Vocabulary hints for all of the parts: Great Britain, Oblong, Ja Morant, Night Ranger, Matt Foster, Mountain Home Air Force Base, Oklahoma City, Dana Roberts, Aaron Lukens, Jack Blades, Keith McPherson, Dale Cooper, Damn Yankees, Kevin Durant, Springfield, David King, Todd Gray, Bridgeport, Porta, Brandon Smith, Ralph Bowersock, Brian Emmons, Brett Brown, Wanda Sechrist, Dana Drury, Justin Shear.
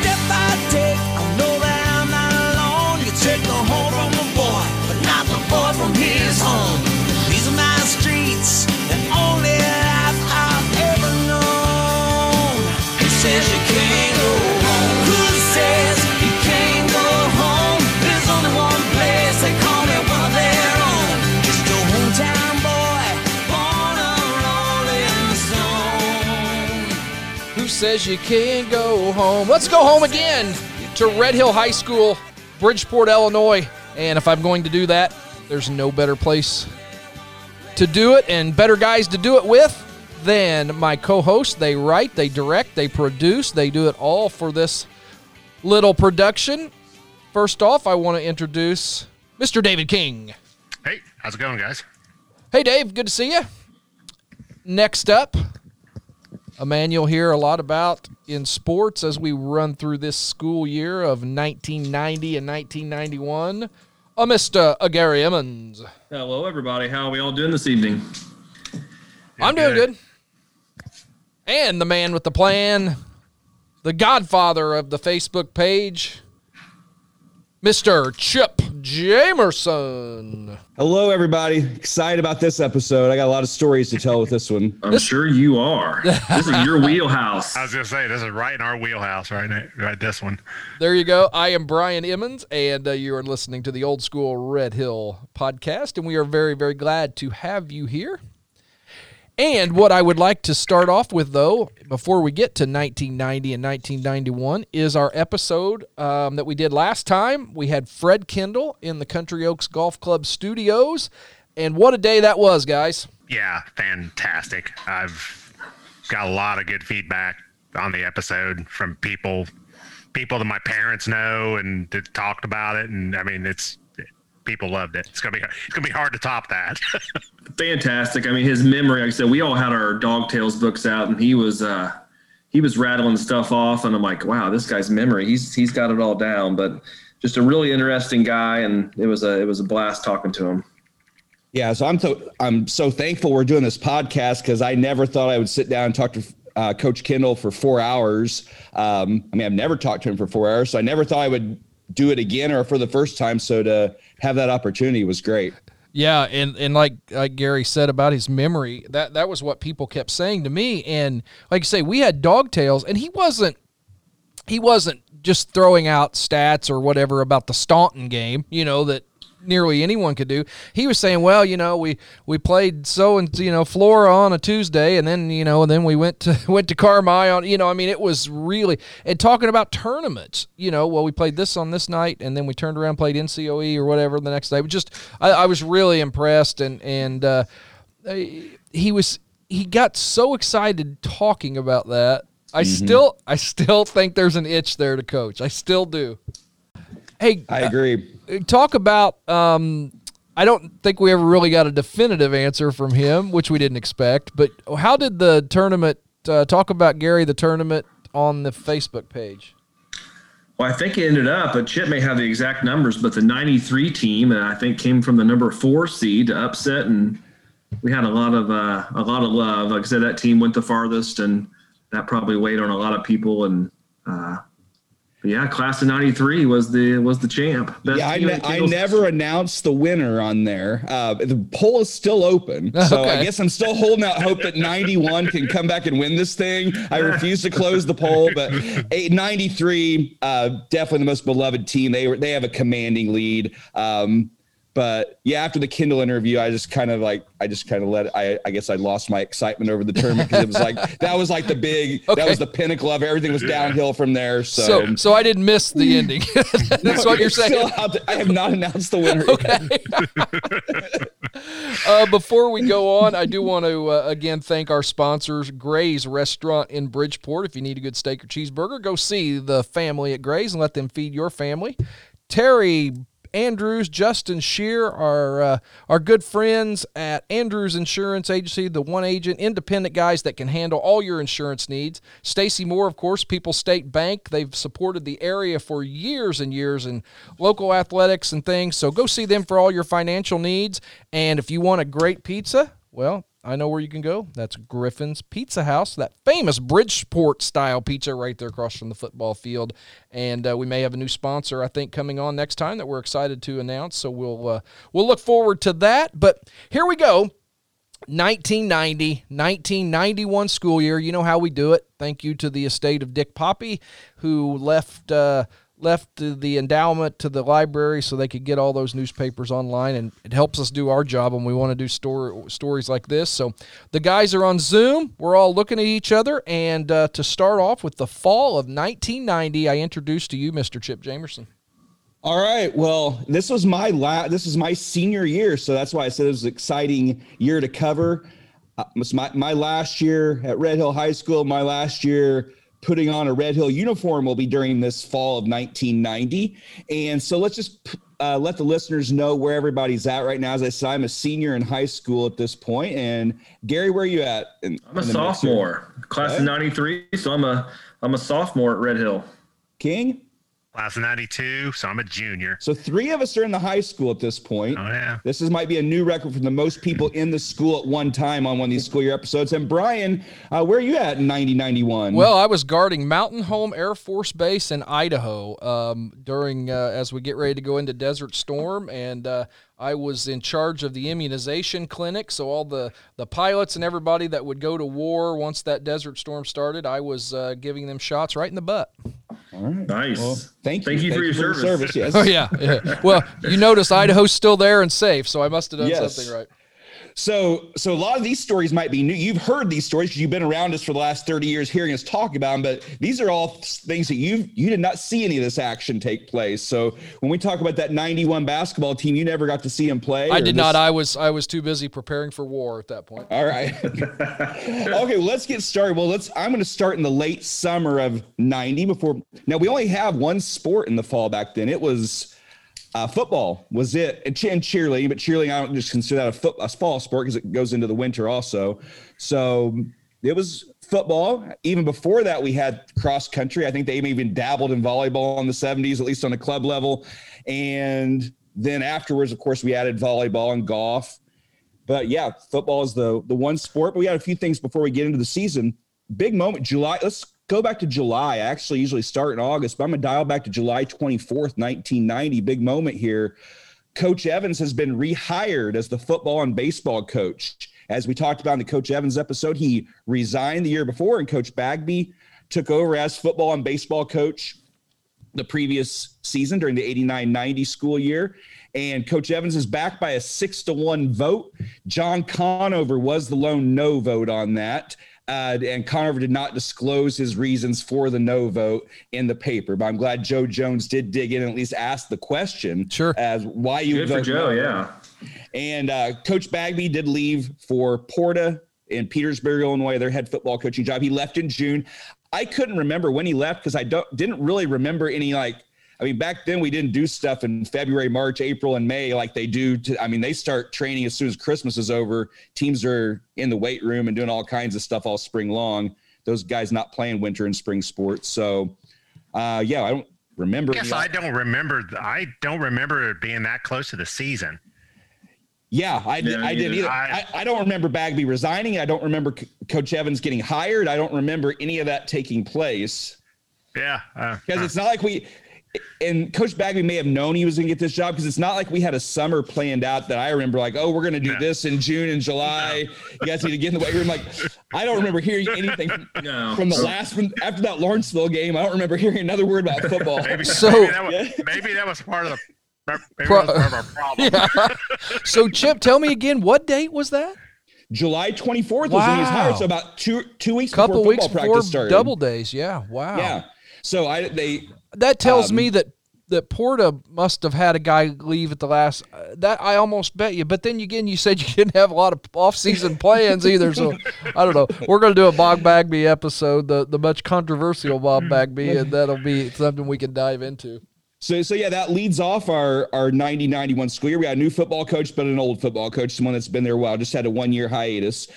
step I take, I know that I'm not alone. You take the home from the boy, but not the boy from his home. These are my streets, the only life I've ever known. Who says you can't go home? Who says you can't go home? There's only one place they call me one of their own. It's the hometown boy, born alone in the zone. Who says you can't go home? Let's go home again to Red Hill High School, Bridgeport, Illinois. And if I'm going to do that, there's no better place to do it and better guys to do it with than my co-hosts. They write, they direct, they produce, they do it all for this little production. First off, I want to introduce Mr. David King. Hey, how's it going, guys? Hey, Dave, good to see you. Next up, a man you'll hear a lot about in sports as we run through this school year of 1990 and 1991. Mr. Gary Emmons. Hello, everybody. How are we all doing this evening? I'm doing good. And the man with the plan, the godfather of the Facebook page, Mr. Chip Jamerson. Hello, everybody. Excited about this episode. I got a lot of stories to tell with this one. I'm sure you are. This is your wheelhouse. I was going to say, this is right in our wheelhouse, right this one. There you go. I am Brian Emmons, and you are listening to the Old School Red Hill podcast, and we are very, very glad to have you here. And what I would like to start off with, though, before we get to 1990 and 1991, is our episode that we did last time. We had Fred Kendall in the Country Oaks Golf Club studios, and what a day that was, guys. Yeah, fantastic. I've got a lot of good feedback on the episode from people that my parents know and that talked about it, and, I mean, people loved it. It's gonna be hard to top that. Fantastic. I mean, his memory, like I said, we all had our Dog Tales books out, and he was rattling stuff off, and I'm like, wow, this guy's memory, he's got it all down. But just a really interesting guy, and it was a blast talking to him. Yeah, so I'm so thankful we're doing this podcast, because I never thought I would sit down and talk to Coach Kendall for 4 hours. I mean, I've never talked to him for 4 hours, so I never thought I would do it again or for the first time. So to have that opportunity was great. Yeah. And like Gary said about his memory, that was what people kept saying to me. And like you say, we had Dog Tales, and he wasn't just throwing out stats or whatever about the Staunton game, that nearly anyone could do. He was saying, well, we played Flora on a Tuesday, and then, and then we went to Carmi on, I mean, it was really, and talking about tournaments, well, we played this on this night, and then we turned around and played NCOE or whatever the next day. But just, I was really impressed, and he got so excited talking about that. I still think there's an itch there to coach. I still do. Hey, I agree. Talk about, I don't think we ever really got a definitive answer from him, which we didn't expect, but how did the tournament, talk about, Gary, the tournament on the Facebook page? Well, I think it ended up, but Chip may have the exact numbers, but the 93 team, and I think came from the number 4 seed to upset, and we had a lot of love. Like I said, that team went the farthest, and that probably weighed on a lot of people, and, yeah, class of 93 was the champ. Best I never announced the winner on there. The poll is still open, so okay. I guess I'm still holding out hope that 91 can come back and win this thing. I refuse to close the poll, but 93, definitely the most beloved team. They have a commanding lead. But yeah, after the Kendall interview, I just kind of let it, I guess I lost my excitement over the tournament, because it was like, that was like the big, okay, that was the pinnacle of everything, was downhill from there. So I didn't miss the ending. That's what you're saying. I have not announced the winner. Okay. Before we go on, I do want to, again, thank our sponsors, Gray's Restaurant in Bridgeport. If you need a good steak or cheeseburger, go see the family at Gray's and let them feed your family. Terry Andrews, Justin Shear, our good friends at Andrews Insurance Agency, the one agent, independent guys that can handle all your insurance needs. Stacy Moore, of course, People's State Bank. They've supported the area for years and years in local athletics and things. So go see them for all your financial needs. And if you want a great pizza, well, I know where you can go. That's Griffin's Pizza House, that famous Bridgeport-style pizza right there across from the football field. And we may have a new sponsor, I think, coming on next time that we're excited to announce. So we'll look forward to that. But here we go. 1990, 1991 school year. You know how we do it. Thank you to the estate of Dick Poppy, who left the endowment to the library so they could get all those newspapers online, and it helps us do our job when we want to do stories like this. So the guys are on Zoom. We're all looking at each other, and to start off with the fall of 1990, I introduce to you Mr. Chip Jamerson. All right. Well, this was my senior year, so that's why I said it was an exciting year to cover. It was my last year at Red Hill High School. My last year putting on a Red Hill uniform will be during this fall of 1990. And so let's just let the listeners know where everybody's at right now. As I said, I'm a senior in high school at this point. And Gary, where are you at? I'm a sophomore, class of 93. So I'm a sophomore at Red Hill. King? Class of 92, so I'm a junior. So three of us are in the high school at this point. Oh, yeah. This might be a new record for the most people in the school at one time on one of these school year episodes. And Brian, where are you at in 1991? Well, I was guarding Mountain Home Air Force Base in Idaho during as we get ready to go into Desert Storm, and I was in charge of the immunization clinic, so all the pilots and everybody that would go to war once that Desert Storm started, I was giving them shots right in the butt. All right. Nice. Well, thank you for your service. Yes. Oh, yeah. Well, you notice Idaho's still there and safe, so I must have done something right. So a lot of these stories might be new. You've heard these stories because you've been around us for the last 30 years hearing us talk about them, but these are all things that you did not see any of this action take place. So when we talk about that 91 basketball team, you never got to see them play. I did not. I was too busy preparing for war at that point. All right. Okay, let's get started. Well, I'm going to start in the late summer of 90 before. Now, we only have one sport in the fall back then. It was football was it, and cheerleading, but cheerleading I don't just consider that a fall sport because it goes into the winter also. So it was football. Even before that, we had cross country. I think they even dabbled in volleyball in the 70s, at least on a club level. And then afterwards, of course, we added volleyball and golf. But yeah, football is the one sport. But we had a few things before we get into the season. Big moment, July. Let's go back to July. I actually usually start in August, but I'm going to dial back to July 24th, 1990. Big moment here. Coach Evans has been rehired as the football and baseball coach. As we talked about in the Coach Evans episode, he resigned the year before, and Coach Bagby took over as football and baseball coach the previous season during the 89-90 school year. And Coach Evans is back by a 6-1 vote. John Conover was the lone no vote on that. And Conover did not disclose his reasons for the no vote in the paper, but I'm glad Joe Jones did dig in and at least ask the question. Sure. As why you voted for Joe, yeah. And Coach Bagby did leave for Porta in Petersburg, Illinois, their head football coaching job. He left in June. I couldn't remember when he left because I didn't really remember any back then we didn't do stuff in February, March, April, and May like they do. They start training as soon as Christmas is over. Teams are in the weight room and doing all kinds of stuff all spring long. Those guys not playing winter and spring sports. So, I don't remember. Yes, I don't remember it being that close to the season. Yeah, I didn't either. I don't remember Bagby resigning. I don't remember Coach Evans getting hired. I don't remember any of that taking place. Yeah. Because it's not like we – and Coach Bagby may have known he was going to get this job because it's not like we had a summer planned out that I remember we're going to do this in June and July. You guys need to get in the weight room. I don't remember hearing anything from after that Lawrenceville game. I don't remember hearing another word about football. Maybe that was part of our problem. Yeah. So Chip, tell me again, what date was that? July 24th was when he was hired. So about two weeks before football practice started. Double days. Yeah. Wow. Yeah. So that tells me that Porta must have had a guy leave at the last. That I almost bet you. But then again, you said you didn't have a lot of off-season plans either. So I don't know. We're going to do a Bob Bagby episode, the much controversial Bob Bagby, and that'll be something we can dive into. So yeah, that leads off our 90-91 school year. We had a new football coach, but an old football coach, someone that's been there a while, just had a one-year hiatus.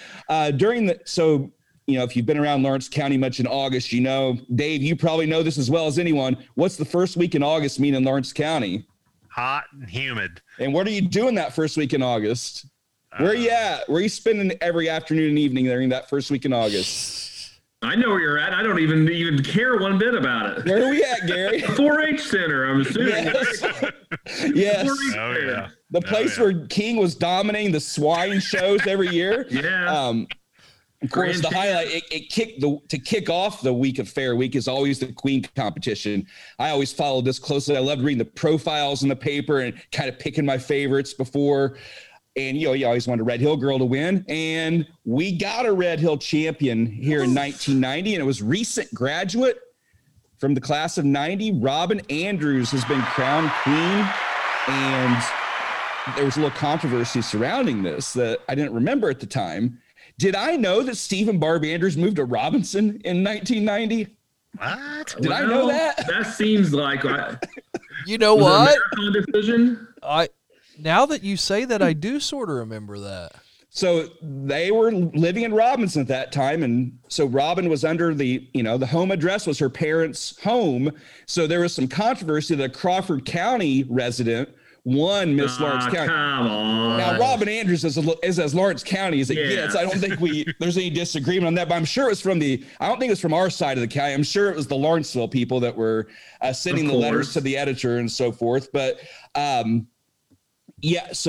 If you've been around Lawrence County much in August, Dave, you probably know this as well as anyone. What's the first week in August mean in Lawrence County? Hot and humid. And what are you doing that first week in August? Where you at? Where are you spending every afternoon and evening during that first week in August? I know where you're at. I don't even care one bit about it. Where are we at, Gary? The 4-H Center, I'm assuming. Yes. Yes. Oh, yeah. The place where King was dominating the swine shows every year. Yeah. Of course, the highlight, to kick off the week of Fair Week is always the Queen competition. I always followed this closely. I loved reading the profiles in the paper and kind of picking my favorites before. And, you know, you always wanted a Red Hill girl to win. And we got a Red Hill champion here in 1990, and it was recent graduate from the class of 90. Robin Andrews has been crowned queen, and there was a little controversy surrounding this that I didn't remember at the time. Did I know that Steve and Barb Andrews moved to Robinson in 1990? What? Did I know that? That seems like you know what? Decision? Now that you say that, I do sort of remember that. So they were living in Robinson at that time, and so Robin was under the home address was her parents' home. So there was some controversy that a Crawford County resident won Miss Lawrence County. Come on. Now, Robin Andrews is as Lawrence County as it gets. I don't think there's any disagreement on that, but I'm sure it was I don't think it was from our side of the county. I'm sure it was the Lawrenceville people that were sending the letters to the editor and so forth. But I guess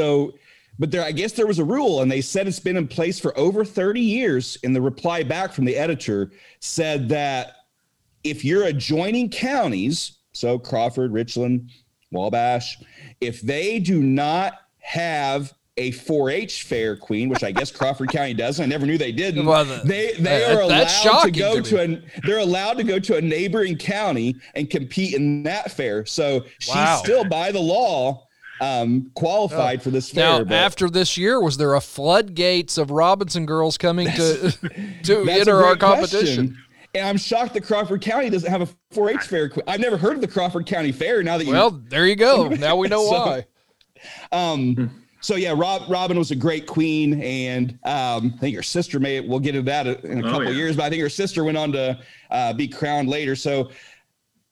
there was a rule, and they said it's been in place for over 30 years. And the reply back from the editor said that if you're adjoining counties, so Crawford, Richland, Wabash, if they do not have a 4-H fair queen, which I guess Crawford County doesn't, I never knew they didn't. They're allowed to go to a neighboring county and compete in that fair. So she's still by the law qualified for this fair. Now, after this year, was there a floodgates of Robinson girls coming to enter our competition? Question. And I'm shocked that Crawford County doesn't have a 4-H fair. I've never heard of the Crawford County Fair. There you go. Now we know why. Robin was a great queen, and I think her sister we'll get into that in a couple of years, but I think her sister went on to be crowned later. So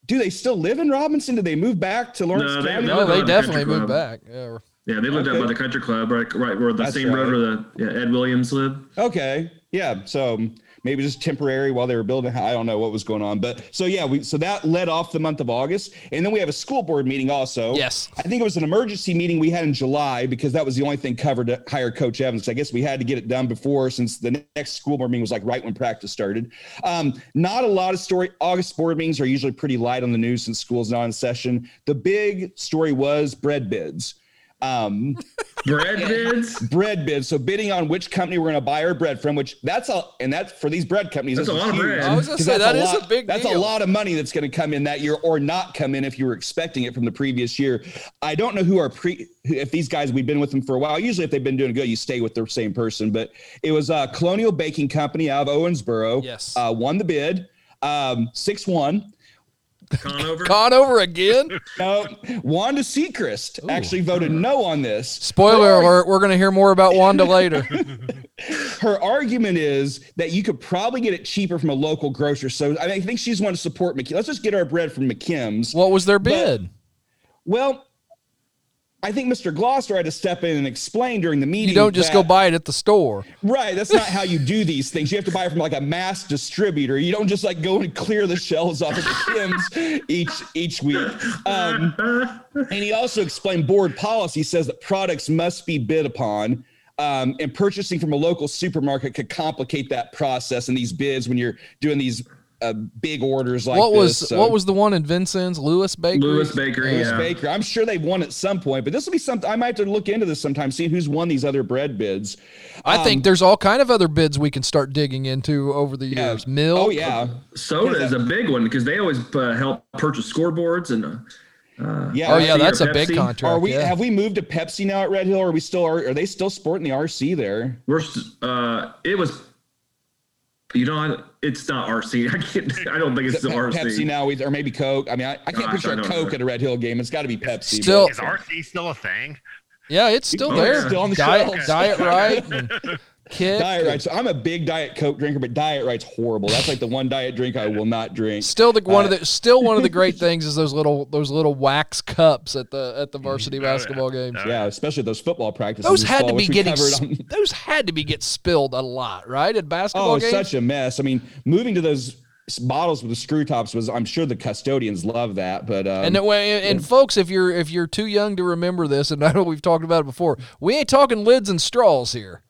do they still live in Robinson? Did they move back to Lawrence County? No, they definitely moved back. Yeah. Yeah, they lived out by the country club, right where the road where Ed Williams lived. Okay. Yeah. So maybe just temporary while they were building. I don't know what was going on, but so that led off the month of August. And then we have a school board meeting also. Yes. I think it was an emergency meeting we had in July because that was the only thing covered to hire Coach Evans. I guess we had to get it done before, since the next school board meeting was like right when practice started. Not a lot of story. August board meetings are usually pretty light on the news since school's not in session. The big story was bread bids. bread bids. So bidding on which company we're going to buy our bread from, which that's all. And that's for these bread companies. That's a lot of bread. I was going to say that's a lot of money that's going to come in that year or not come in if you were expecting it from the previous year. I don't know if these guys, we've been with them for a while. Usually if they've been doing good, you stay with the same person, but it was Colonial Baking Company out of Owensboro. Yes. Won the bid, 6-1. Conover again? No. Wanda Sechrist actually voted no on this. Spoiler alert, we're going to hear more about Wanda later. Her argument is that you could probably get it cheaper from a local grocer. So I think she's wanting to support McKim. Let's just get our bread from McKim's. What was their bid? I think Mr. Gloucester had to step in and explain during the meeting. You don't just go buy it at the store. Right. That's not how you do these things. You have to buy it from like a mass distributor. You don't just like go and clear the shelves off of the Kims each week. And he also explained board policy says that products must be bid upon. And purchasing from a local supermarket could complicate that process and these bids when you're doing these big orders like this. What was the one in Vincent's? Lewis Bakery. I'm sure they've won at some point, but this will be something I might have to look into this sometime, see who's won these other bread bids. I think there's all kind of other bids we can start digging into over the years. Milk. Oh yeah. Soda is a big one because they always help purchase scoreboards and that's a big contract. Have we moved to Pepsi now at Red Hill? Or are they still sporting the RC there? It's not RC. I don't think it's the RC. Pepsi now, or maybe Coke. I mean, I can't picture a Coke at a Red Hill game. It's got to be Pepsi. Is RC still a thing? Yeah, it's still there. It's still on the shelves. Diet Right. Kit. Diet Rite's. I'm a big Diet Coke drinker, but Diet Rite's horrible. That's like the one diet drink I will not drink. Still the one of the great things is those little wax cups at the varsity basketball games. Yeah, especially those football practices. Those had to be getting spilled a lot, right? At basketball games. Oh, such a mess. I mean, moving to those bottles with the screw tops was, I'm sure the custodians love that, but folks, if you're too young to remember this, and I know we've talked about it before, we ain't talking lids and straws here.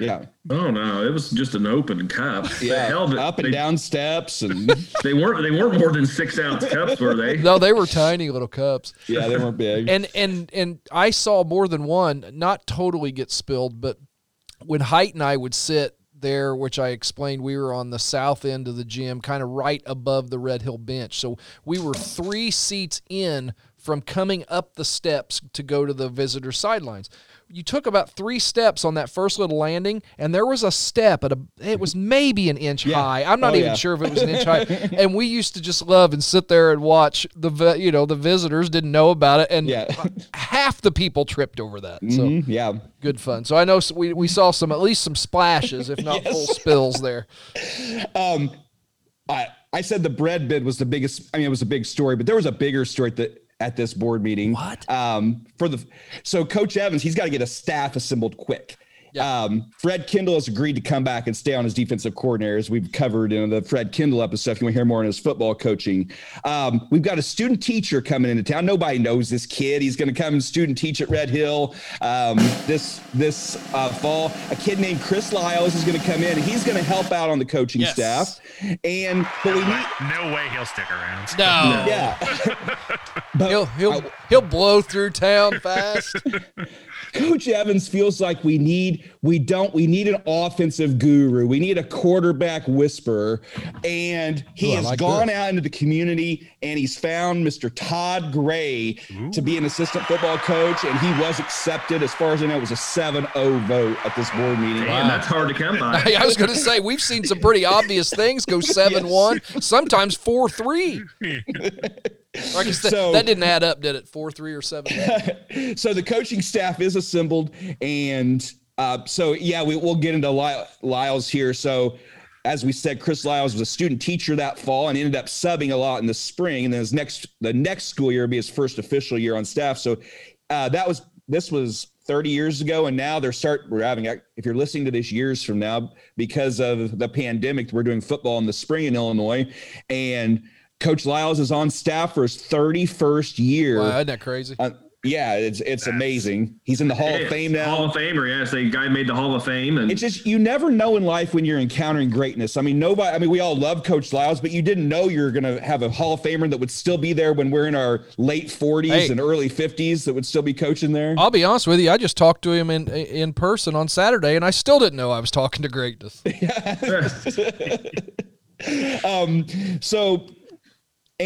Yeah. Oh no, it was just an open cup. Yeah, down steps, and they weren't more than 6-ounce cups, were they? No, they were tiny little cups. Yeah, they weren't big. And I saw more than one not totally get spilled, but when Height and I would sit there, which I explained, we were on the south end of the gym, kind of right above the Red Hill bench. So we were 3 seats in from coming up the steps to go to the visitor sidelines. You took about 3 steps on that first little landing, and there was a step it was maybe an inch high. I'm not even sure if it was an inch high. And we used to just love and sit there and watch the visitors didn't know about it. And half the people tripped over that. So good fun. So I know we saw at least some splashes, if not full spills there. I said the bread bid was the biggest. I mean, it was a big story, but there was a bigger story at this board meeting. What? So Coach Evans, he's got to get a staff assembled quick. Yeah. Fred Kendall has agreed to come back and stay on as defensive coordinator, as we've covered in the Fred Kendall episode. If you want to hear more on his football coaching, we've got a student teacher coming into town. Nobody knows this kid. He's going to come and student teach at Red Hill this fall. A kid named Chris Lyles is going to come in, and he's going to help out on the coaching staff. And no way he'll stick around. No. Yeah. But he'll blow through town fast. Coach Evans feels like we need an offensive guru. We need a quarterback whisperer. And he has gone out into the community, and he's found Mr. Todd Gray to be an assistant football coach. And he was accepted. As far as I know, it was a 7-0 vote at this board meeting. Damn, that's hard to come by. I was going to say, we've seen some pretty obvious things go 7-1, sometimes 4-3. Like I said, that didn't add up, did it? 4-3 or 7-1. So the coaching staff is assembled, and we'll get into Lyles here. So as we said, Chris Lyles was a student teacher that fall and ended up subbing a lot in the spring, and then the next school year would be his first official year on staff. So this was 30 years ago, and now if you're listening to this years from now, because of the pandemic, we're doing football in the spring in Illinois, and Coach Lyles is on staff for his 31st year. Wow, isn't that crazy? It's amazing. He's in the Hall of Fame now. Hall of Famer, yes. The guy made the Hall of Fame. And it's just, you never know in life when you're encountering greatness. I mean, we all love Coach Lyles, but you didn't know you're going to have a Hall of Famer that would still be there when we're in our late 40s and early 50s that would still be coaching there. I'll be honest with you. I just talked to him in person on Saturday, and I still didn't know I was talking to greatness.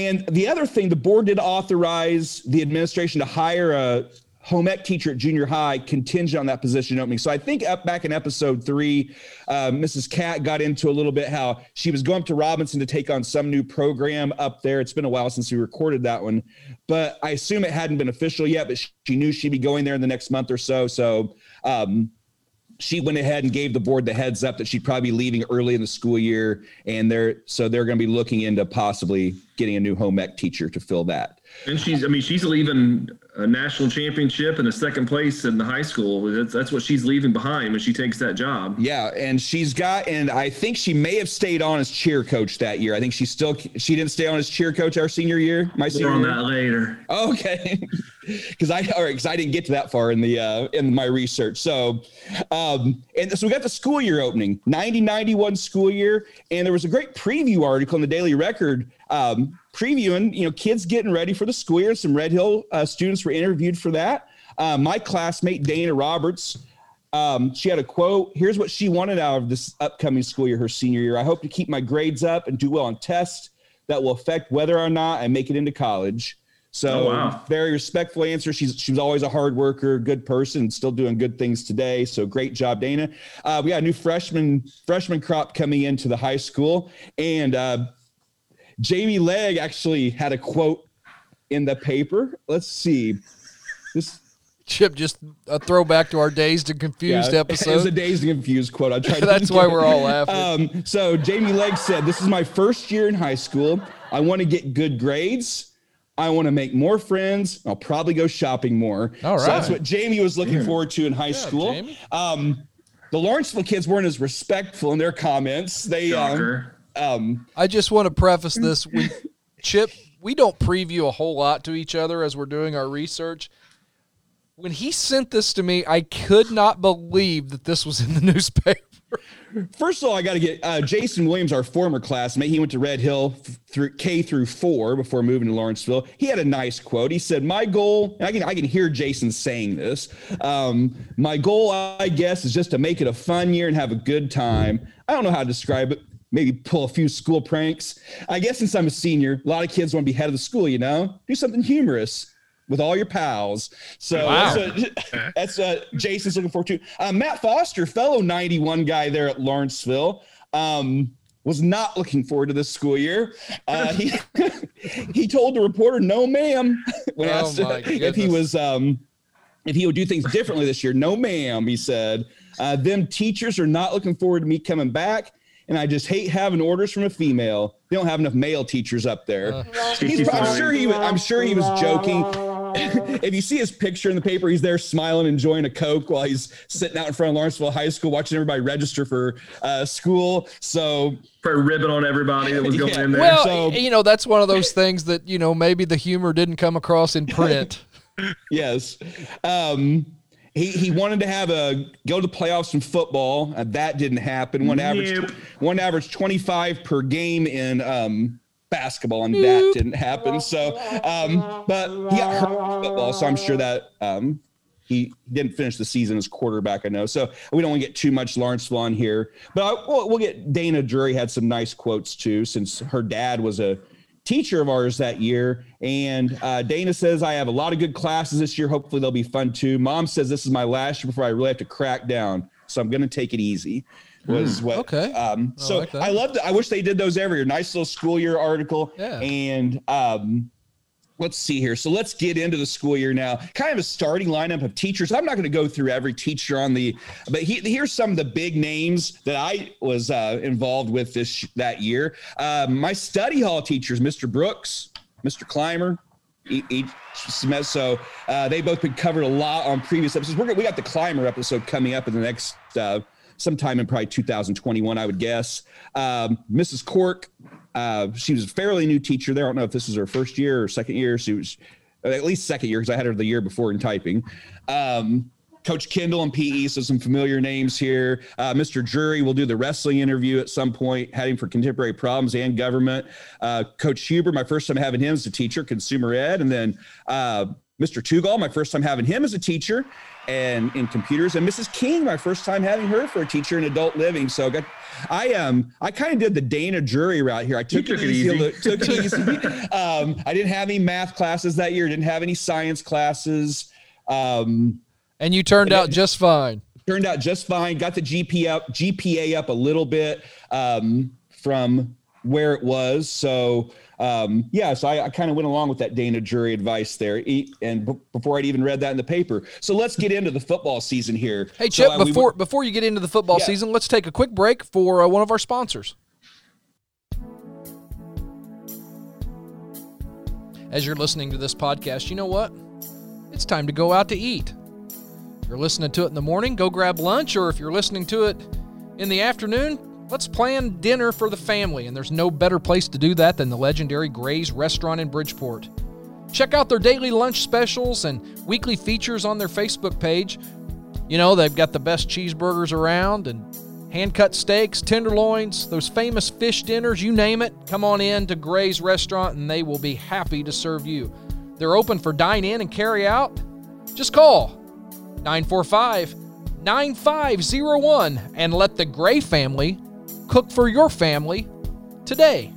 And the other thing, the board did authorize the administration to hire a home ec teacher at junior high contingent on that position opening. So I think back in episode 3, Mrs. Catt got into a little bit how she was going up to Robinson to take on some new program up there. It's been a while since we recorded that one, but I assume it hadn't been official yet, but she knew she'd be going there in the next month or so. So, she went ahead and gave the board the heads up that she'd probably be leaving early in the school year. And they're going to be looking into possibly getting a new home ec teacher to fill that. And she's leaving a national championship and a second place in the high school. That's what she's leaving behind when she takes that job. Yeah. And I think she may have stayed on as cheer coach that year. I think she didn't stay on as cheer coach our senior year. We're on that later. Okay. Because I didn't get to that far in my research. So, and so we got the school year opening, 90-91 school year, and there was a great preview article in the Daily Record previewing, kids getting ready for the school year. Some Red Hill students were interviewed for that. My classmate Dana Roberts, she had a quote. Here's what she wanted out of this upcoming school year, her senior year: "I hope to keep my grades up and do well on tests that will affect whether or not I make it into college." So very respectful answer. She was always a hard worker, good person, still doing good things today. So great job, Dana. We got a new freshman crop coming into the high school. And Jamie Legg actually had a quote in the paper. Let's see. This Chip, just a throwback to our Dazed and Confused episode. It was a Dazed and Confused quote. I tried. That's why we're all laughing. So Jamie Legg said, this is my first year in high school. I want to get good grades. I want to make more friends. I'll probably go shopping more. All right. So that's what Jamie was looking forward to in high school. Jamie. The Lawrenceville kids weren't as respectful in their comments. They I just want to preface this with Chip. We don't preview a whole lot to each other as we're doing our research. When he sent this to me, I could not believe that this was in the newspaper. First of all, I got to get Jason Williams, our former classmate. He went to Red Hill through K through 4 before moving to Lawrenceville. He had a nice quote. He said, my goal, and I can hear Jason saying this. My goal, I guess, is just to make it a fun year and have a good time. I don't know how to describe it. Maybe pull a few school pranks. I guess since I'm a senior, a lot of kids want to be head of the school, you know, do something humorous with all your pals. So that's Jason's looking forward to. Matt Foster, fellow 91 guy there at Lawrenceville, was not looking forward to this school year. He he told the reporter, no, ma'am, when asked if he was, if he would do things differently this year. No, ma'am, he said. Them teachers are not looking forward to me coming back. And I just hate having orders from a female. They don't have enough male teachers up there. I'm sure he was joking. If you see his picture in the paper, he's there smiling, enjoying a Coke while he's sitting out in front of Lawrenceville High School, watching everybody register for school. So for ribbing on everybody that was going in there. Well, you know, that's one of those things that, you know, maybe the humor didn't come across in print. Yes. He wanted to go to the playoffs in football. That didn't happen. One averaged 25 per game in basketball, and that didn't happen. So, but he got hurt in football, so I'm sure that he didn't finish the season as quarterback, I know. So we don't want to get too much Lawrenceville on here. But we'll get – Dana Drury had some nice quotes too, since her dad was a teacher of ours that year. And Dana says, I have a lot of good classes this year. Hopefully they'll be fun too. Mom says this is my last year before I really have to crack down. So I'm going to take it easy. I loved it. I wish they did those every year. Nice little school year article. Yeah. And let's see here. So let's get into the school year now. Kind of a starting lineup of teachers. I'm not going to go through every teacher but here's some of the big names that I was involved with that year. My study hall teachers, Mr. Brooks, Mr. Clymer, each semester. So they both been covered a lot on previous episodes. We got the Clymer episode coming up in the next sometime in probably 2021, I would guess. Mrs. Cork, she was a fairly new teacher there. I don't know if this is her first year or second year. She was at least second year because I had her the year before in typing. Coach Kendall in PE, so some familiar names here. Mr. Drury will do the wrestling interview at some point, had him for contemporary problems and government. Coach Huber, my first time having him as a teacher, consumer ed. And then Mr. Tugall, my first time having him as a teacher and in computers. And Mrs. King, my first time having her for a teacher in adult living. So I kind of did the Dana Drury route here. I took it easy. I didn't have any math classes that year. Didn't have any science classes. And you turned out just fine. Turned out just fine. Got the GPA up a little bit from where it was. So, I kind of went along with that Dana Drury advice there. And before I'd even read that in the paper. So let's get into the football season here. Hey, Chip, before you get into the football season, let's take a quick break for one of our sponsors. As you're listening to this podcast, you know what? It's time to go out to eat. If you're listening to it in the morning, go grab lunch, or if you're listening to it in the afternoon, let's plan dinner for the family, and there's no better place to do that than the legendary Gray's Restaurant in Bridgeport. Check out their daily lunch specials and weekly features on their Facebook page. You know, they've got the best cheeseburgers around and hand-cut steaks, tenderloins, those famous fish dinners, you name it. Come on in to Gray's Restaurant, and they will be happy to serve you. They're open for dine-in and carry-out. Just call 945-9501 and let the Gray family cook for your family today.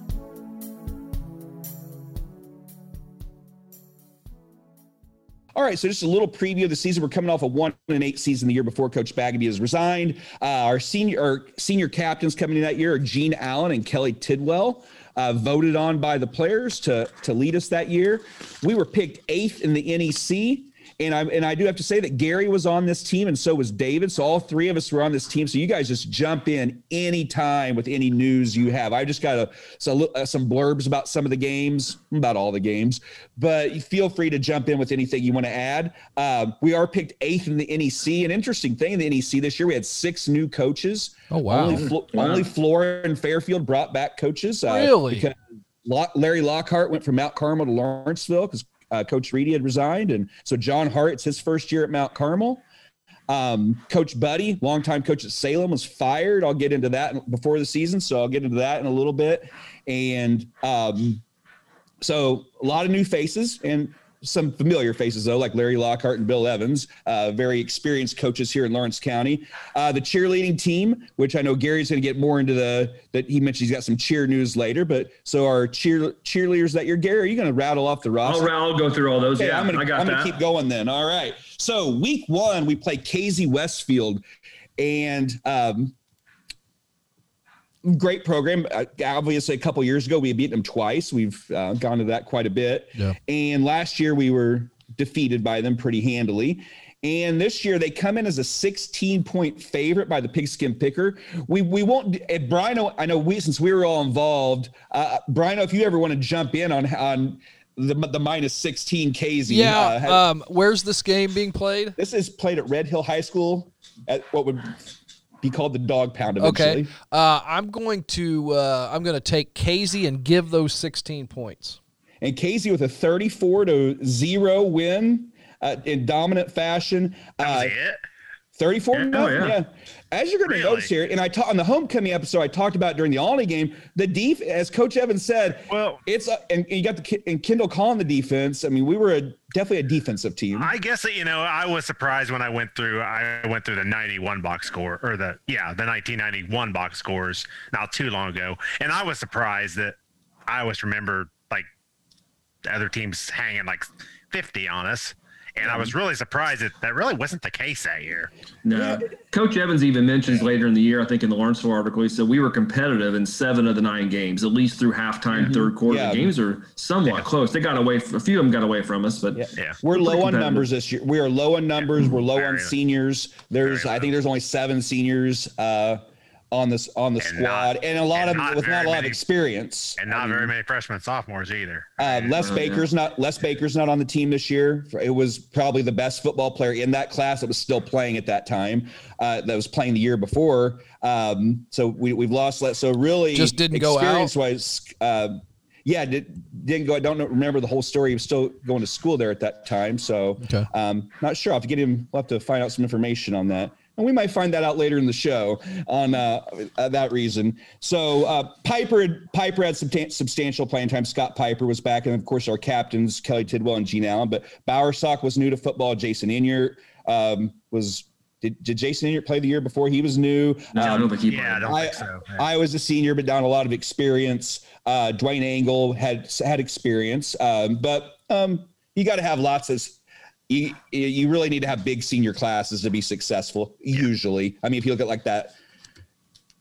All right, so just a little preview of the season. We're coming off a 1-8 season the year before Coach Bagby has resigned. Our senior captains coming in that year are Gene Allen and Kelly Tidwell. Voted on by the players to lead us that year. We were picked 8th in the NEC. And I do have to say that Gary was on this team, and so was David. So all three of us were on this team. So you guys just jump in anytime with any news you have. I just got some blurbs about some of the games, about all the games, but feel free to jump in with anything you want to add. We are picked 8th in the NEC. An interesting thing in the NEC this year, we had 6 new coaches. Oh, wow. Only Flora and Fairfield brought back coaches. Really? Because Larry Lockhart went from Mount Carmel to Lawrenceville because Coach Reedy had resigned, and so John Hart, it's his first year at Mount Carmel. Coach Buddy, longtime coach at Salem, was fired. I'll get into that before the season, so I'll get into that in a little bit. And so a lot of new faces and some familiar faces, though, like Larry Lockhart and Bill Evans, very experienced coaches here in Lawrence County. The cheerleading team, which I know Gary's going to get more into that he mentioned he's got some cheer news later, but so our cheerleaders that you're, Gary, are you going to rattle off the roster? I'll go through all those. Okay, yeah, I'm going to keep going then. All right. So week one, we play KZ Westfield, and great program. Obviously, a couple years ago, we had beaten them twice. We've gone to that quite a bit. Yeah. And last year, we were defeated by them pretty handily. And this year, they come in as a 16-point favorite by the Pigskin Picker. We won't – Brian, I know since we were all involved, Brian, if you ever want to jump in on the minus 16 KZ. Yeah, where's this game being played? This is played at Red Hill High School at what would – be called the Dog Pound eventually. Okay. I'm going to take Casey and give those 16 points. And Casey with a 34-0 win in dominant fashion. That was it? 34? Yeah, no, yeah. As you're going to notice here, and I on the homecoming episode, I talked about during the Olney game, the defense, as Coach Evans said, well, it's and you got and Kendall calling the defense. I mean, we were definitely a defensive team. I guess I was surprised when I went through the 91 box score or the 1991 box scores not too long ago, and I was surprised that I always remember like the other teams hanging like 50 on us. And I was really surprised that really wasn't the case that year. No. Coach Evans even mentions later in the year, I think in the Lawrenceville article, he said we were competitive in 7 of the 9 games, at least through halftime, third quarter. Yeah. The games are somewhat close. They got away. A few of them got away from us, but yeah. We're low on numbers this year. We are low on numbers. We're low on seniors. There's only 7 seniors on the squad, and a lot of them with not a lot of experience, and not very many freshmen, sophomores either. Les Baker's not on the team this year. It was probably the best football player in that class that was still playing at that time. That was playing the year before. So we've lost that. So really, just didn't go out. Experience-wise, didn't go. I don't remember the whole story. He was still going to school there at that time. So not sure. We'll have to find out some information on that. And we might find that out later in the show on that reason. So Piper had substantial playing time. Scott Piper was back. And, of course, our captains, Kelly Tidwell and Gene Allen. But Bowersock was new to football. Jason Inyert was – did Jason Inyert play the year before? He was new. No, I don't think he played. Yeah, I don't think so. Yeah. I was a senior but down a lot of experience. Dwayne Angle had experience. But you got to have lots of – You really need to have big senior classes to be successful, usually. I mean, if you look at like that,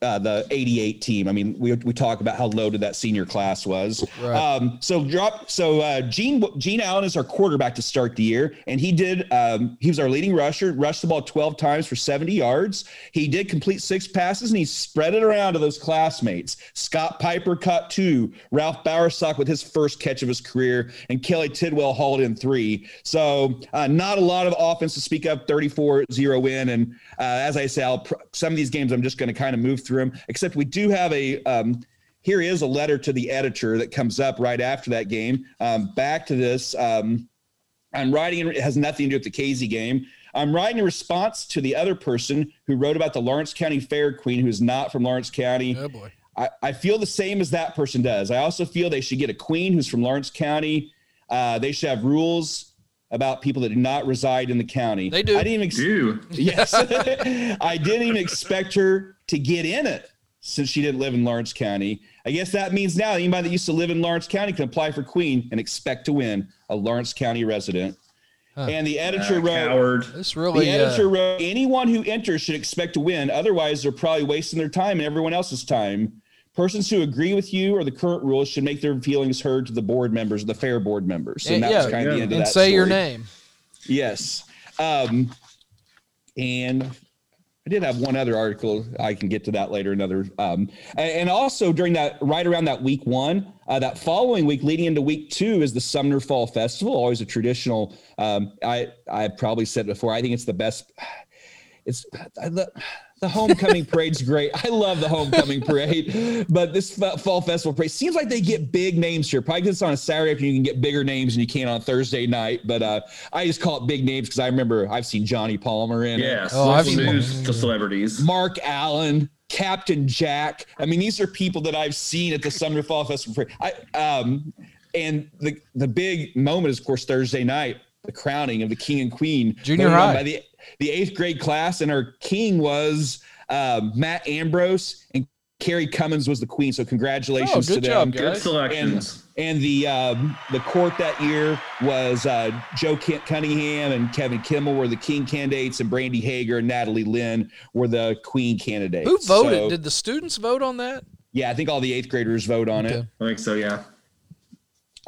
the 88 team, I mean, we talk about how loaded that senior class was. Right. Gene Allen is our quarterback to start the year, and he did. He was our leading rusher, rushed the ball 12 times for 70 yards. He did complete 6 passes, and he spread it around to those classmates. Scott Piper caught 2, Ralph Bowersock with his first catch of his career, and Kelly Tidwell hauled in 3. So not a lot of offense to speak of, 34-0 win. And as I say, some of these games I'm just going to kind of move through them, except we do have a here is a letter to the editor that comes up right after that game. Back to this. I'm writing, it has nothing to do with the KZ game. I'm writing in response to the other person who wrote about the Lawrence County Fair Queen, who's not from Lawrence County. Oh boy. I feel the same as that person does. I also feel they should get a queen who's from Lawrence County. They should have rules about people that do not reside in the county. They do. I didn't even expect her to get in it since she didn't live in Lawrence County. I guess that means now anybody that used to live in Lawrence County can apply for queen and expect to win, a Lawrence County resident. Huh. And the editor wrote, anyone who enters should expect to win. Otherwise, they're probably wasting their time and everyone else's time. Persons who agree with you or the current rules should make their feelings heard to the board members, the fair board members. And that was kind of the end of that story. And say your name. Yes. And I did have one other article. I can get to that later. Another. And also during that, right around that week one, that following week leading into week two is the Sumner Fall Festival. Always a traditional. I probably said before, I think it's the best. It's the homecoming parade's great. I love the homecoming parade, but this fall festival parade seems like they get big names here. Probably because it's on a Saturday afternoon, you can get bigger names than you can on Thursday night. But I just call it big names because I remember I've seen Johnny Palmer in it. Oh, I've seen the celebrities. Mark Allen, Captain Jack. I mean, these are people that I've seen at the Sumner Fall Festival parade. And the big moment is, of course, Thursday night, the crowning of the king and queen. Junior high. By the eighth grade class, and our king was Matt Ambrose, and Carrie Cummins was the queen. So congratulations to them. Good job, guys. Good selections. And the court that year was Joe Cunningham and Kevin Kimmel were the king candidates, and Brandy Hager and Natalie Lynn were the queen candidates. Who voted? So, did the students vote on that? Yeah, I think all the eighth graders vote on it. I think so, yeah.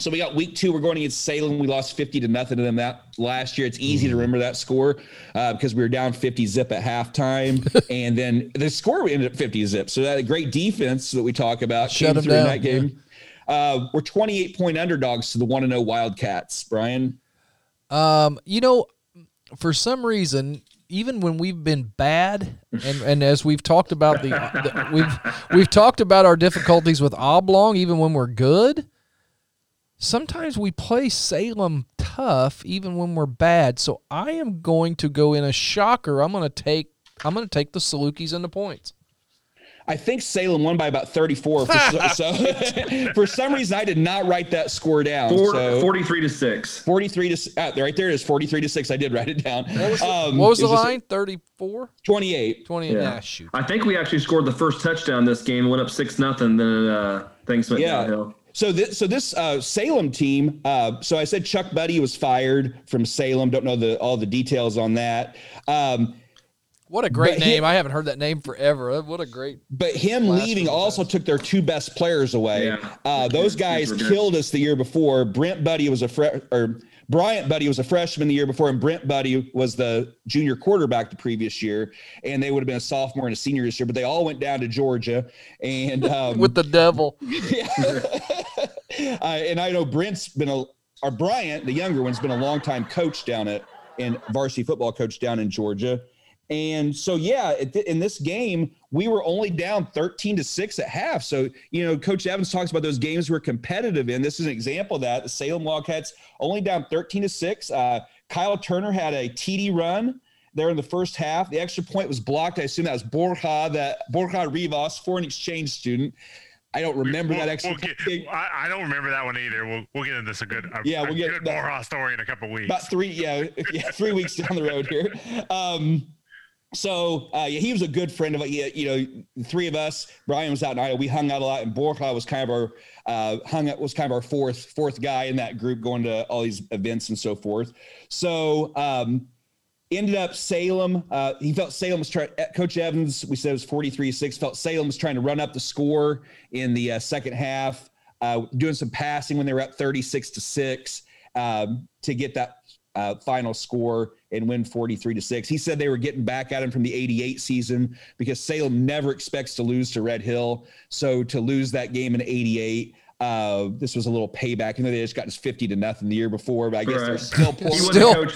So we got week two. We're going against Salem. We lost 50-0 to them that last year. It's easy to remember that score because we were down 50-0 at halftime, and then the score we ended up 50-0. So that great defense that we talk about came through in that game. We're 28-point underdogs to the 1-0 Wildcats. Brian, for some reason, even when we've been bad, and as we've talked about we've talked about our difficulties with Oblong, even when we're good. Sometimes we play Salem tough even when we're bad. So I am going to go in a shocker. I'm going to take the Salukis and the points. I think Salem won by about 34. For some reason, I did not write that score down. 43-6. 43-6. Right there it is, 43-6. I did write it down. What was the line? 34? 28. 28. Yeah. Shoot. I think we actually scored the first touchdown this game, went up 6-0, then things went downhill. So this Salem team. So I said Chuck Buddy was fired from Salem. Don't know all the details on that. What a great name! I haven't heard that name forever. What a great. But him leaving also took their two best players away. Yeah. Those guys killed us the year before. Bryant Buddy was a freshman the year before, and Brent Buddy was the junior quarterback the previous year, and they would have been a sophomore and a senior this year, but they all went down to Georgia. And with the devil. Yeah. And I know Bryant, the younger one's been a longtime coach varsity football coach down in Georgia. And so, in this game, we were only down 13-6 at half. So, Coach Evans talks about those games we're competitive in. This is an example of that. The Salem Wildcats only down 13-6. Kyle Turner had a TD run there in the first half. The extra point was blocked. I assume that was Borja Rivas, foreign exchange student. I don't remember that extra point. I don't remember that one either. We'll get into this a good Borja story in a couple weeks. About 3 weeks down the road here. So he was a good friend of three of us. Brian was out in Iowa. We hung out a lot, and Borja was kind of our fourth guy in that group, going to all these events and so forth. So ended up Salem. He felt Salem was trying. Coach Evans, we said it was 43-6. Felt Salem was trying to run up the score in the second half, doing some passing when they were up 36-6 to get that final score and win 43-6. He said they were getting back at him from the 88 season because Salem never expects to lose to Red Hill. So to lose that game in 88, this was a little payback. They just got 50-0 the year before, but I guess they're still pulling.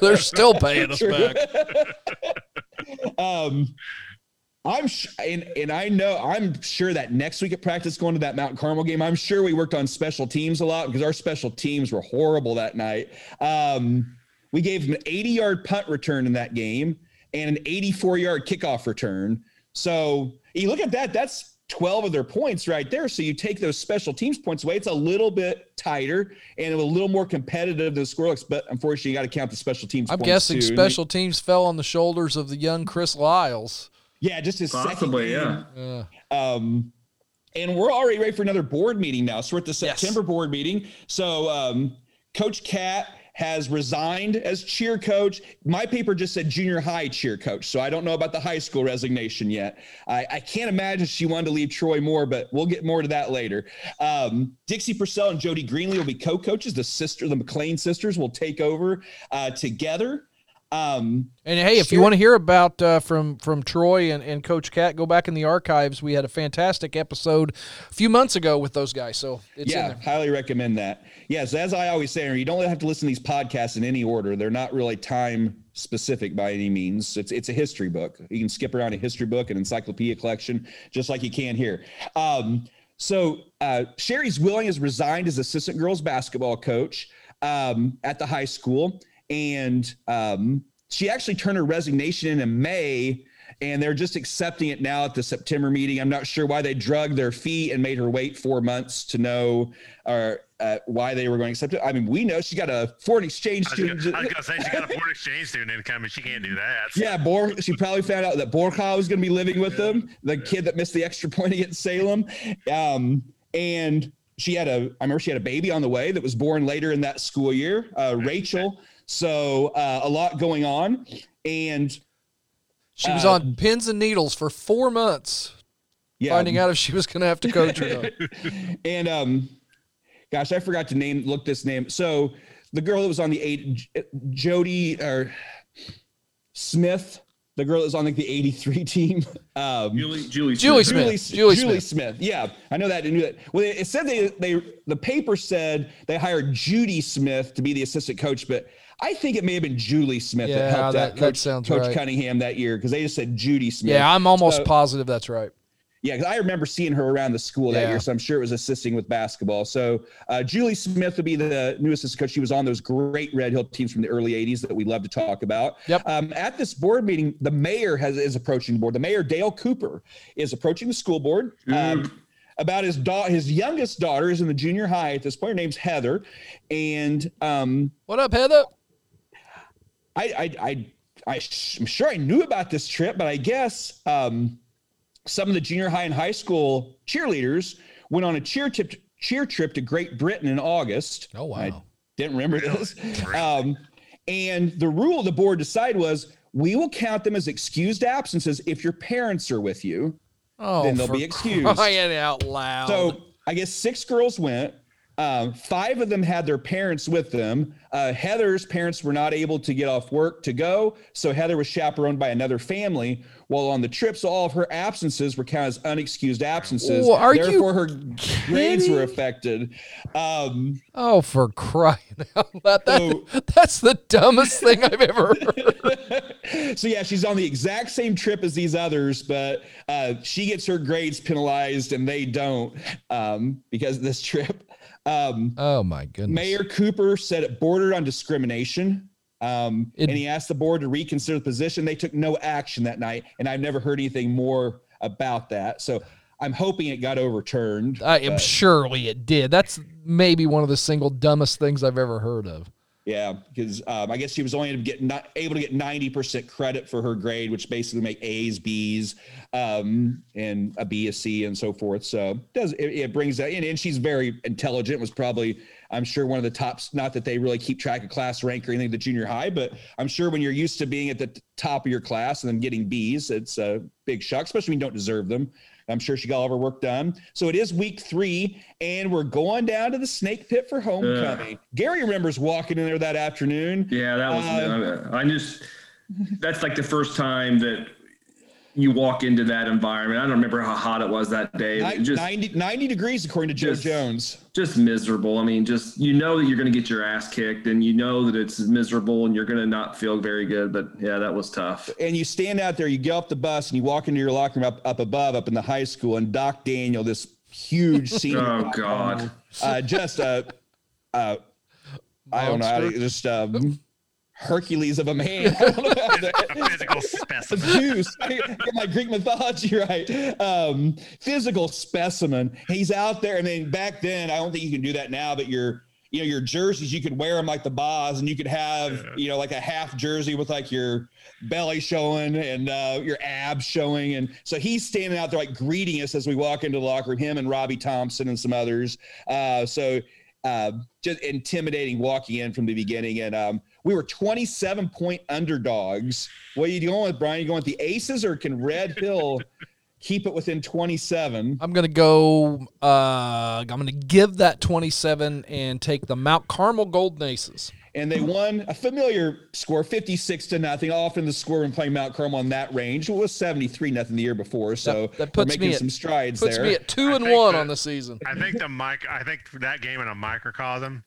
They're still paying us back. I'm sure that next week at practice, going to that Mount Carmel game, I'm sure we worked on special teams a lot because our special teams were horrible that night. We gave them an 80-yard punt return in that game and an 84-yard kickoff return. So you look at that, that's 12 of their points right there. So you take those special teams points away, it's a little bit tighter and a little more competitive than the scoreless, but unfortunately you got to count the special teams. I'm guessing special teams fell on the shoulders of the young Chris Lyles. Yeah, just his second game. Yeah. And we're already ready for another board meeting now. So we're at the September board meeting. So Coach Cat has resigned as cheer coach. My paper just said junior high cheer coach, so I don't know about the high school resignation yet. I can't imagine she wanted to leave Troy Moore, but we'll get more to that later. Dixie Purcell and Jody Greenlee will be co-coaches. The McLean sisters will take over together. And hey, if you want to hear about from Troy and Coach Cat, go back in the archives. We had a fantastic episode a few months ago with those guys, so it's in there. Highly recommend that. Yes, as I always say, you don't have to listen to these podcasts in any order. They're not really time specific by any means. It's a history book. You can skip around a history book, an encyclopedia collection, just like you can here. So Sherry's Willing has resigned as assistant girls basketball coach at the high school. And she actually turned her resignation in May, and they're just accepting it now at the September meeting. I'm not sure why they dragged their feet and made her wait 4 months to know why they were going to accept it. I mean, we know she got a foreign exchange student. I was going to say she got a foreign exchange student income, and she can't do that. So. Yeah, she probably found out that Borja was going to be living with them, the kid that missed the extra point against Salem. And I remember she had a baby on the way that was born later in that school year, Rachel. So a lot going on, and she was on pins and needles for 4 months, finding out if she was going to have to coach or not. And gosh, I forgot to look this name. So the girl that was on the Jody or Smith, the girl that was on the 83 team, Julie Smith. Yeah, I know that. I knew that. Well, it said the paper said they hired Judy Smith to be the assistant coach, but I think it may have been Julie Smith that helped out Coach right. Cunningham that year, because they just said Judy Smith. Yeah, I'm almost positive that's right. Yeah, because I remember seeing her around the school that year, so I'm sure it was assisting with basketball. So Julie Smith would be the new assistant coach. She was on those great Red Hill teams from the early 80s that we love to talk about. Yep. At this board meeting, the mayor is approaching the board. The mayor, Dale Cooper, is approaching the school board. About his youngest daughter is in the junior high at this point. Her name's Heather. And what up, Heather? I'm sure I knew about this trip, but I guess some of the junior high and high school cheerleaders went on a cheer trip to Great Britain in August. Oh, wow. I didn't remember this. And the rule the board decided was, we will count them as excused absences if your parents are with you. Oh, then they'll be excused. Crying out loud. So I guess 6 girls went. 5 of them had their parents with them. Heather's parents were not able to get off work to go, so Heather was chaperoned by another family. While on the trip, so all of her absences were counted as unexcused absences. Well, therefore, her grades were affected. For crying out loud. That's the dumbest thing I've ever heard. So, yeah, she's on the exact same trip as these others, but she gets her grades penalized and they don't because of this trip. Oh, my goodness. Mayor Cooper said it bordered on discrimination. And he asked the board to reconsider the position. They took no action that night, and I've never heard anything more about that. So I'm hoping it got overturned. Surely it did. That's maybe one of the single dumbest things I've ever heard of. Yeah, because I guess she was only not able to get 90% credit for her grade, which basically make A's, B's, and a B, a C, and so forth. So it brings that in, and she's very intelligent, was probably, I'm sure, one of the tops, not that they really keep track of class rank or anything at the junior high, but I'm sure when you're used to being at the top of your class and then getting B's, it's a big shock, especially when you don't deserve them. I'm sure she got all of her work done. So it is week 3, and we're going down to the snake pit for homecoming. Gary remembers walking in there that afternoon. Yeah, that was that's like the first time that you walk into that environment. I don't remember how hot it was that day. 90 degrees, according to Joe Jones. Just miserable. I mean, just, you know that you're going to get your ass kicked, and you know that it's miserable, and you're going to not feel very good. But, yeah, that was tough. And you stand out there, you get off the bus, and you walk into your locker room up in the high school, and Doc Daniel, this huge senior. Oh, God. I don't know. Just Hercules of a man. I don't know how to, physical specimen. Zeus. Get my Greek mythology right. Physical specimen. He's out there. I mean, back then, I don't think you can do that now, but your jerseys, you could wear them like the Boz, and you could have, like a half jersey with like your belly showing and your abs showing. And so he's standing out there like greeting us as we walk into the locker room, him and Robbie Thompson and some others. So just intimidating walking in from the beginning. And we were 27-point underdogs. What are you going with, Brian? You going with the Aces, or can Red Hill keep it within 27? I'm going to give that 27 and take the Mount Carmel Golden Aces. And they won a familiar score, 56-0. Often the score when playing Mount Carmel in that range was 73-0 the year before. So that puts me at some strides there. Puts me at 2-1 on the season. I think that game in a microcosm.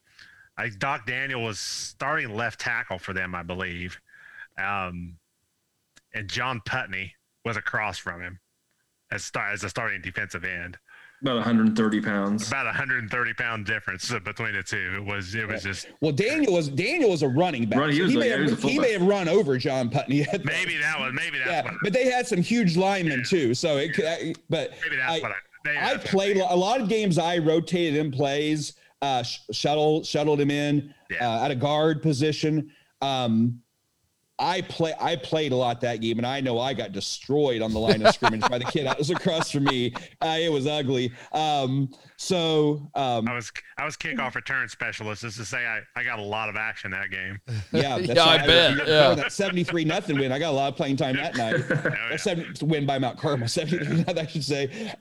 Doc Daniel was starting left tackle for them, I believe, and John Putney was across from him as a starting defensive end. About 130 pounds. About 130-pound difference between the two. It was just. Well, Daniel was a running back. He may have run over John Putney. Maybe that was. But they had some huge linemen too. So it. I played a lot of games. I rotated in plays. Shuttled him in at a guard position. I played a lot that game, and I know I got destroyed on the line of scrimmage by the kid that was across from me. It was ugly. I was kickoff return specialist. This is to say, I got a lot of action that game. Yeah, that's I bet. Yeah. That 73-0 win. I got a lot of playing time that night. Win by Mount Carmel, 73-0, I should say.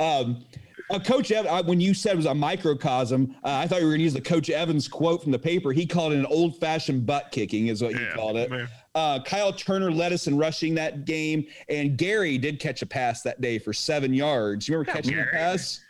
Coach Evans, when you said it was a microcosm, I thought you were going to use the Coach Evans quote from the paper. He called it an old-fashioned butt-kicking is what he called it. Kyle Turner led us in rushing that game, and Gary did catch a pass that day for 7 yards. You remember catching the pass?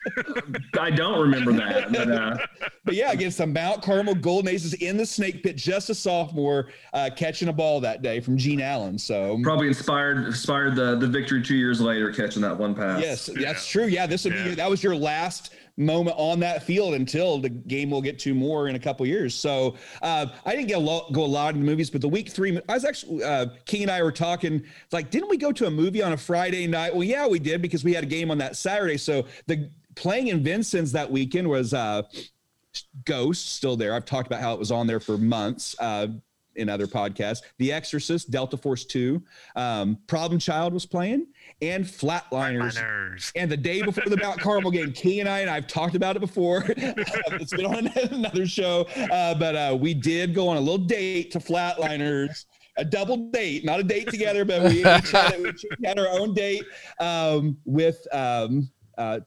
I don't remember that. But yeah, against the Mount Carmel Golden Aces in the snake pit, just a sophomore catching a ball that day from Gene Allen. So probably inspired the victory 2 years later, catching that one pass. Yes, that's true. Yeah, this would be that was your last moment on that field until the game we'll get to more in a couple years. So I didn't go a lot in the movies, but the week 3, I was actually King and I were talking. It's like, didn't we go to a movie on a Friday night? Well, yeah, we did because we had a game on that Saturday. So the playing in Vincent's that weekend was Ghost still there. I've talked about how it was on there for months in other podcasts. The Exorcist, Delta Force 2, Problem Child was playing, and Flatliners. And the day before the Mount Carmel game, King and I've talked about it before. It's been on another show, but we did go on a little date to Flatliners. A double date, not a date together, but we had our own date to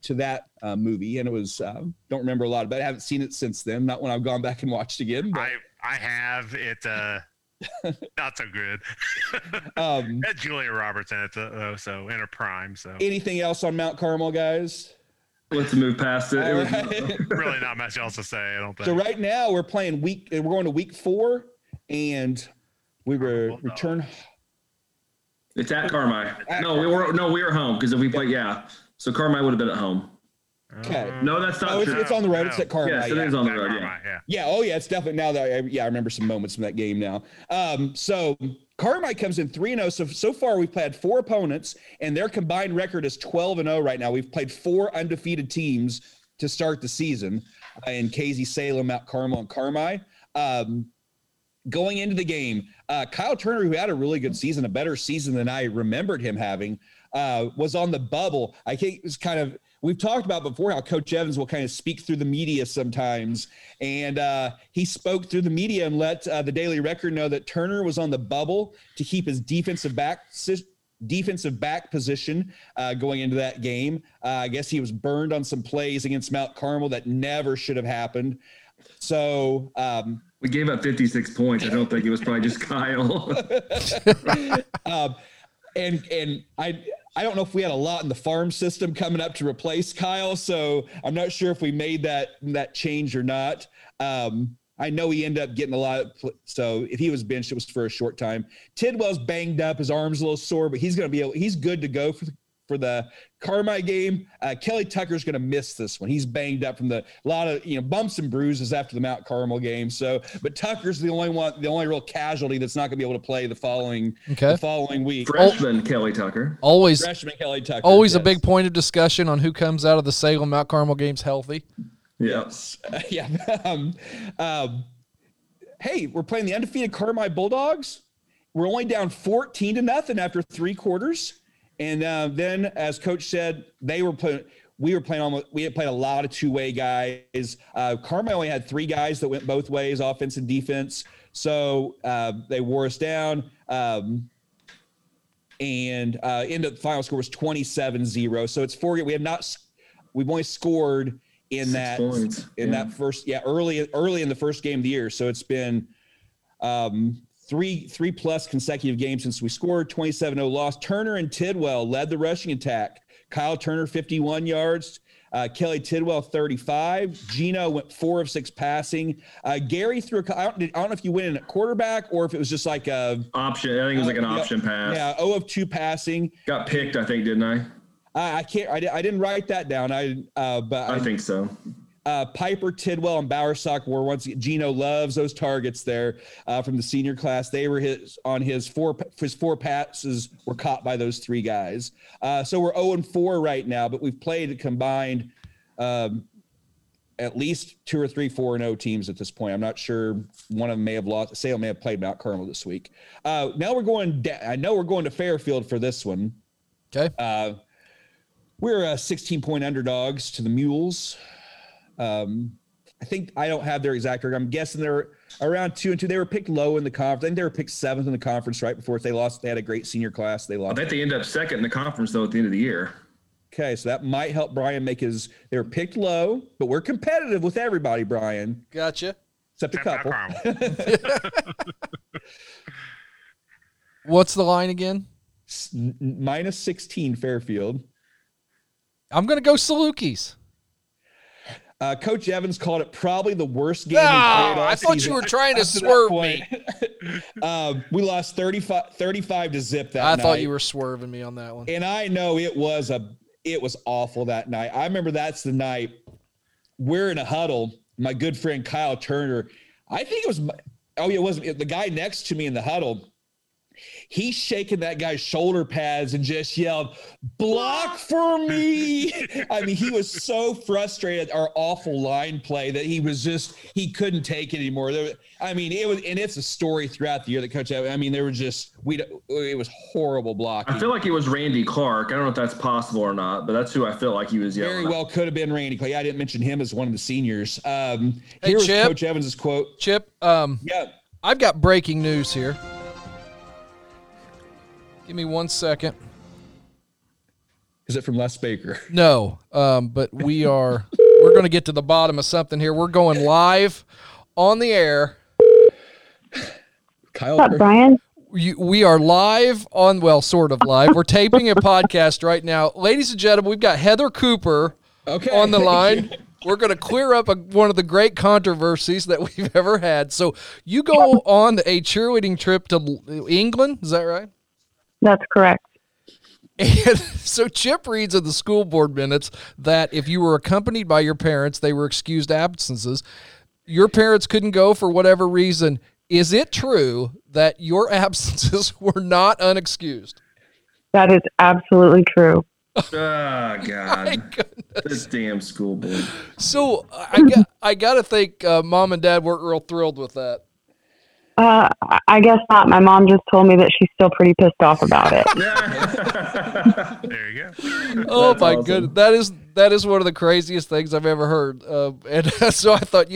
that movie, and it was don't remember a lot about it. I haven't seen it since then, not when I've gone back and watched again, but I have it not so good. That's Julia Roberts in it, so in her prime. So anything else on Mount Carmel, guys? Let's move past it. Really not much else to say, I don't think. So right now we're going to week 4, and we were return. It's at Carmi. We were home because if we play, so Carmi would have been at home. Okay. No, that's not true. It's on the road. No. It's at Carmi. Yes, it is on the road. Carmi, it's definitely now that I remember some moments from that game now. So Carmi comes in 3-0. So far we've played 4 opponents, and their combined record is 12-0 right now. We've played 4 undefeated teams to start the season in KZ, Salem, Mount Carmel, and Carmi. Going into the game, Kyle Turner, who had a really good season, a better season than I remembered him having, was on the bubble. I think it was kind of, we've talked about before how Coach Evans will kind of speak through the media sometimes. And he spoke through the media and let the Daily Record know that Turner was on the bubble to keep his defensive back position going into that game. I guess he was burned on some plays against Mount Carmel that never should have happened. So we gave up 56 points. I don't think it was probably just Kyle. And I don't know if we had a lot in the farm system coming up to replace Kyle, so I'm not sure if we made that change or not. I know he ended up getting a lot, so if he was benched, it was for a short time. Tidwell's banged up, his arm's a little sore, but he's going to be he's good to go for the Carmi game. Kelly Tucker's going to miss this one. He's banged up from a lot of bumps and bruises after the Mount Carmel game. So, but Tucker's the only real casualty that's not going to be able to play the following week. Freshman Kelly Tucker. Always a big point of discussion on who comes out of the Salem Mount Carmel games healthy. Yes. Hey, we're playing the undefeated Carmi Bulldogs. We're only down 14-0 after 3 quarters. And then, as Coach said, we had played a lot of two-way guys. Carmi only had three guys that went both ways, offense and defense. So they wore us down. And end of the final score was 27-0. So it's 4. We've only scored in that points. That first, early in the first game of the year. So it's been three plus consecutive games since we scored. 27-0 loss. Turner and Tidwell led the rushing attack. Kyle Turner 51 yards. Kelly Tidwell 35. Gino went 4 of 6 passing. Gary threw a, I don't know if you went in at quarterback or if it was just like a option. I think it was like an option pass. Yeah, 0 of 2 passing. Got picked, I think, didn't I? I didn't write that down. But I think so. Piper, Tidwell, and Bowersock were once again. Gino loves those targets there from the senior class. They were his four passes were caught by those three guys. So we're 0-4 right now, but we've played a combined at least 2 or 3 4-0 teams at this point. I'm not sure. One of them may have lost. Salem may have played Mount Carmel this week. Now we're going. I know we're going to Fairfield for this one. Okay. We're 16-point underdogs to the Mules. I think I don't have their exact record. I'm guessing they're around 2-2. They were picked low in the conference. I think they were picked 7th in the conference right before. If they lost, they had a great senior class. They lost. I bet they end up 2nd in the conference though at the end of the year. Okay, so that might help Brian make his. They were picked low, but we're competitive with everybody, Brian. Gotcha. Except a couple. What's the line again? Minus 16 Fairfield. I'm gonna go Salukis. Coach Evans called it probably the worst game. I thought you were trying to swerve me. We lost 35-0 that night. I thought you were swerving me on that one. And I know it was awful that night. I remember that's the night we're in a huddle. My good friend Kyle Turner, I think it was. It wasn't the guy next to me in the huddle. He's shaking that guy's shoulder pads and just yelled, "Block for me!" I mean, he was so frustrated at our awful line play that he couldn't take it anymore. It's a story throughout the year that Coach Evans. I mean, it was horrible blocking. I feel like it was Randy Clark. I don't know if that's possible or not, but that's who I feel like he was yelling. Very well could have been Randy Clark. Yeah, I didn't mention him as one of the seniors. Hey, here was Chip. Coach Evans' quote. Chip, I've got breaking news here. Give me 1 second. Is it from Les Baker? No, but we're going to get to the bottom of something here. We're going live on the air. Kyle, what's up, Brian? We are live on, well, sort of live. We're taping a podcast right now. Ladies and gentlemen, we've got Heather Cooper on the line. We're going to clear up one of the great controversies that we've ever had. So you go on a cheerleading trip to England, is that right? That's correct. And so Chip reads in the school board minutes that if you were accompanied by your parents, they were excused absences. Your parents couldn't go for whatever reason. Is it true that your absences were not unexcused? That is absolutely true. Oh, God. This damn school board. So I got to think Mom and Dad weren't real thrilled with that. I guess not. My mom just told me that she's still pretty pissed off about it. There you go. Oh, that's my awesome. Goodness. That is one of the craziest things I've ever heard. And so I thought,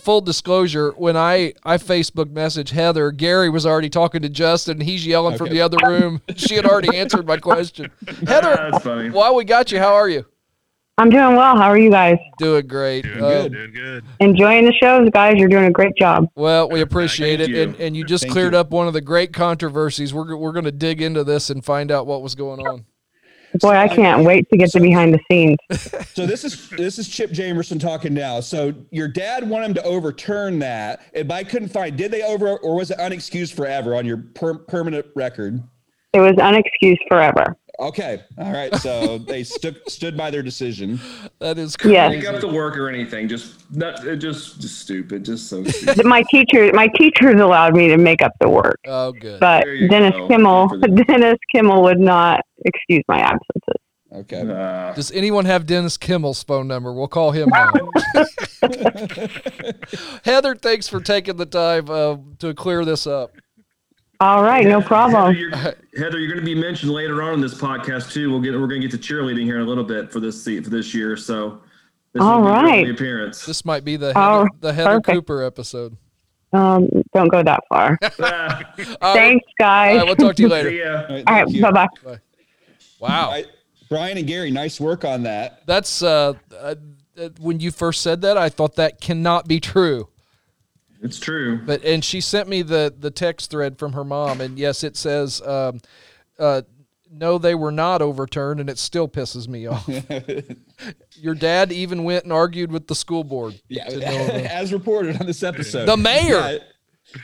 full disclosure, when I Facebook messaged Heather, Gary was already talking to Justin. And he's yelling from the other room. She had already answered my question. Heather, that's funny. While we got you, how are you? I'm doing well. How are you guys? Doing great. Doing good. Enjoying the shows, guys. You're doing a great job. Well, we appreciate it. You. And you just cleared up one of the great controversies. We're going to dig into this and find out what was going on. Boy, I can't wait to get to behind the scenes. So this is Chip Jamerson talking now. So your dad wanted him to overturn that. If I couldn't find, did they over or was it unexcused forever on your permanent record? It was unexcused forever. Okay. All right. So they stood by their decision. That is crazy. Yes. Pick up the work or anything. Just stupid. Just so stupid. My teachers allowed me to make up the work. Oh, good. But Dennis Kimmel would not excuse my absences. Okay. Does anyone have Dennis Kimmel's phone number? We'll call him now. Heather, thanks for taking the time to clear this up. All right, no problem. Heather, you're going to be mentioned later on in this podcast too. We're going to get to cheerleading here in a little bit for this year. So, this all right, appearance. This might be the Heather perfect. Cooper episode. Don't go that far. Thanks, guys. All right, we'll talk to you later. All right, bye-bye. Bye. Wow, Brian and Gary, nice work on that. That's when you first said that, I thought that cannot be true. It's true. And she sent me the text thread from her mom, and yes, it says, no, they were not overturned, and it still pisses me off. Your dad even went and argued with the school board. Yeah, as reported on this episode. The mayor.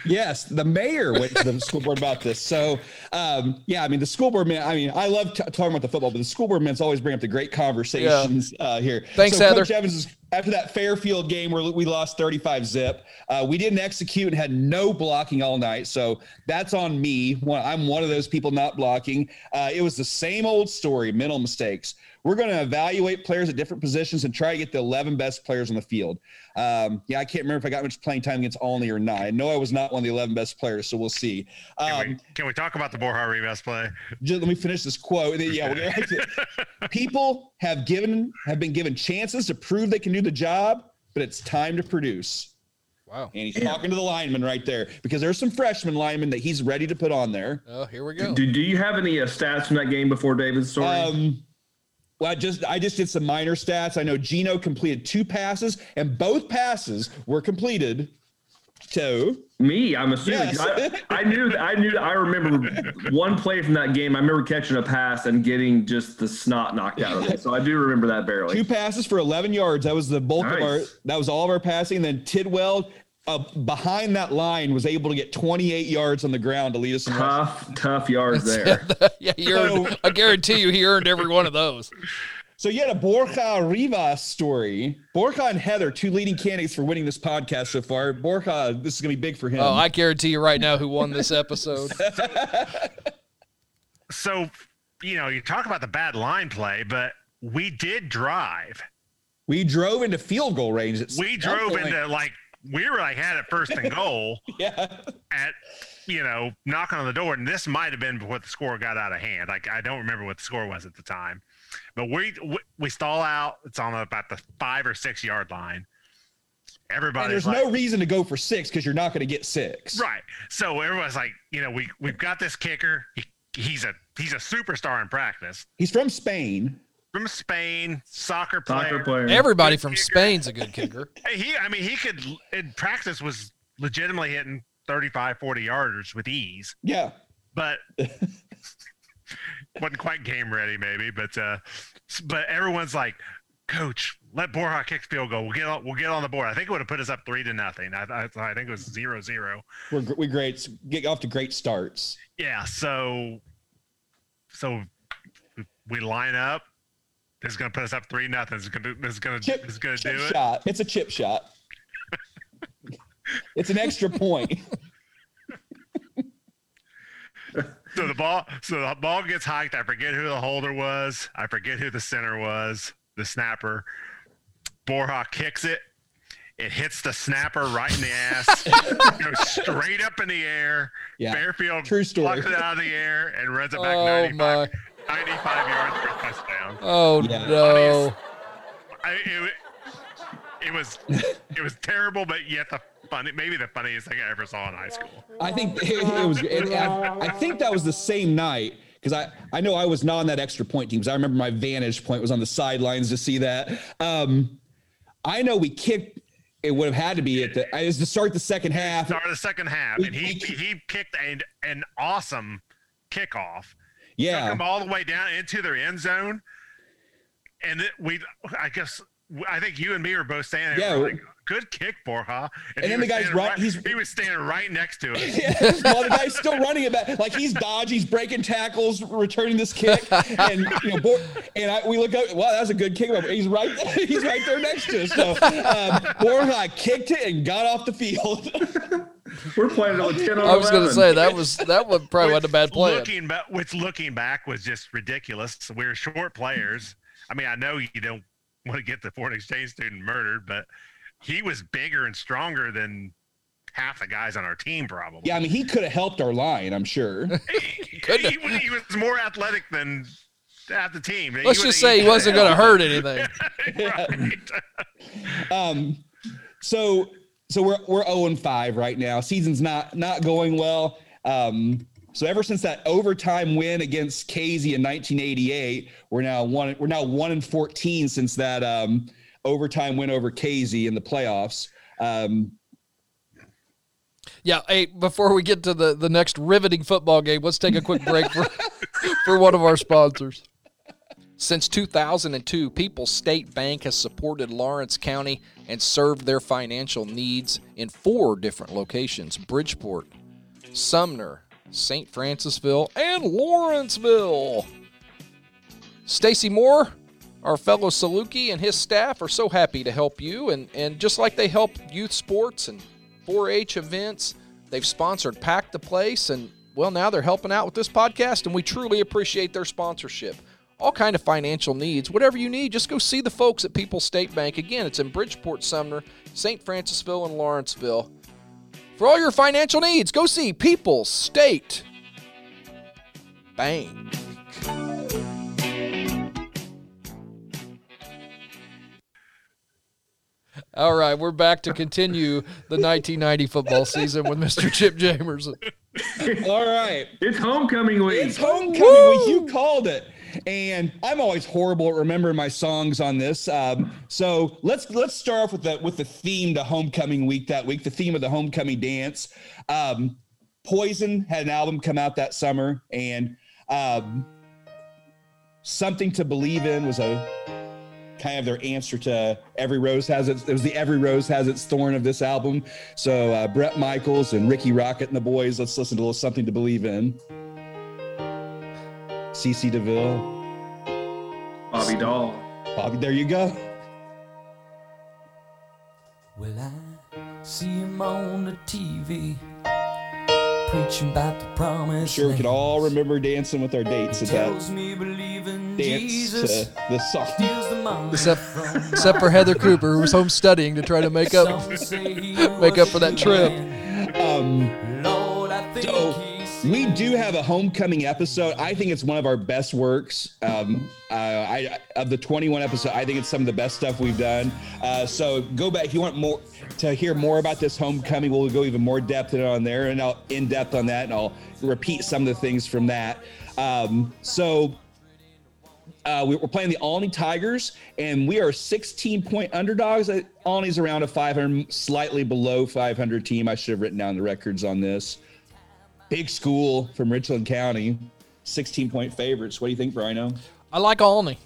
Yes, the mayor went to the school board about this. So, the school board man, I love talking about the football, but the school board men's always bring up the great conversations here. Thanks, so Heather. Coach Evans is, after that Fairfield game where we lost 35-0, we didn't execute and had no blocking all night. So that's on me. I'm one of those people not blocking. It was the same old story, mental mistakes. We're going to evaluate players at different positions and try to get the 11 best players on the field. I can't remember if I got much playing time against Olney or not. I know I was not one of the 11 best players, so we'll see. Can we talk about the Borja Rivas play? Just let me finish this quote. People have been given chances to prove they can do the job, but it's time to produce. Wow. And he's talking to the lineman right there, because there's some freshman linemen that he's ready to put on there. Oh, here we go. Do you have any stats from that game before David's story? Well, I just did some minor stats. I know Gino completed 2 passes, and both passes were completed to me. I'm assuming. Yes. I knew. I remember one play from that game. I remember catching a pass and getting just the snot knocked out of it. So I do remember that barely. 2 passes for 11 yards. That was the bulk of our. That was all of our passing. And then Tidwell, behind that line, was able to get 28 yards on the ground to lead us. Tough yards there. I guarantee you he earned every one of those. So you had a Borja Rivas story. Borja and Heather, 2 leading candidates for winning this podcast so far. Borja, this is going to be big for him. Oh, I guarantee you right now who won this episode. So, you talk about the bad line play, but we did drive. We drove into field goal range. We were had it first and goal knocking on the door. And this might've been before the score got out of hand. I don't remember what the score was at the time, but we stall out. It's on about the 5 or 6 yard line. And there's no reason to go for 6 because you're not going to get 6. Right. So everyone's like, we've got this kicker. He's a superstar in practice. He's from Spain. Soccer player. Everybody from Spain's a good kicker. He could, in practice, was legitimately hitting 35, 40 yarders with ease. Yeah. But wasn't quite game ready maybe, but everyone's like, Coach, let Borja kick field goal. We'll get on the board. I think it would have put us up 3-0. I think it was 0-0. Get off to great starts. Yeah. So we line up. This is going to put us up 3-0. It's going to do it. Shot. It's a chip shot. It's an extra point. So the ball gets hiked. I forget who the holder was. I forget who the center was, the snapper. Borja kicks it. It hits the snapper right in the ass. Goes straight up in the air. Yeah. Fairfield plucks it out of the air and runs it back 95. 95 yards for a touchdown. Oh, no. It was terrible, but yet the funniest thing I ever saw in high school. I think it was. I think that was the same night, because I know I was not on that extra point team, because I remember my vantage point was on the sidelines to see that. I know we kicked. It would have had to be it was to start the second half. And he kicked an awesome kickoff. Yeah, took them all the way down into their end zone, and I think you and me were both standing there. Yeah, like, good kick, Borja. And then the guy's he was standing right next to us. Yeah, well, the guy's still running it back. Like, he's dodgy, he's breaking tackles, returning this kick, and we look up. Wow, that's a good kick. He's right there next to us. So Borja kicked it and got off the field. We're playing it on 10 on 11. I was going to say that probably wasn't a bad play. Looking back was just ridiculous. We're short players. I know you don't want to get the foreign exchange student murdered, but he was bigger and stronger than half the guys on our team, probably. Yeah, I mean, he could have helped our line, I'm sure. He was more athletic than half the team. Let's just say he wasn't going to hurt anything. Right. So we're 0-5 right now. Season's not going well. So ever since that overtime win against Casey in 1988, we're now 1-14 since that overtime win over Casey in the playoffs. Yeah. Hey, before we get to the next riveting football game, let's take a quick break for one of our sponsors. Since 2002, People's State Bank has supported Lawrence County and served their financial needs in 4 different locations: Bridgeport, Sumner, St. Francisville, and Lawrenceville. Stacy Moore, our fellow Saluki, and his staff are so happy to help you. And just like they help youth sports and 4-H events, they've sponsored Pack the Place, and, well, now they're helping out with this podcast, and we truly appreciate their sponsorship. All kind of financial needs, whatever you need, just go see the folks at People's State Bank. Again, it's in Bridgeport, Sumner, St. Francisville, and Lawrenceville. For all your financial needs, go see People's State Bank. All right, we're back to continue the 1990 football season with Mr. Chip Jamerson. All right. It's homecoming week. It's homecoming week. You called it. And I'm always horrible at remembering my songs on this. So let's start off with the theme to homecoming week that week, the theme of the homecoming dance. Poison had an album come out that summer, and Something to Believe In was a kind of their answer to Every Rose Has Its. It was the Every Rose Has Its Thorn of this album. So Bret Michaels and Ricky Rocket and the boys, let's listen to a little Something to Believe In. CeCe DeVille, Bobby Dahl. Bobby, there you go. Well, I see him on the TV preaching about the promise. I'm sure we could all remember dancing with our dates at that dance to this song. Except for Heather Cooper, who was home studying to try to make up for that trip. Lord, I think we do have a homecoming episode. I think it's one of our best works. Of the 21 episode, I think it's some of the best stuff we've done. So go back if you want more to hear more about this homecoming. We'll go even more depth in on there, and I'll in depth on that, and I'll repeat some of the things from that. We're playing the Olney Tigers, and we are 16-point underdogs. Olney's around a 500, slightly below 500 team. I should have written down the records on this. Big school from Richland County, 16-point favorites. What do you think, Brino? I like Olney.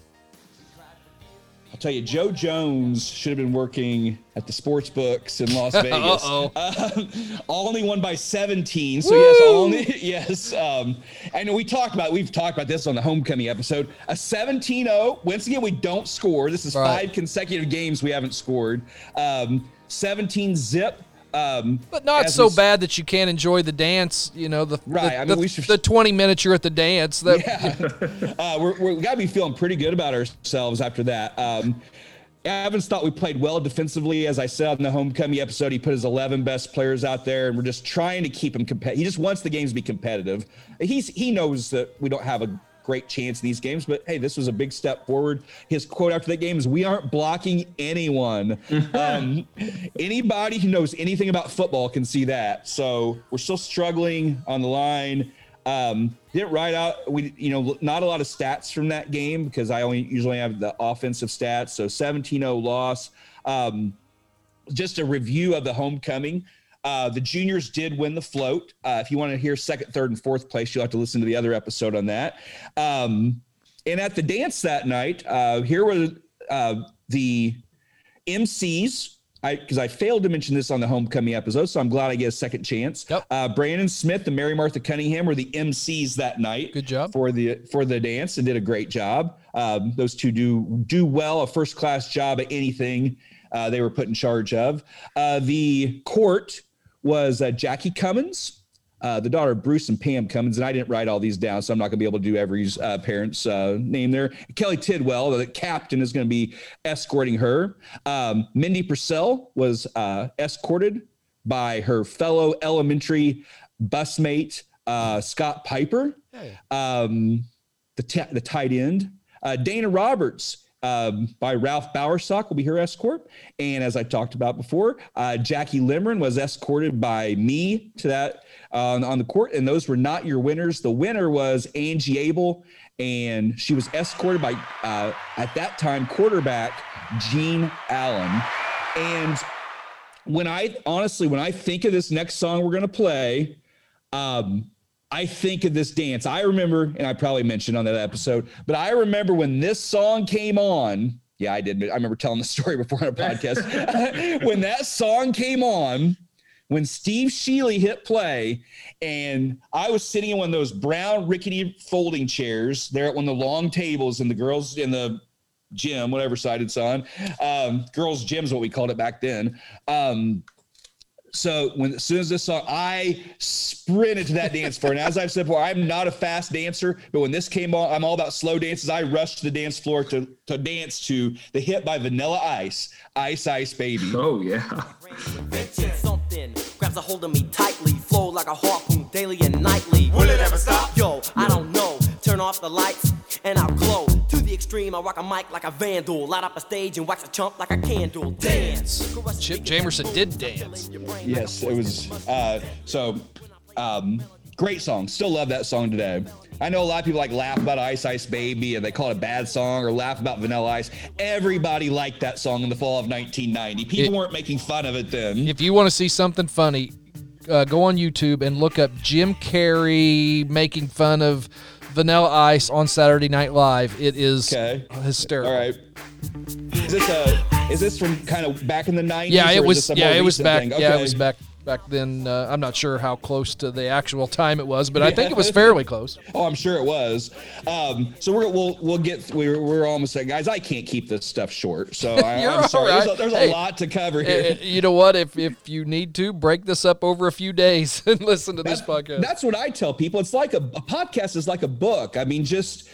I'll tell you, Joe Jones should have been working at the sports books in Las Vegas. Uh-oh. Olney won by 17, so woo! Yes, Olney. Yes. I know we've talked about this on the homecoming episode. A 17-0. Once again, we don't score. This is right. 5 consecutive games we haven't scored. 17-zip. But not so bad that you can't enjoy the dance, you know, the 20 minutes you're at the dance. Yeah. We got to be feeling pretty good about ourselves after that. Evans thought we played well defensively. As I said in the homecoming episode, he put his 11 best players out there, and we're just trying to keep him competitive. He just wants the games to be competitive. He knows that we don't have a great chance in these games, but hey, this was a big step forward. His quote after that game is, "We aren't blocking anyone." Anybody who knows anything about football can see that. So we're still struggling on the line. Didn't write out, not a lot of stats from that game because I only usually have the offensive stats. So 17-0 loss. Just a review of the homecoming. The juniors did win the float. If you want to hear second, third, and fourth place, you'll have to listen to the other episode on that. And at the dance that night, here were the MCs, because I failed to mention this on the homecoming episode, so I'm glad I get a second chance. Yep. Brandon Smith and Mary Martha Cunningham were the MCs that night. Good job. For the dance, and did a great job. Those two do well, a first-class job at anything they were put in charge of. The court was Jackie Cummins, the daughter of Bruce and Pam Cummins, and I didn't write all these down, so I'm not going to be able to do every parent's name there. Kelly Tidwell, the captain, is going to be escorting her. Mindy Purcell was escorted by her fellow elementary busmate, Scott Piper, the tight end, Dana Roberts, by Ralph Bowersock will be her escort. And as I talked about before, Jackie Limron was escorted by me to that on the court. And those were not your winners. The winner was Angie Abel. And she was escorted by, at that time, quarterback Gene Allen. And when I think of this next song we're going to play, I think of this dance. I remember, and I probably mentioned on that episode, but I remember when this song came on. Yeah, I did. I remember telling the story before on a podcast. When that song came on, when Steve Shealy hit play, and I was sitting in one of those brown rickety folding chairs there at one of the long tables in the girls in the gym, whatever side it's on. Girls' gym is what we called it back then. So as soon as this song, I sprinted to that dance floor. And as I've said before, I'm not a fast dancer, but when this came on, I'm all about slow dances. I rushed to the dance floor to dance to the hit by Vanilla Ice, Ice Ice Baby. Oh, yeah. Something grabs a hold of me tightly, flow like a harpoon daily and nightly. Will it ever stop? Yo, I don't know. Turn off the lights and I'll glow. To the extreme, I rock a mic like a vandal, light up a stage and wax a chump like a candle. Dance. Chip Jamerson did dance. Yes, it was. Great song. Still love that song today. I know a lot of people like laugh about Ice Ice Baby and they call it a bad song, or laugh about Vanilla Ice. Everybody liked that song in the fall of 1990. People weren't making fun of it then. If you want to see something funny, go on YouTube and look up Jim Carrey making fun of Vanilla Ice on Saturday Night Live. It is hysterical. All right. Is this from kind of back in the 90s? Yeah, it was. Yeah, it was back. Okay. Yeah, it was back then. I'm not sure how close to the actual time it was, but I think it was fairly close. Oh, I'm sure it was. So we're almost there, guys. I can't keep this stuff short, so I'm sorry. Right. There's a lot to cover here. You know what? If you need to break this up over a few days and listen to this podcast, that's what I tell people. It's like a podcast is like a book. I mean, just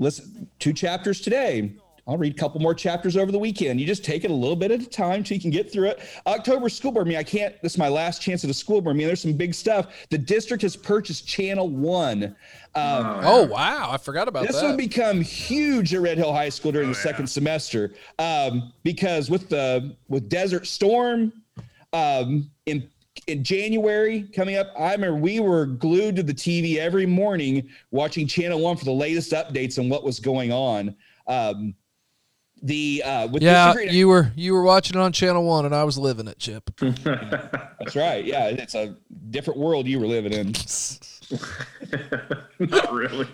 listen. 2 chapters today. I'll read a couple more chapters over the weekend. You just take it a little bit at a time so you can get through it. October school board meeting. This is my last chance at a school board meeting. There's some big stuff. The district has purchased Channel One. Oh, wow. I forgot about this. This will become huge at Red Hill High School during the second semester. Because with Desert Storm, in January coming up, I remember we were glued to the TV every morning watching Channel One for the latest updates on what was going on. You were watching it on Channel One, and I was living it, Chip. That's right. Yeah, it's a different world you were living in. Not really.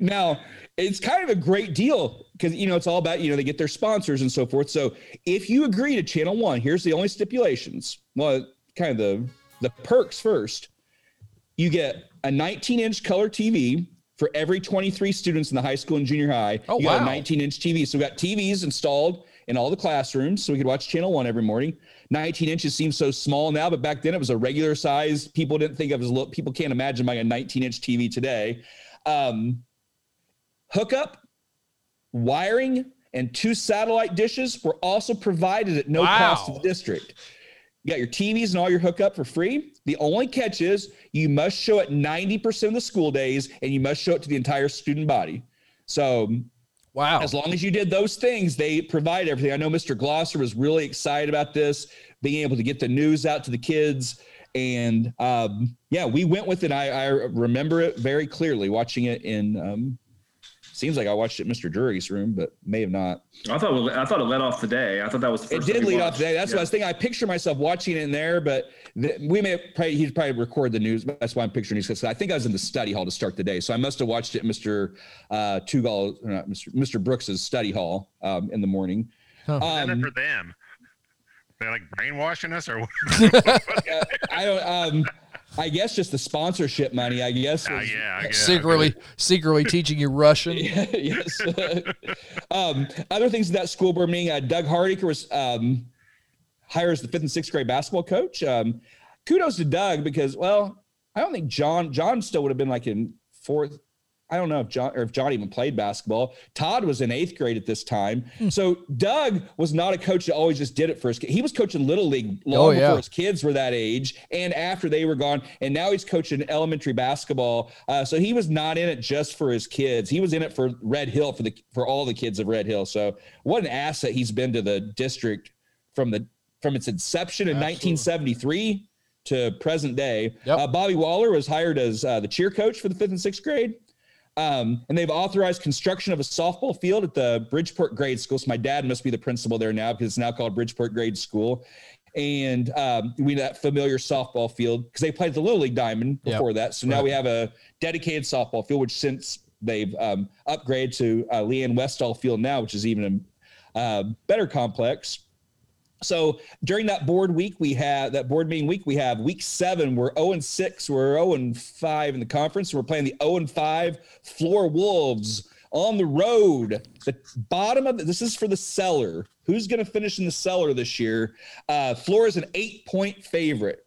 Now, it's kind of a great deal because it's all about they get their sponsors and so forth. So, if you agree to Channel One, here's the only stipulations. Well, kind of the perks first. You get a 19-inch color TV. For every 23 students in the high school and junior high, you got a 19-inch TV. So we got TVs installed in all the classrooms so we could watch Channel One every morning. 19 inches seems so small now, but back then it was a regular size. People didn't think of it as little. People can't imagine buying a 19-inch TV today. Hookup, wiring, and 2 satellite dishes were also provided at no cost to the district. You got your TVs and all your hookup for free. The only catch is you must show it 90% of the school days, and you must show it to the entire student body. So, as long as you did those things, they provide everything. I know Mr. Glosser was really excited about this, being able to get the news out to the kids. And, we went with it. I remember it very clearly, watching it in seems like I watched it in Mr. Drury's room, but may have not. I thought it led off today. I thought that was the first. It did lead off today. That's what I was thinking. I picture myself watching it in there, but he'd probably record the news. That's why I'm picturing news. I think I was in the study hall to start the day, so I must have watched it in Mr. Tugall, or not, Mr. Brooks's study hall in the morning. Huh. For them, they're like brainwashing us, or what? I don't. I guess just the sponsorship money, I guess. Secretly teaching you Russian. Yes. Other things at that school board meeting, Doug Hardiker was hired as the 5th and 6th grade basketball coach. Kudos to Doug because, I don't think John still would have been like in fourth, I don't know if John even played basketball. Todd was in eighth grade at this time. So Doug was not a coach that always just did it for his kids. He was coaching Little League long before his kids were that age and after they were gone. And now he's coaching elementary basketball. So he was not in it just for his kids. He was in it for Red Hill, for all the kids of Red Hill. So what an asset he's been to the district from its inception in 1973 to present day. Bobby Waller was hired as the cheer coach for the 5th and 6th grade. And they've authorized construction of a softball field at the Bridgeport Grade School. So my dad must be the principal there now, because it's now called Bridgeport Grade School. And we have that familiar softball field, because they played the Little League Diamond before that. So now we have a dedicated softball field, which since they've upgraded to Leanne Westall Field now, which is even a better complex. So during that board week, we have that board meeting week. We have week 7. We're 0-6. We're 0-5 in the conference. We're playing the 0-5 Floor Wolves on the road. The bottom of this is for the cellar. Who's going to finish in the cellar this year? Floor is an 8-point favorite.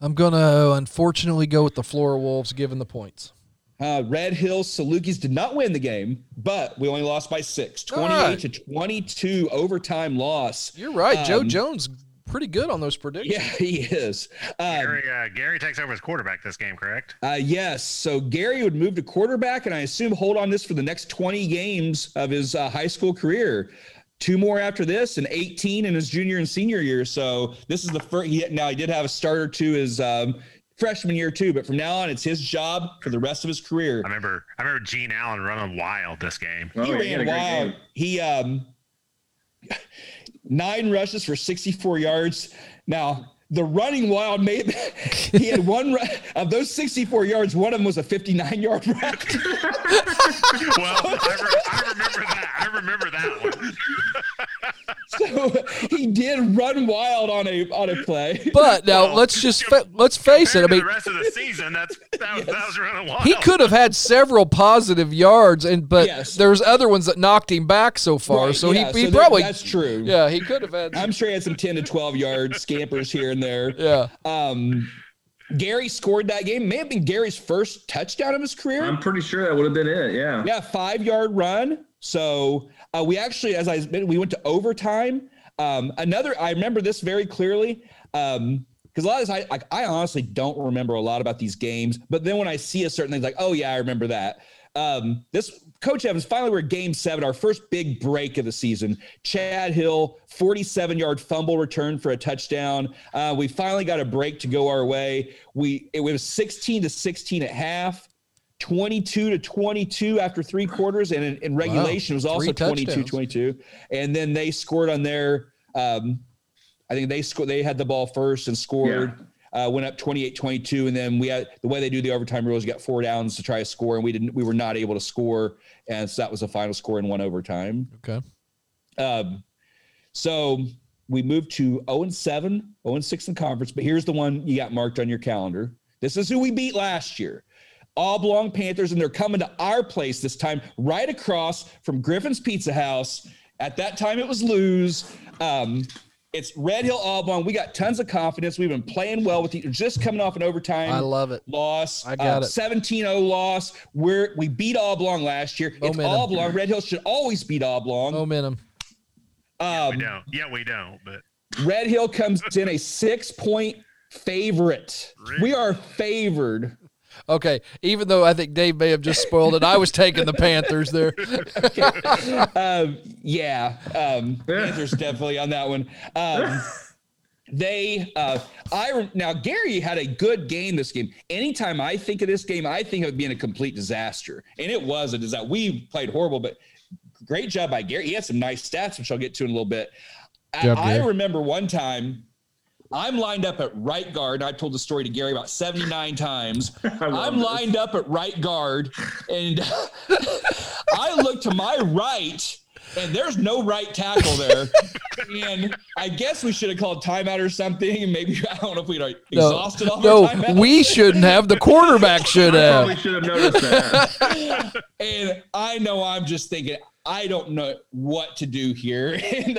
I'm going to unfortunately go with the Floor Wolves, given the points. Red Hill Salukis did not win the game, but we only lost by 6, 28-22 overtime loss. You're right. Joe Jones, pretty good on those predictions. Yeah, he is. Gary takes over as quarterback this game, correct? Yes. So Gary would move to quarterback, and I assume hold on this for the next 20 games of his high school career. 2 more after this, and 18 in his junior and senior year. So this is the first. Now he did have a starter to his freshman year too, but from now on, it's his job for the rest of his career. I remember Gene Allen running wild this game. He ran wild. He 9 rushes for 64 yards. Now the running wild made he had one run of those 64 yards. One of them was a 59-yard run. I remember that one. So he did run wild on a play. But now let's face it. I mean, the rest of the season, that was running wild. He could have had several positive yards, but there's other ones that knocked him back so far. Right, so he probably that's true. Yeah, he could have had. I'm sure he had some 10 to 12 yard scampers here and there. Yeah. Gary scored that game. May have been Gary's first touchdown of his career. I'm pretty sure that would have been it. Yeah. Yeah, 5-yard run. So we actually, we went to overtime. I remember this very clearly because a lot of times I honestly don't remember a lot about these games. But then when I see a certain thing, like, oh yeah, I remember that. This Coach Evans, finally we're at game 7, our first big break of the season. Chad Hill, 47-yard fumble return for a touchdown. We finally got a break to go our way. It was 16-16 at half, 22-22 after 3 quarters, and in regulation it was also 22-22. And then they scored on their I think they scored. They had the ball first and scored. Yeah. Went up 28-22, and then we had the way they do the overtime rules. You got 4 downs to try to score, and we were not able to score, and so that was the final score in 1 overtime. Okay. So we moved to 0-7, 0-6 in conference. But here's the one you got marked on your calendar. This is who we beat last year, Oblong Panthers, and they're coming to our place this time, right across from Griffin's Pizza House. At that time, it was Lou's. It's Red Hill Oblong. We got tons of confidence. We've been playing well with you. Just coming off an overtime. I love it. Loss. I got it. 17-0 loss. We beat Oblong last year. Momentum. It's Oblong. Red Hill should always beat Oblong. Momentum. Yeah, we don't. But Red Hill comes in a 6-point favorite. We are favored. Okay, even though I think Dave may have just spoiled it, I was taking the Panthers there. Okay. Panthers definitely on that one. Now Gary had a good game this game. Anytime I think of this game, I think of it being a complete disaster, and it was a disaster. We played horrible, but great job by Gary. He had some nice stats, which I'll get to in a little bit. I remember one time, I'm lined up at right guard. I've told the story to Gary about 79 times. I'm lined up at right guard, and I look to my right, and there's no right tackle there. And I guess we should have called timeout or something. And maybe I don't know if we'd exhausted all the timeouts. No, we shouldn't have. The quarterback should have. We should have noticed that. And I know I'm just thinking, I don't know what to do here. And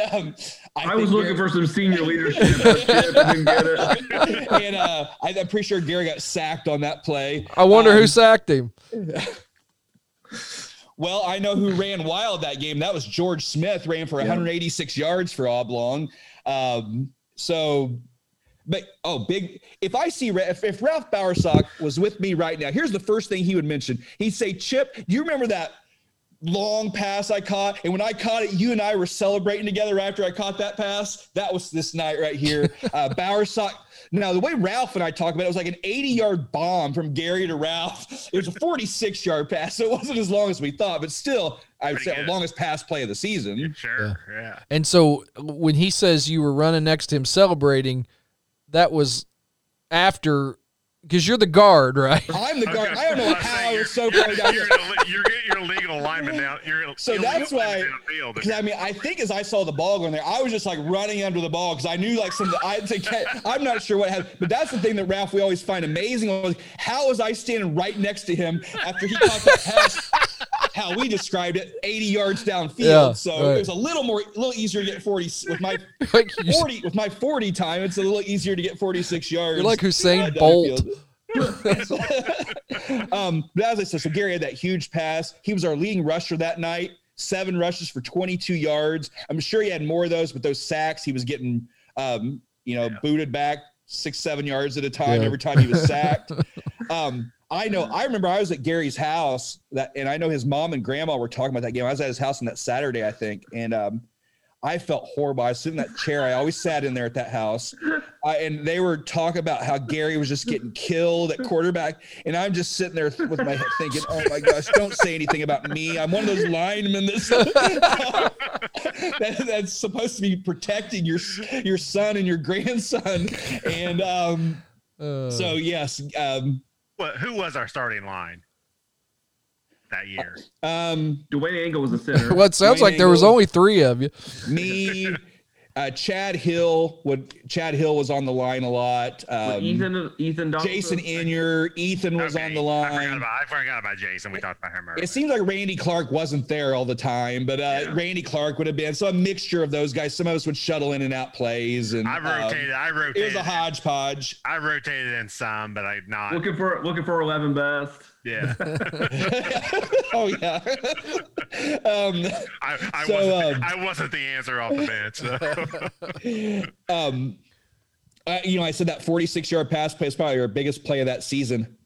I was looking for some senior leadership. Didn't get it. And I'm pretty sure Gary got sacked on that play. I wonder who sacked him. Well, I know who ran wild that game. That was George Smith, ran for 186 yards for Oblong. If Ralph Bowersock was with me right now, here's the first thing he would mention. He'd say, Chip, do you remember that long pass I caught? And when I caught it, you and I were celebrating together after I caught that pass. That was this night right here. Bowersock. Now, the way Ralph and I talk about it, it was like an 80-yard bomb from Gary to Ralph. It was a 46-yard pass, so it wasn't as long as we thought, but still, I would say the longest pass play of the season. Sure, yeah. And so when he says you were running next to him celebrating, that was after – because you're the guard, right? I'm the guard. Okay. I don't know how you're so far down here. You're getting your legal alignment now. So that's why, because I mean, I think as I saw the ball going there, I was just like running under the ball because I knew like something. I'm not sure what happened, but that's the thing that Ralph, we always find amazing. Was how was I standing right next to him after he caught that pass? How we described it, 80 yards downfield. Yeah, so it was a little easier to get 40 with my 40 time. It's a little easier to get 46 yards. You're like Usain Bolt. But as I said, so Gary had that huge pass. He was our leading rusher that night. 7 rushes for 22 yards. I'm sure he had more of those, but those sacks, he was getting, booted back 6-7 yards at a time every time he was sacked. I remember I was at Gary's house and I know his mom and grandma were talking about that game. I was at his house on that Saturday, I think. And, I felt horrible. I was sitting in that chair. I always sat in there at that house. And they were talking about how Gary was just getting killed at quarterback. And I'm just sitting there with my head thinking, oh my gosh, don't say anything about me. I'm one of those linemen that's supposed to be protecting your son and your grandson. And, so yes, who was our starting line that year? Dwayne Angle was the center. Well, it sounds like there was only 3 of you. Me, Chad Hill was on the line a lot. Ethan Dawson. Jason Inyer. Ethan was on the line. I forgot about Jason. We talked about him earlier. It seems like Randy Clark wasn't there all the time, but Randy Clark would have been. So a mixture of those guys. Some of us would shuttle in and out plays. And I rotated. It was a hodgepodge. I rotated in some, but I'm not. Looking for 11 best. Yeah. Oh yeah. I wasn't the answer off the bench. So. I said that 46-yard pass play is probably our biggest play of that season.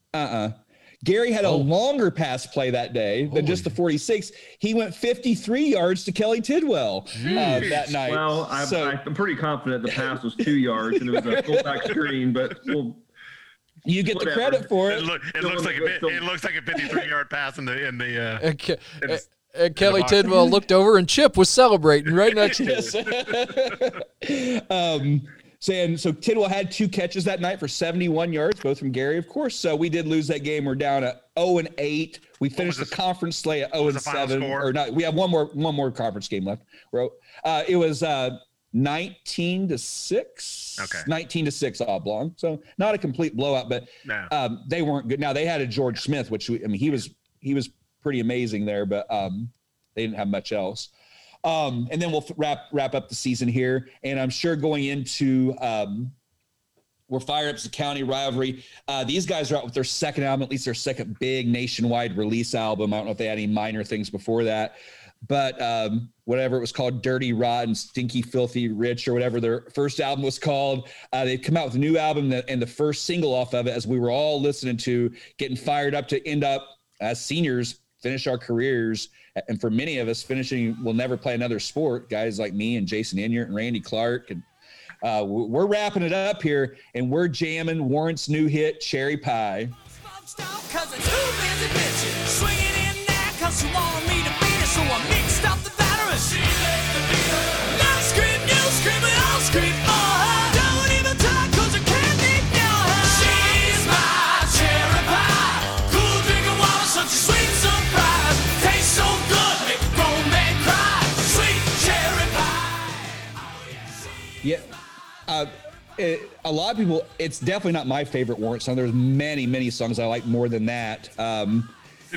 Gary had a longer pass play that day than just the 46. He went 53 yards to Kelly Tidwell that night. Well, I'm pretty confident the pass was 2 yards and it was a fullback screen, but we'll. You get the credit for it. It looks like a 53-yard pass in the Kelly Tidwell looked over and Chip was celebrating right next to him. So Tidwell had 2 catches that night for 71 yards, both from Gary, of course. So we did lose that game. We're down at 0-8. We finished the conference slate at 0-7. Or not? We have one more conference game left. It was 19-6. Okay. 19-6 Oblong. So not a complete blowout, but they weren't good. Now they had a George Smith, which he was pretty amazing there, but they didn't have much else. And then we'll wrap up the season here. And I'm sure going into we're fired up the county rivalry. These guys are out with their second album, at least their second big nationwide release album. I don't know if they had any minor things before that. But whatever it was called, Dirty, Rotten, Stinky, Filthy, Rich, or whatever their first album was called, they've come out with a new album and the first single off of it, as we were all listening to, getting fired up to end up as seniors, finish our careers. And for many of us, we'll never play another sport. Guys like me and Jason Inyer and Randy Clark. And we're wrapping it up here, and we're jamming Warrant's new hit, Cherry Pie. So I mixed up the batter and she let the beater. You scream, and I'll scream for her. Don't even try, cause I can't ignore her. She's my cherry pie. Cool drink of water, such a sweet surprise. Tastes so good, make a grown man cry. Sweet cherry pie. Oh yeah, a lot of people, it's definitely not my favorite Warrant song. There's many, many songs I like more than that. It's a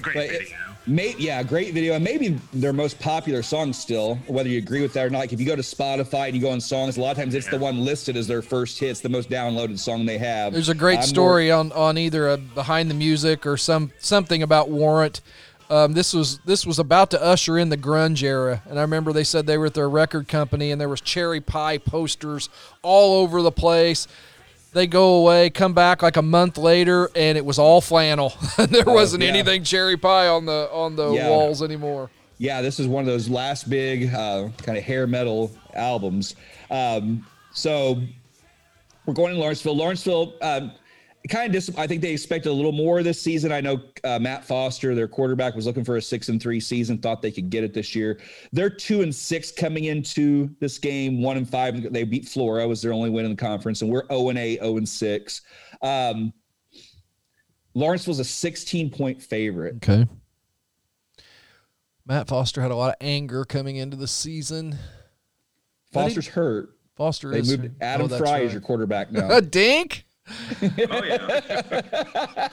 great video. Yeah, great video. And maybe their most popular song still, whether you agree with that or not. Like if you go to Spotify and you go on songs, a lot of times it's the one listed as their first hit. It's the most downloaded song they have. There's a great story on either a Behind the Music or something about Warrant. This was about to usher in the grunge era, and I remember they said they were at their record company, and there was Cherry Pie posters all over the place. They go away, come back like a month later, and it was all flannel. There wasn't anything Cherry Pie on the walls anymore. Yeah, this is one of those last big kind of hair metal albums. So we're going to Lawrenceville. I think they expected a little more this season. I know Matt Foster, their quarterback, was looking for a 6-3 season, thought they could get it this year. They're 2-6 coming into this game, 1-5. They beat Flora, was their only win in the conference, and we're 0-8, 0-6. Lawrenceville's a 16-point favorite. Okay. Matt Foster had a lot of anger coming into the season. Foster's hurt. They moved Adam Fry as your quarterback now. A dink? Oh, yeah.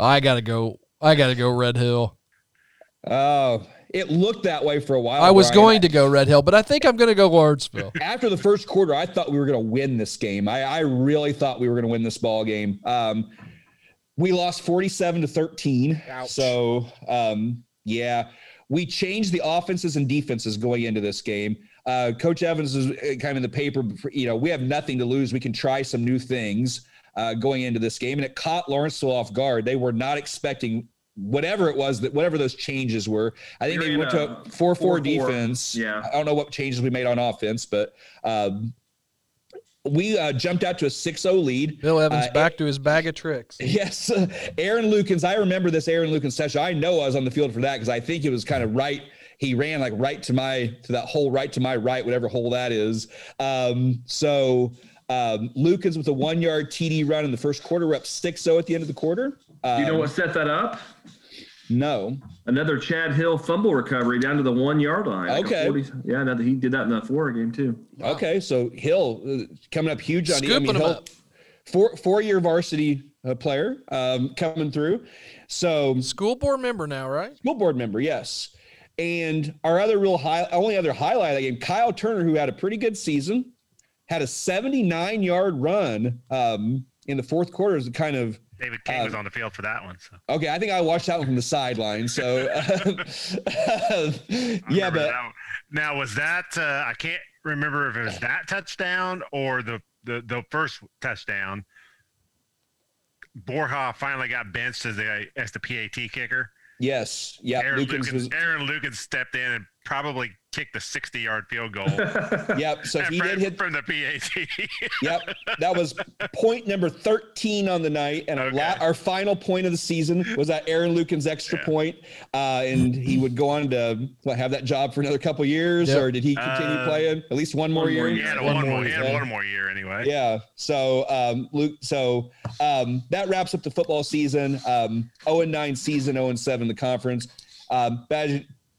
I gotta go Red Hill. Oh, it looked that way for a while. I was going to go Red Hill, but I think I'm going to go Lawrenceville. After the first quarter, I thought we were going to win this game. I really thought we were going to win this ball game. We lost 47-13. Ouch. So, we changed the offenses and defenses going into this game. Coach Evans is kind of in the paper, we have nothing to lose. We can try some new things going into this game. And it caught Lawrenceville off guard. They were not expecting whatever those changes were. I think they went to a 4-4 defense. Yeah. I don't know what changes we made on offense, but we jumped out to a 6-0 lead. Bill Evans back to his bag of tricks. Yes. Aaron Lukens. I remember this Aaron Lukens session. I know I was on the field for that because I think it was kind of right. He ran like right to my right, whatever hole that is. Lukens with a 1-yard TD run in the first quarter. We're up 6-0 at the end of the quarter. Do you know what set that up? No. Another Chad Hill fumble recovery down to the 1-yard line. Like okay. He did that in the Florida game too. Wow. Okay, so Hill coming up huge on him. Four-year varsity player coming through. So school board member now, right? School board member, yes. And our only other highlight of that game, Kyle Turner, who had a pretty good season, had a 79-yard run in the fourth quarter. Is kind of David King was on the field for that one. So. Okay, I think I watched that one from the sideline. So, now was that I can't remember if it was that touchdown or the first touchdown. Borja finally got benched as the PAT kicker. Yes. Yeah. Aaron Lukens stepped in and probably kicked the 60-yard field goal. Yep. So he did hit from the PAT. Yep. That was point number 13 on the night, and our final point of the season was that Aaron Lukens extra point, and he would go on to have that job for another couple years, or did he continue playing at least one more year? Yeah, one more year anyway. Yeah. So that wraps up the football season. 0-9 season, 0-7 the conference.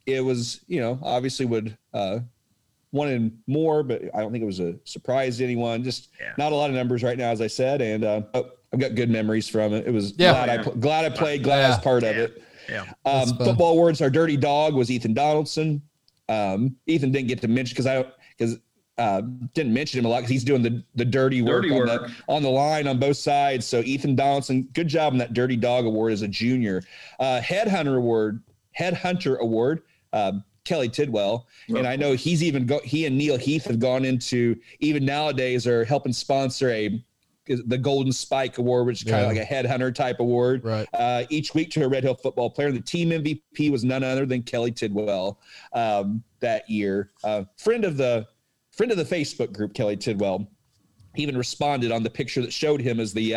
It was, obviously would wanted more, but I don't think it was a surprise to anyone. Just not a lot of numbers right now, as I said, and I've got good memories from it. It was glad I played, glad I was part of it. Yeah. Football awards. Our dirty dog was Ethan Donaldson. Ethan didn't get to mention didn't mention him a lot because he's doing the dirty work. On the line on both sides. So Ethan Donaldson, good job on that dirty dog award as a junior. Headhunter Award. Kelly Tidwell. Yep. And I know he and Neil Heath have gone into, even nowadays, are helping sponsor the Golden Spike Award, which is kind of like a headhunter type award, right, each week to a Red Hill football player. The team MVP was none other than Kelly Tidwell that year. Friend of the Facebook group, Kelly Tidwell, even responded on the picture that showed him as the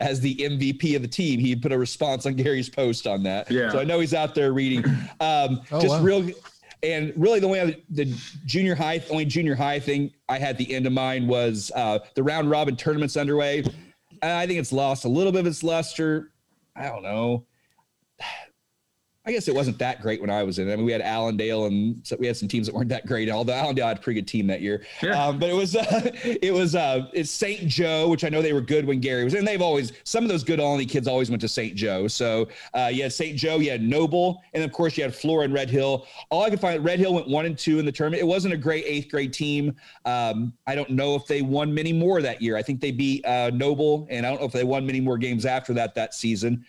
MVP of the team. He put a response on Gary's post on that. Yeah. So I know he's out there reading. The only junior high thing I had at the end of mine was the round robin tournament's underway. I think it's lost a little bit of its luster. I don't know. I guess it wasn't that great when I was in. I mean, we had Allendale, and so we had some teams that weren't that great. Although Allendale had a pretty good team that year. Sure. But it's St. Joe, which I know they were good when Gary was in. They've always, some of those good Olney kids always went to St. Joe. So you had St. Joe, you had Noble, and of course you had Flora and Red Hill. All I could find, Red Hill went 1-2 in the tournament. It wasn't a great eighth grade team. I don't know if they won many more that year. I think they beat Noble, and I don't know if they won many more games after that season.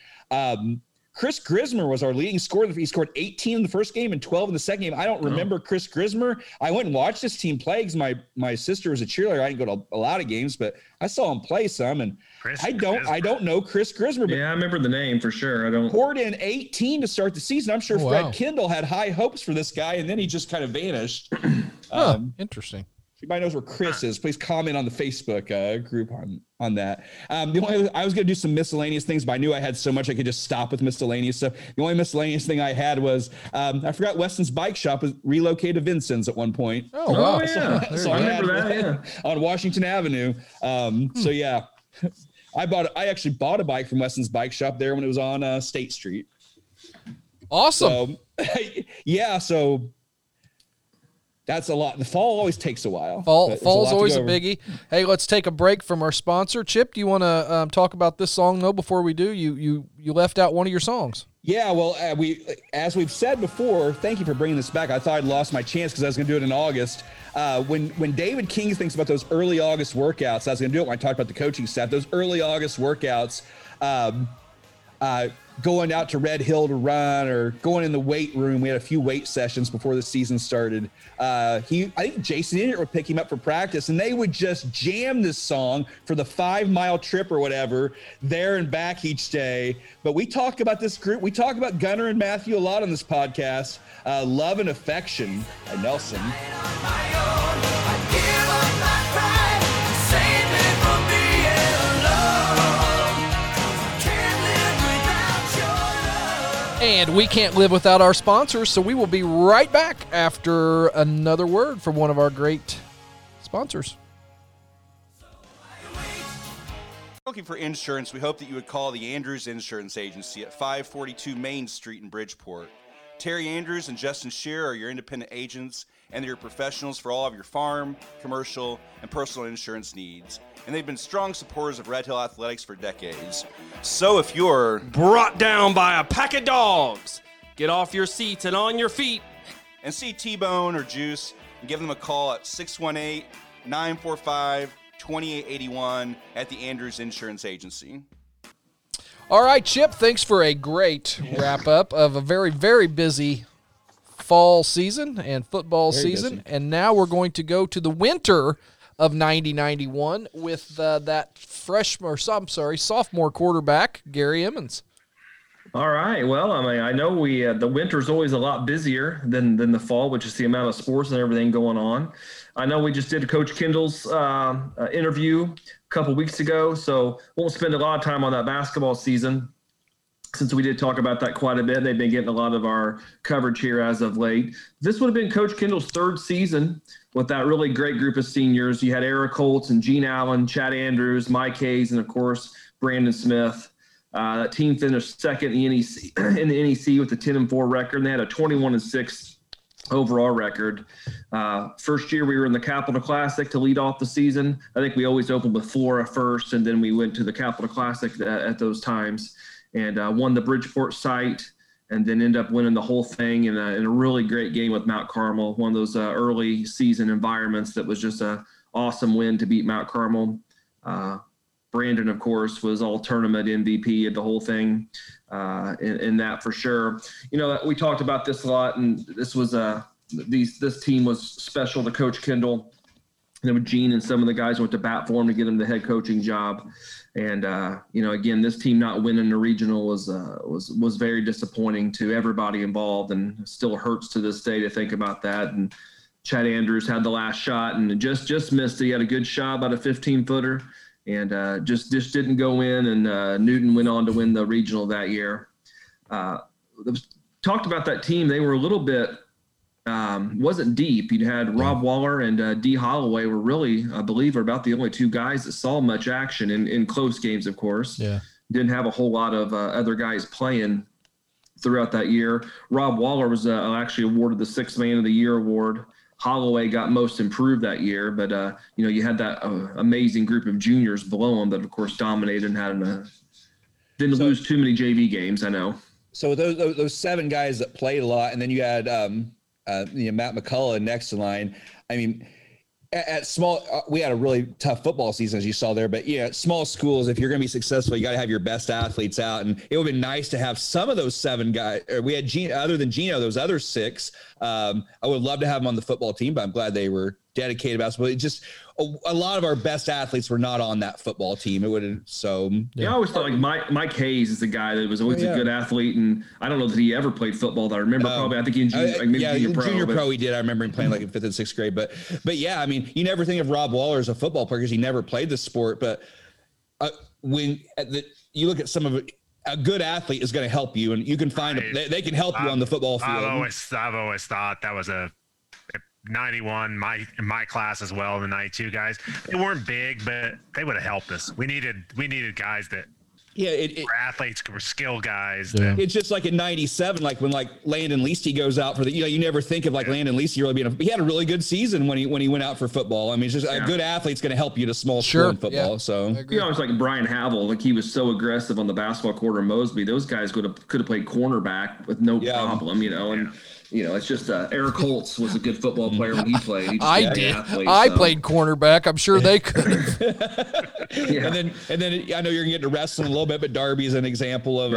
Chris Grismer was our leading scorer. He scored 18 in the first game and 12 in the second game. I don't remember Chris Grismer. I went and watched this team play because my sister was a cheerleader. I didn't go to a lot of games, but I saw him play some. And I don't know Chris Grismer. But yeah, I remember the name for sure. Poured in 18 to start the season. I'm sure Fred Kendall had high hopes for this guy, and then he just kind of vanished. Interesting. If anybody knows where Chris is, please comment on the Facebook group on that. I was going to do some miscellaneous things, but I knew I had so much I could just stop with miscellaneous stuff. The only miscellaneous thing I had was I forgot Weston's Bike Shop was relocated to Vincent's at one point. Oh, wow. Yeah. So I remember that on Washington Avenue. So yeah, I actually bought a bike from Weston's Bike Shop there when it was on State Street. Awesome. So, yeah. So. That's a lot. The fall always takes a while. Fall's always a biggie. Hey, let's take a break from our sponsor. Chip, do you want to talk about this song, though, before we do? You left out one of your songs. Yeah, well, as we've said before, thank you for bringing this back. I thought I'd lost my chance because I was going to do it in August. When David King thinks about those early August workouts, I was going to do it when I talked about the coaching staff, those early August workouts, going out to Red Hill to run or going in the weight room. We had a few weight sessions before the season started. I think Jason Inert would pick him up for practice, and they would just jam this song for the 5-mile trip or whatever there and back each day. But we talk about this group. We talk about Gunner and Matthew a lot on this podcast. Love and Affection by Nelson. And we can't live without our sponsors, so we will be right back after another word from one of our great sponsors. Looking for insurance, we hope that you would call the Andrews Insurance Agency at 542 Main Street in Bridgeport. Terry Andrews and Justin Shearer are your independent agents, and they're your professionals for all of your farm, commercial, and personal insurance needs. And they've been strong supporters of Red Hill Athletics for decades. So if you're brought down by a pack of dogs, get off your seats and on your feet, and see T-Bone or Juice and give them a call at 618-945-2881 at the Andrews Insurance Agency. All right, Chip, thanks for a great wrap-up of a very, very busy fall season and football season. And now we're going to go to the winter of 90-91 with that sophomore quarterback, Gary Emmons. All right. Well, I mean, I know the winter's always a lot busier than the fall, which is the amount of sports and everything going on. I know we just did Coach Kendall's interview a couple weeks ago, so won't spend a lot of time on that basketball season since we did talk about that quite a bit. They've been getting a lot of our coverage here as of late. This would have been Coach Kendall's third season with that really great group of seniors. You had Eric Holtz and Gene Allen, Chad Andrews, Mike Hayes, and, of course, Brandon Smith. That team finished second in the NEC with a 10-4 record, and they had a 21-6 overall record. First year we were in the Capital Classic to lead off the season. I think we always opened with Flora first, and then we went to the Capital Classic at those times and won the Bridgeport site, and then ended up winning the whole thing in a really great game with Mount Carmel, one of those early season environments that was just an awesome win to beat Mount Carmel. Brandon, of course, was all tournament MVP of the whole thing in that for sure. You know, we talked about this a lot, and this was this team was special to Coach Kendall. You know, Gene and some of the guys went to bat for him to get him the head coaching job. And, you know, again, this team not winning the regional was very disappointing to everybody involved, and still hurts to this day to think about that. And Chad Andrews had the last shot and just missed it. He had a good shot, about a 15-footer. And just didn't go in, and Newton went on to win the regional that year. Talked about that team. They were a little bit wasn't deep. You had Rob Waller and D. Holloway were really, I believe, are about the only two guys that saw much action in close games, of course. Yeah. Didn't have a whole lot of other guys playing. throughout that year. Rob Waller was actually awarded the Sixth Man of the Year award. Holloway got most improved that year, but you know, you had that amazing group of juniors below him that, of course, dominated and had didn't lose too many JV games. I know. So those seven guys that played a lot, and then you had Matt McCullough next in line. I mean, at small, we had a really tough football season, as you saw there, but yeah, small schools, if you're going to be successful, you got to have your best athletes out. And it would have been nice to have some of those seven guys, or we had Gino, other than Gino, those other six. I would love to have them on the football team, but I'm glad they were dedicated basketball. It just, a lot of our best athletes were not on that football team. It would have, so. Yeah. I always thought like Mike Hayes is the guy that was always a good athlete. And I don't know that he ever played football that I remember. Probably, I think in junior pro he did. I remember him playing like in fifth and sixth grade, but yeah, I mean, you never think of Rob Waller as a football player because he never played the sport. But you look at some of it, a good athlete is going to help you, and you can find them. They can help you on the football field. I've always thought that was a 91 my class as well. The 92 guys, they weren't big, but they would have helped us. We needed guys that were athletes, were skill guys. Yeah. It's just like in 97, like when like Landon Leasty goes out for the, you know, you never think of like Landon Leasty really being he had a really good season when he went out for football. I mean, it's just a good athlete's going to help you to small school in football. Yeah. So you know, it's like Brian Havel, like he was so aggressive on the basketball court in Mosby. Those guys could have played cornerback with no problem, you know, and. You know, it's just Eric Holtz was a good football player when he played. I played cornerback. I'm sure they could. And then I know you're going to get to wrestling a little bit, but Darby's an example of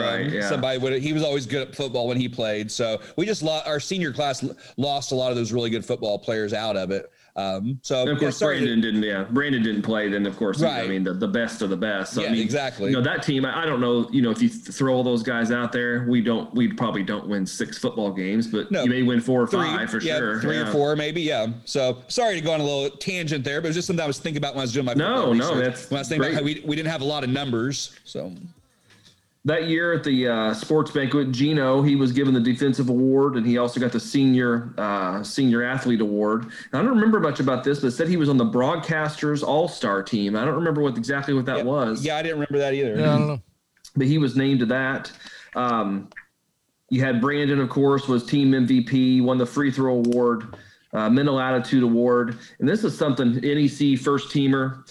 somebody. He was always good at football when he played. So we just our senior class lost a lot of those really good football players out of it. And of course, Brandon didn't play. Then of course, I mean, the best of the best. So, yeah, I mean, exactly. You know, that team, I don't know, you know, if you throw all those guys out there, we probably don't win six football games, but you may win four or five for sure. Three or four maybe. Yeah. So sorry to go on a little tangent there, but it was just something I was thinking about when I was doing my research. That's when I was thinking about how we didn't have a lot of numbers. So that year at the sports banquet, Gino, he was given the defensive award, and he also got the senior athlete award. And I don't remember much about this, but it said he was on the broadcasters all-star team. I don't remember exactly what that was. Yeah, I didn't remember that either. No, I don't know. But he was named to that. You had Brandon, of course, was team MVP, won the free throw award, mental attitude award. And this is something NEC first teamer.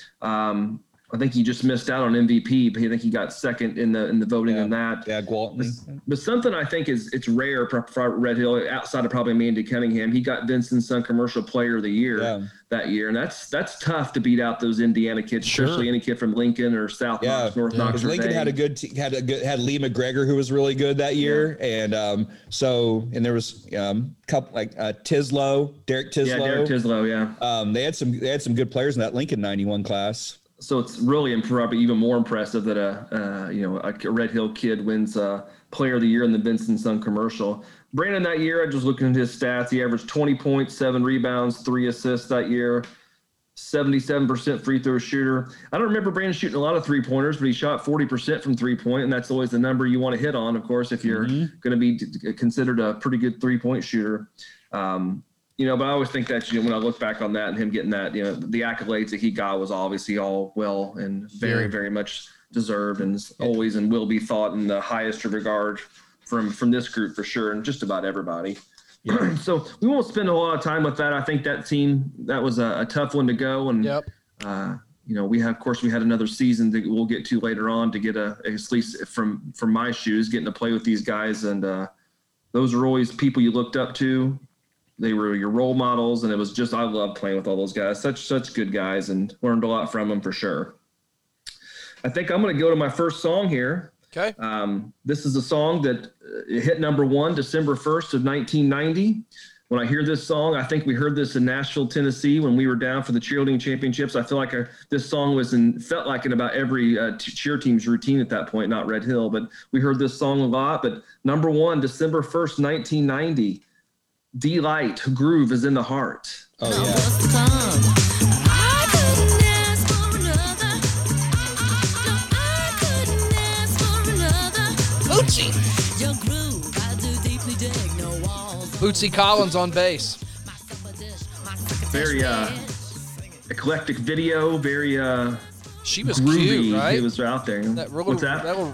I think he just missed out on MVP, but I think he got second in the voting on that. Yeah, Gwalton. But something I think it's rare for Red Hill, outside of probably Mandy Cunningham, he got Vincent's Son Commercial Player of the Year that year, and that's tough to beat out those Indiana kids, especially any kid from Lincoln or South Knox, North Knox. Lincoln had had Lee McGregor, who was really good that year, and there was a couple like Tislow, Derek Tislow, they had some good players in that Lincoln 91 class. So it's really probably even more impressive that a Red Hill kid wins Player of the Year in the Vincent's Son Commercial. Brandon that year, I just looked at his stats. He averaged 20 points, 7 rebounds, 3 assists that year. 77% free throw shooter. I don't remember Brandon shooting a lot of three pointers, but he shot 40% from 3-point, and that's always the number you want to hit on, of course, if you're going to be considered a pretty good 3-point shooter. You know, but I always think that, you know, when I look back on that and him getting that, you know, the accolades that he got was obviously all well and very, very much deserved, and always and will be thought in the highest regard from this group for sure, and just about everybody. Yeah. So we won't spend a lot of time with that. I think that team, that was a tough one to go. And, you know, we had another season that we'll get to later on to get at least from my shoes, getting to play with these guys. And those are always people you looked up to. They were your role models, and it was just, I loved playing with all those guys, such good guys, and learned a lot from them for sure. I think I'm going to go to my first song here. Okay. This is a song that hit number one, December 1st of 1990. When I hear this song, I think we heard this in Nashville, Tennessee, when we were down for the cheerleading championships. I feel like this song was felt like in about every cheer team's routine at that point, not Red Hill, but we heard this song a lot. But number one, December 1st, 1990. Delight, Groove is in the Heart. Oh, yeah. Bootsy Collins on bass. Very eclectic video, very She was groovy, cute, right? It was out there.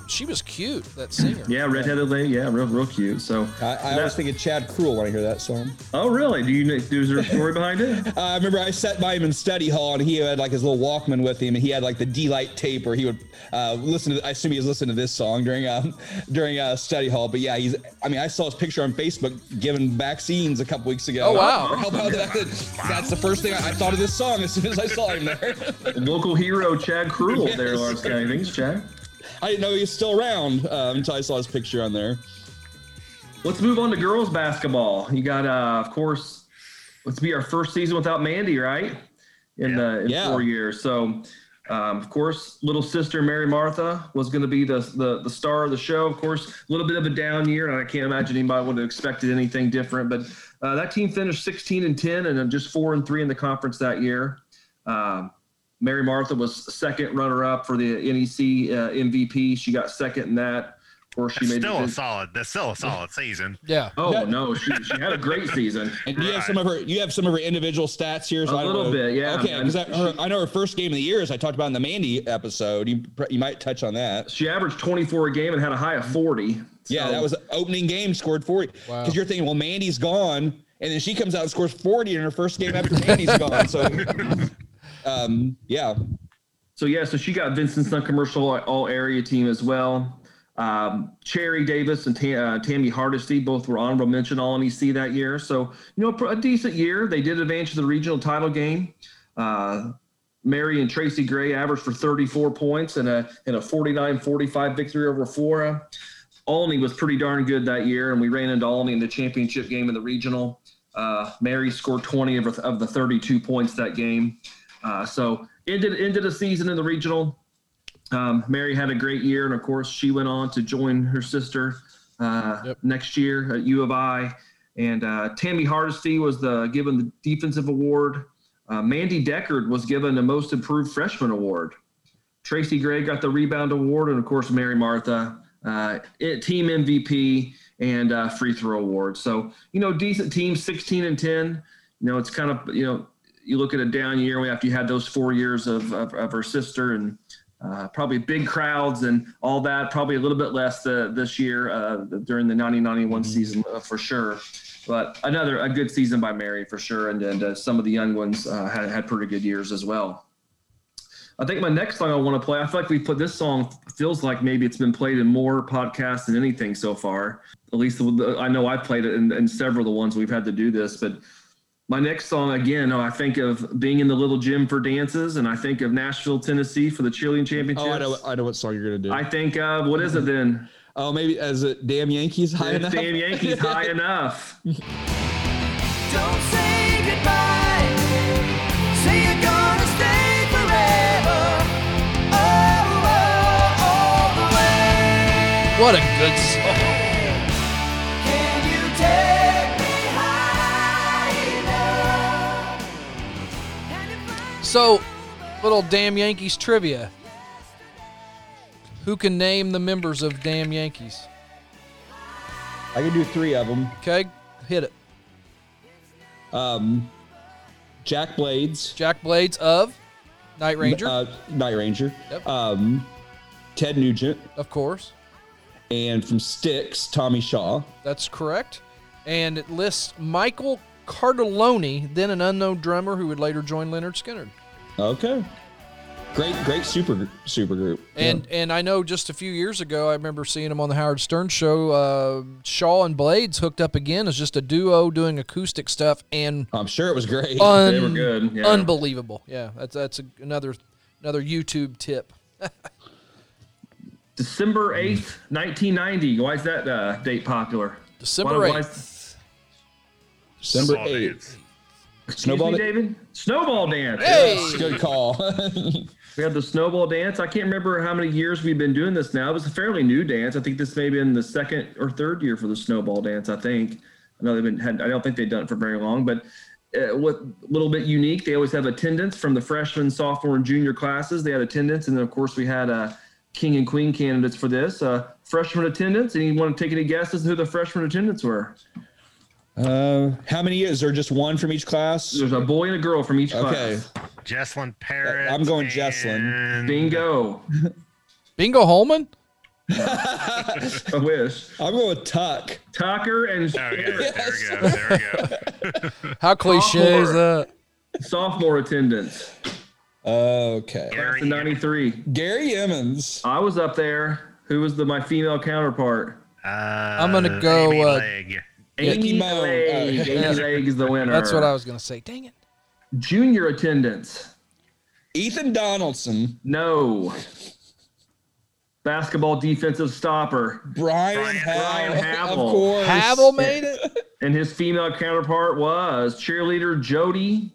She was cute, that singer. Yeah, redheaded lady. Yeah, real cute. So I always think of Chad Cruel when I hear that song. Oh, really? Is there a story behind it? I remember I sat by him in study hall, and he had like his little Walkman with him, and he had like the D-Light tape where he would listen to. I assume he was listening to this song during study hall. But yeah, I saw his picture on Facebook giving vaccines a couple weeks ago. Oh wow! That's the first thing I thought of this song as soon as I saw him there. Local hero, Chad. Chad Cruel there, Lawrence County. Thanks, Chad. I didn't know he was still around until I saw his picture on there. Let's move on to girls basketball. You got, of course, let's be our first season without Mandy, right? In 4 years. So, of course, little sister Mary Martha was going to be the star of the show. Of course, a little bit of a down year, and I can't imagine anybody would have expected anything different. But that team finished 16-10 and just 4-3 in the conference that year. Mary Martha was second runner-up for the NEC MVP. She got second in that. That's still a solid season. Yeah. Oh no, she had a great season. And you have some of her individual stats here. So a little bit. Okay, because I know her first game of the year, as I talked about in the Mandy episode. You might touch on that. She averaged 24 a game and had a high of 40. Yeah, that was the opening game, scored 40. Because you're thinking, well, Mandy's gone, and then she comes out and scores 40 in her first game after Mandy's gone. So. So she got Vincent's non-commercial all-area team as well. Cherry Davis and Tammy Hardesty both were honorable mention all-NEC that year. So, a decent year. They did advance to the regional title game. Mary and Tracy Gray averaged for 34 points and a 49-45 victory over Flora. Olney was pretty darn good that year, and we ran into Olney in the championship game in the regional. Mary scored 20 of the 32 points that game. So ended the season in the regional. Mary had a great year, and of course she went on to join her sister next year at U of I. And Tammy Hardesty was given the defensive award. Mandy Deckard was given the most improved freshman award. Tracy Gray got the rebound award, and of course Mary Martha, team MVP and free throw award. So decent team, 16-10. It's kind of you look at a down year after you had those 4 years of her sister and probably big crowds and all that, probably a little bit less this year during the 90-91 season for sure. But a good season by Mary for sure. And some of the young ones had pretty good years as well. I think my next song I want to play, I feel like we put this song, feels like maybe it's been played in more podcasts than anything so far. At least I know I've played it in several of the ones we've had to do this, but my next song, again, I think of being in the little gym for dances, and I think of Nashville, Tennessee for the cheerleading championships. Oh, I know what song you're going to do. I think of, what is it then? Oh, maybe, is it Damn Yankees High Enough? Damn Yankees High Enough. Don't say goodbye. Say you're going to stay forever. Oh, all the way. What a good song. So, little Damn Yankees trivia. Who can name the members of Damn Yankees? I can do three of them. Okay, hit it. Jack Blades. Jack Blades of Night Ranger. Night Ranger. Yep. Ted Nugent. Of course. And from Styx, Tommy Shaw. That's correct. And it lists Michael Cardelloni, then an unknown drummer who would later join Lynyrd Skynyrd. Okay. Great super group. And I know just a few years ago, I remember seeing him on the Howard Stern show. Shaw and Blades hooked up again as just a duo doing acoustic stuff, and I'm sure it was great. They were good. Yeah. Unbelievable. Yeah, that's another YouTube tip. December 8th, 1990. Why is that date popular? December 8th. December 8th. Snowball dance. David? Snowball dance. Hey! Yes, good call. We had the snowball dance. I can't remember how many years we've been doing this now. It was a fairly new dance. I think this may be in the second or third year for the snowball dance, I think. I don't think they've done it for very long, but what a little bit unique. They always have attendance from the freshman, sophomore, and junior classes. They had attendance, and then, of course, we had king and queen candidates for this. Freshman attendance. Anyone want to take any guesses who the freshman attendants were? How many is there? Just one from each class? There's a boy and a girl from each class. Okay. Jesslyn Parrott. I'm going Jesslyn. Bingo. Bingo Holman? I wish. I'm going with Tuck. Tucker and Stewart. Yes. There we go. How cliche is that? Sophomore attendance. Okay. Class of 93. Gary Emmons. I was up there. Who was my female counterpart? I'm going to go. Amy Legg. Amy Legg is the winner. That's what I was going to say. Dang it. Junior attendance. Ethan Donaldson. No. Basketball defensive stopper. Brian Havel. Of course. Havel made it. And his female counterpart was cheerleader Jody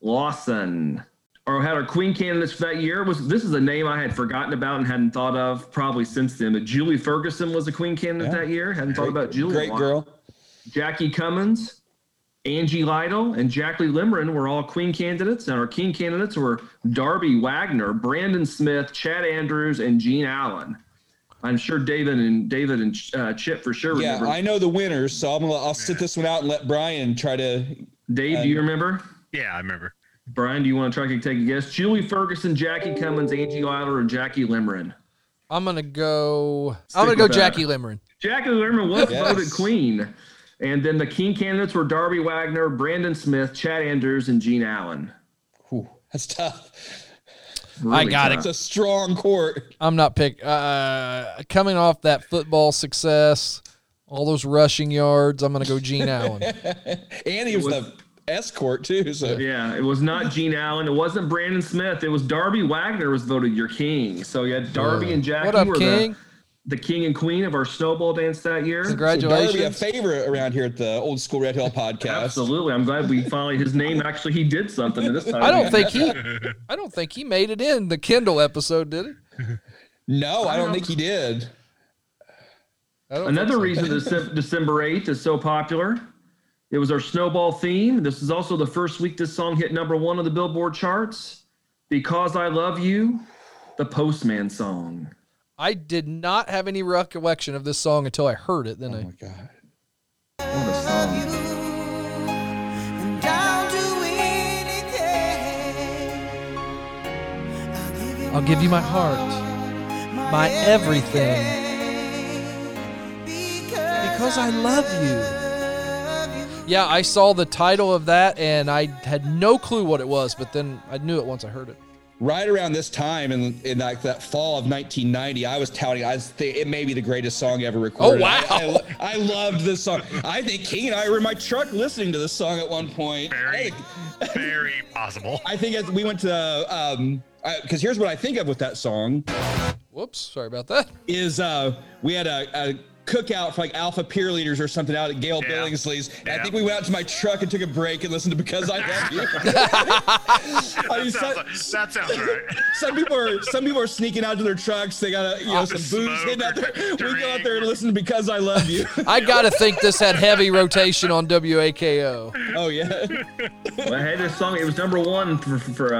Lawson. Or had our queen candidates for that year. This is a name I had forgotten about and hadn't thought of probably since then. But Julie Ferguson was a queen candidate that year. Hadn't thought about Julie. Great girl. Jackie Cummins, Angie Lytle, and Jacqueline Limmerin were all queen candidates. And our king candidates were Darby Wagner, Brandon Smith, Chad Andrews, and Gene Allen. I'm sure David and Chip for sure remember. Yeah, I know the winners, so I'll sit this one out and let Brian try to. Dave, do you remember? Yeah, I remember. Brian, do you want to try to take a guess? Julie Ferguson, Jackie Cummins, Angie Lytle, and Jackie Limmerin. I'm gonna go Jackie Limmerin. Jackie Limmerin was voted queen. And then the king candidates were Darby Wagner, Brandon Smith, Chad Anders, and Gene Allen. Ooh, that's tough. Really I got it. It's a strong court. I'm not picking. Coming off that football success, all those rushing yards, I'm going to go Gene Allen. And he was the escort, too. So. Yeah, it was not Gene Allen. It wasn't Brandon Smith. It was Darby Wagner was voted your king. So you had Darby and Jackie. What up, King? The king and queen of our snowball dance that year. Congratulations. So Darby, a favorite around here at the Old School Red Hill podcast. Absolutely. I'm glad we finally, his name actually, he did something to this time. I don't think he made it in the Kendall episode, did he? No, I don't think he did. Another reason December 8th is so popular. It was our snowball theme. This is also the first week this song hit number one on the Billboard charts. Because I Love You, the Postman song. I did not have any recollection of this song until I heard it. Then my God. What a song. I'll give you my heart, my everything, because I love you. Yeah, I saw the title of that, and I had no clue what it was, but then I knew it once I heard it. Right around this time in like that fall of 1990, I was touting. I think it may be the greatest song ever recorded. Oh wow! I loved this song. I think King and I were in my truck listening to this song at one point. Very possible. I think we went to because here's what I think of with that song. Whoops, sorry about that. Is we had a cookout for like Alpha Peer Leaders or something out at Gail Billingsley's. And I think we went out to my truck and took a break and listened to Because I Love You. That sounds right. Some people are sneaking out to their trucks. They got some booze hidden out there. We go out there and listen to Because I Love You. I got to think this had heavy rotation on WAKO. Oh, yeah. Well, I had this song. It was number one for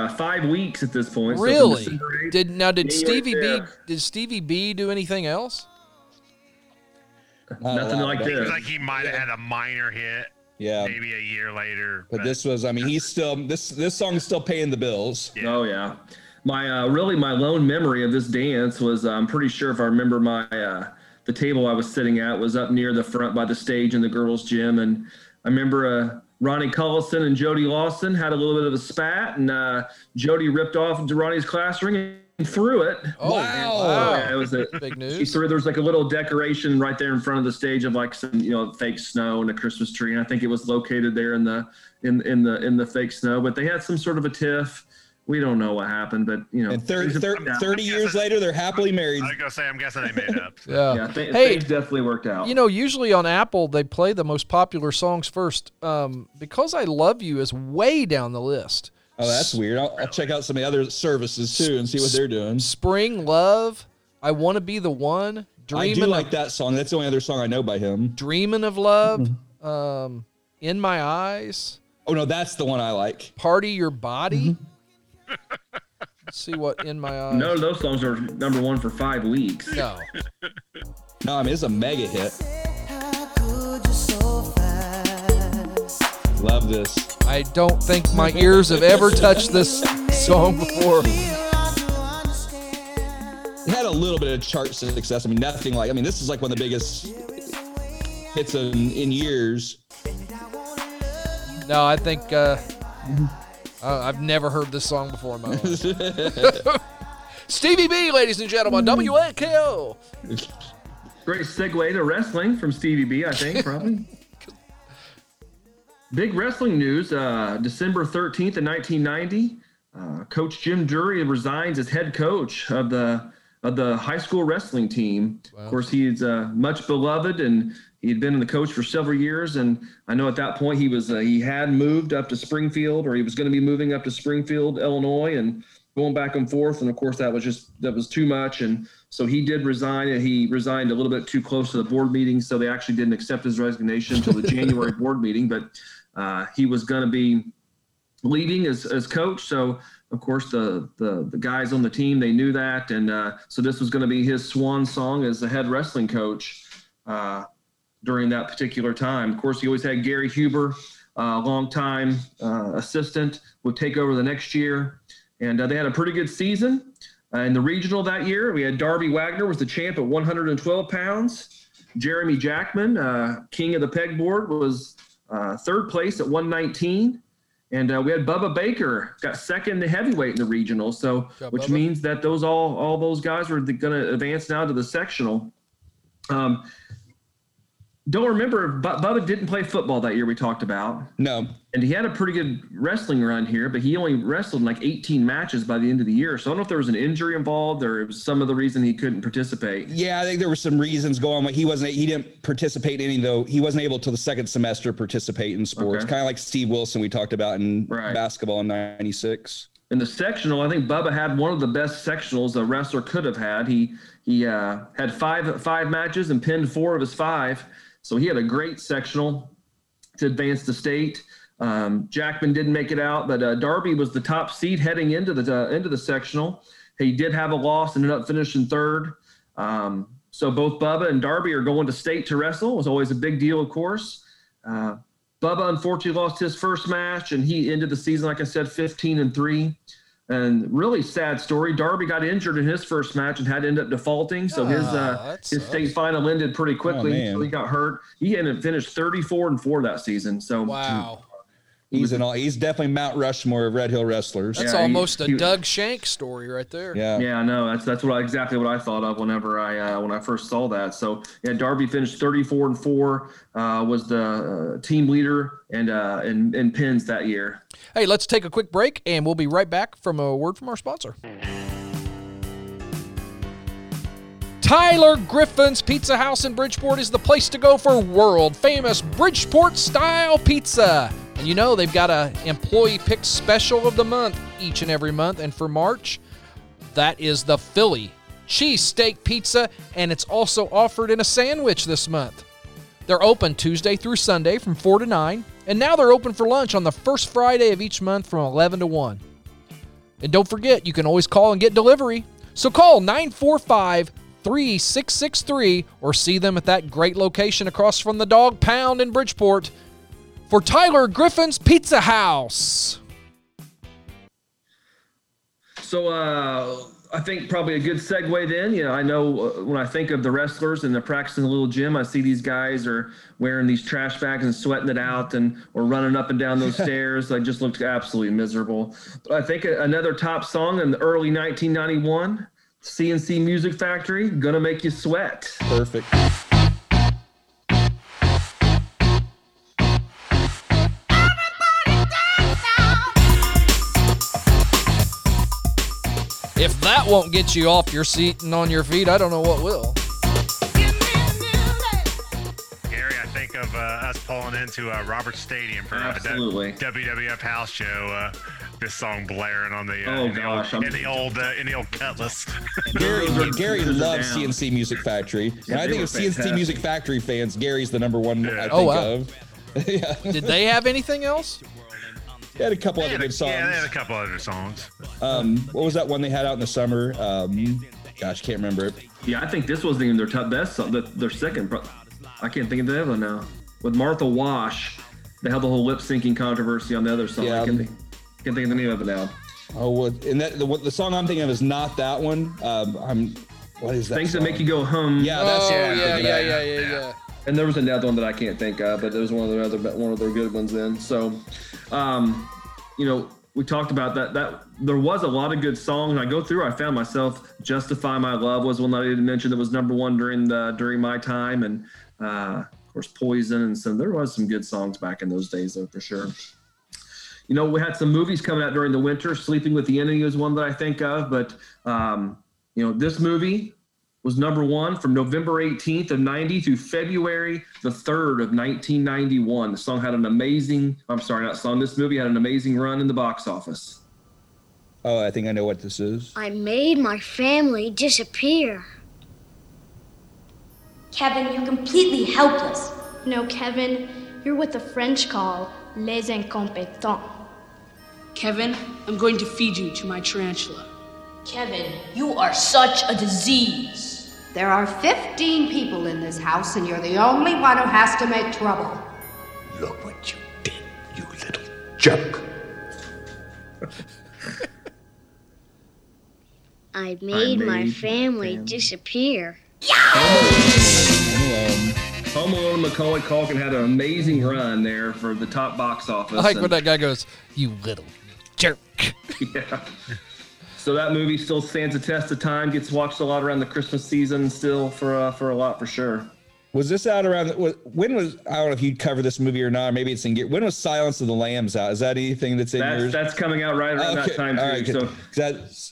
5 weeks at this point. Really? So did Stevie B do anything else? Nothing like this. It was like he might have had a minor hit. Yeah. Maybe a year later. But this was, I mean, he's still, this song's still paying the bills. Yeah. Oh, yeah. My lone memory of this dance was, I'm pretty sure if I remember the table I was sitting at was up near the front by the stage in the girls' gym. And I remember Ronnie Cullison and Jody Lawson had a little bit of a spat, and Jody ripped off Ronnie's class ring through it. Oh, wow. Yeah, it was big news. She threw, there was like a little decoration right there in front of the stage of like some, fake snow and a Christmas tree. And I think it was located there in the fake snow, but they had some sort of a tiff. We don't know what happened, but 30 years later, they're happily married. I was going to say, I'm guessing they made up. Things definitely worked out. Usually on Apple, they play the most popular songs first. Because I Love You is way down the list. Oh, that's weird. I'll check out some of the other services, too, and see what they're doing. Spring Love, I Want to Be the One. Dreamin' I do like that song. That's the only other song I know by him. Dreamin' of Love, In My Eyes. Oh, no, that's the one I like. Party Your Body. Mm-hmm. Let's see what In My Eyes. No, those songs are number one for 5 weeks. No. No, I mean, it's a mega hit. Love this. I don't think my ears have ever touched this song before. It had a little bit of chart success. Nothing like, this is like one of the biggest hits in years. No, I think I've never heard this song before in my life. Stevie B, ladies and gentlemen, WAKO. Great segue to wrestling from Stevie B, I think, probably. Big wrestling news, December 13th of 1990, Coach Jim Drury resigns as head coach of the high school wrestling team. Wow. Of course, he's much beloved, and he'd been the coach for several years. And I know at that point he was going to be moving up to Springfield, Illinois, and going back and forth. And of course, that was too much. And so he did resign, and he resigned a little bit too close to the board meeting. So they actually didn't accept his resignation until the January board meeting. But he was going to be leaving as coach. So, of course, the guys on the team, they knew that. And so this was going to be his swan song as the head wrestling coach during that particular time. Of course, he always had Gary Huber, longtime assistant, would take over the next year. And they had a pretty good season. In the regional that year, we had Darby Wagner was the champ at 112 pounds. Jeremy Jackman, king of the pegboard, was third place at 119, and we had Bubba Baker got second in the heavyweight in the regional. So, which means that those all those guys were going to advance now to the sectional. Don't remember, but Bubba didn't play football that year. We talked about no, and he had a pretty good wrestling run here, but he only wrestled like 18 matches by the end of the year. So I don't know if there was an injury involved or it was some of the reason he couldn't participate. Yeah, I think there were some reasons going on. Like he didn't participate in any, though. He wasn't able till the second semester participate in sports, okay. Kind of like Steve Wilson we talked about in basketball in '96. In the sectional, I think Bubba had one of the best sectionals a wrestler could have had. He had five matches and pinned four of his five. So he had a great sectional to advance to state. Jackman didn't make it out, but Darby was the top seed heading into the sectional. He did have a loss and ended up finishing third. So both Bubba and Darby are going to state to wrestle. It was always a big deal, of course. Bubba unfortunately lost his first match, and he ended the season, like I said, 15-3. And really sad story. Darby got injured in his first match and had to end up defaulting. So his state final ended pretty quickly until he got hurt. He ended up finished 34-4 that season. So wow, he's definitely Mount Rushmore of Red Hill wrestlers. That's almost a Doug Shank story right there. Yeah, I know. That's exactly what I thought of whenever when I first saw that. So yeah, Darby finished 34-4. Was the team leader and pins that year. Hey, let's take a quick break, and we'll be right back from a word from our sponsor. Tyler Griffin's Pizza House in Bridgeport is the place to go for world-famous Bridgeport-style pizza. And you know they've got an employee-picked special of the month each and every month, and for March, that is the Philly cheesesteak pizza, and it's also offered in a sandwich this month. They're open Tuesday through Sunday from 4 to 9, and now they're open for lunch on the first Friday of each month from 11 to 1. And don't forget, you can always call and get delivery. So call 945-3663 or see them at that great location across from the Dog Pound in Bridgeport for Tyler Griffin's Pizza House. So I think probably a good segue then. I know when I think of the wrestlers and they're practicing the little gym, I see these guys are wearing these trash bags and sweating it out or running up and down those stairs. I just looked absolutely miserable. But I think another top song in the early 1991, CNC Music Factory, Gonna Make You Sweat. Perfect. If that won't get you off your seat and on your feet, I don't know what will. Gary, I think of us pulling into Roberts Stadium for a WWF house show. This song blaring on the old Cutlass. Gary loves CNC Music Factory. When I think of fantastic CNC Music Factory fans, Gary's the number one I think of. Yeah. Did they have anything else? They had a couple other good songs. Yeah, they had a couple other songs. What was that one they had out in the summer? Gosh, can't remember it. Yeah, I think this wasn't even their top best song. Their second, I can't think of the other one now. With Martha Wash, they had the whole lip syncing controversy on the other song. I can't think of the name of it now. Oh, what? And that the song I'm thinking of is not that one. What is that? Things song? That make you go hum. Yeah, that's yeah. And there was another one that I can't think of, but there was one of their good ones then. So, you know, we talked about that there was a lot of good songs. I go through, I found myself, Justify My Love was one that I didn't mention that was number one during my time. And of course, Poison. And so there was some good songs back in those days though, for sure. You know, we had some movies coming out during the winter. Sleeping with the Enemy was one that I think of, but you know, this movie was number one from November 18th of 90 through February the 3rd of 1991. This movie had an amazing run in the box office. Oh, I think I know what this is. I made my family disappear. Kevin, you're completely helpless. No, Kevin, you're what the French call les incompétents. Kevin, I'm going to feed you to my tarantula. Kevin, you are such a disease. There are 15 people in this house, and you're the only one who has to make trouble. Look what you did, you little jerk. I made my family disappear. Yeah! Home Alone, Macaulay Culkin had an amazing run there for the top box office. I like when that guy goes, you little jerk. Yeah. So that movie still stands the test of time. Gets watched a lot around the Christmas season still for a lot for sure. Was this out around when was? I don't know if you'd cover this movie or not. Maybe it's in. When was Silence of the Lambs out? Is that anything that's in yours? That's coming out right around that time. All right, so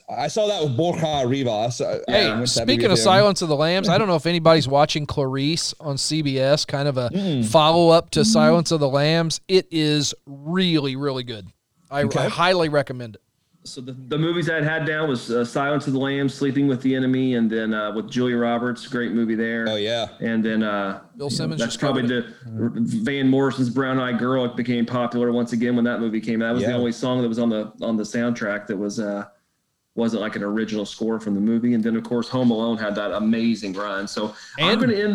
I saw that with Borja Rivas. Hey, speaking of Silence of the Lambs, I don't know if anybody's watching Clarice on CBS. Kind of a follow up to Silence of the Lambs. It is really, really good. I highly recommend it. So the movies I'd had down was Silence of the Lambs, Sleeping with the Enemy, and then with Julia Roberts, great movie there. Oh, yeah. And then Bill Simmons. That's probably Van Morrison's Brown Eyed Girl. It became popular once again when that movie came out. That was the only song that was on the soundtrack that was wasn't like an original score from the movie. And then of course Home Alone had that amazing run. So I'm going to end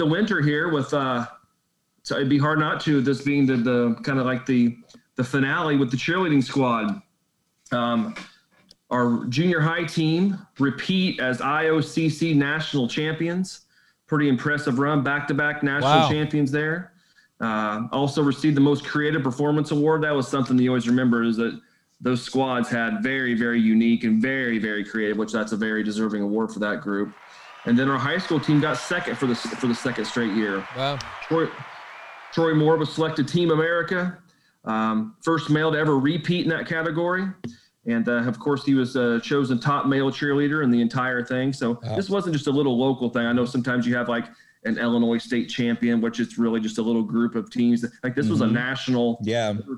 the winter here with so it'd be hard not to, this being the kind of like the finale with the cheerleading squad. Our junior high team repeat as IOCC national champions. Pretty impressive run, back-to-back national champions there. Also received the most creative performance award. That was something that you always remember, is that those squads had very, very unique and very, very creative, which that's a very deserving award for that group. And then our high school team got second for the second straight year. Wow. Troy Moore was selected Team America. First male to ever repeat in that category. And, of course, he was chosen top male cheerleader in the entire thing. So this wasn't just a little local thing. I know sometimes you have, like, an Illinois state champion, which is really just a little group of teams. Like, this was a national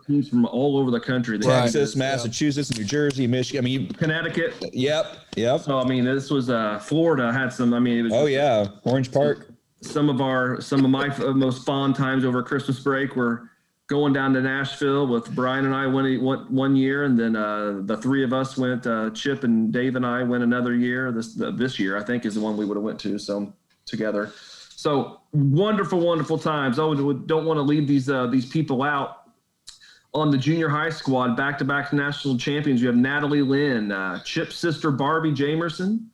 teams from all over the country. Texas, Massachusetts, New Jersey, Michigan. I mean, Connecticut. Yep. So, I mean, this was Florida had some – I mean, it was – Orange Park. Some of my most fond times over Christmas break were – going down to Nashville with Brian and I went one year, and then the three of us went. Chip and Dave and I went another year. This year, I think, is the one we would have went to. So together, so wonderful, wonderful times. I don't want to leave these people out. On the junior high squad, back-to-back national champions, you have Natalie Lynn, Chip's sister Barbie Jamerson,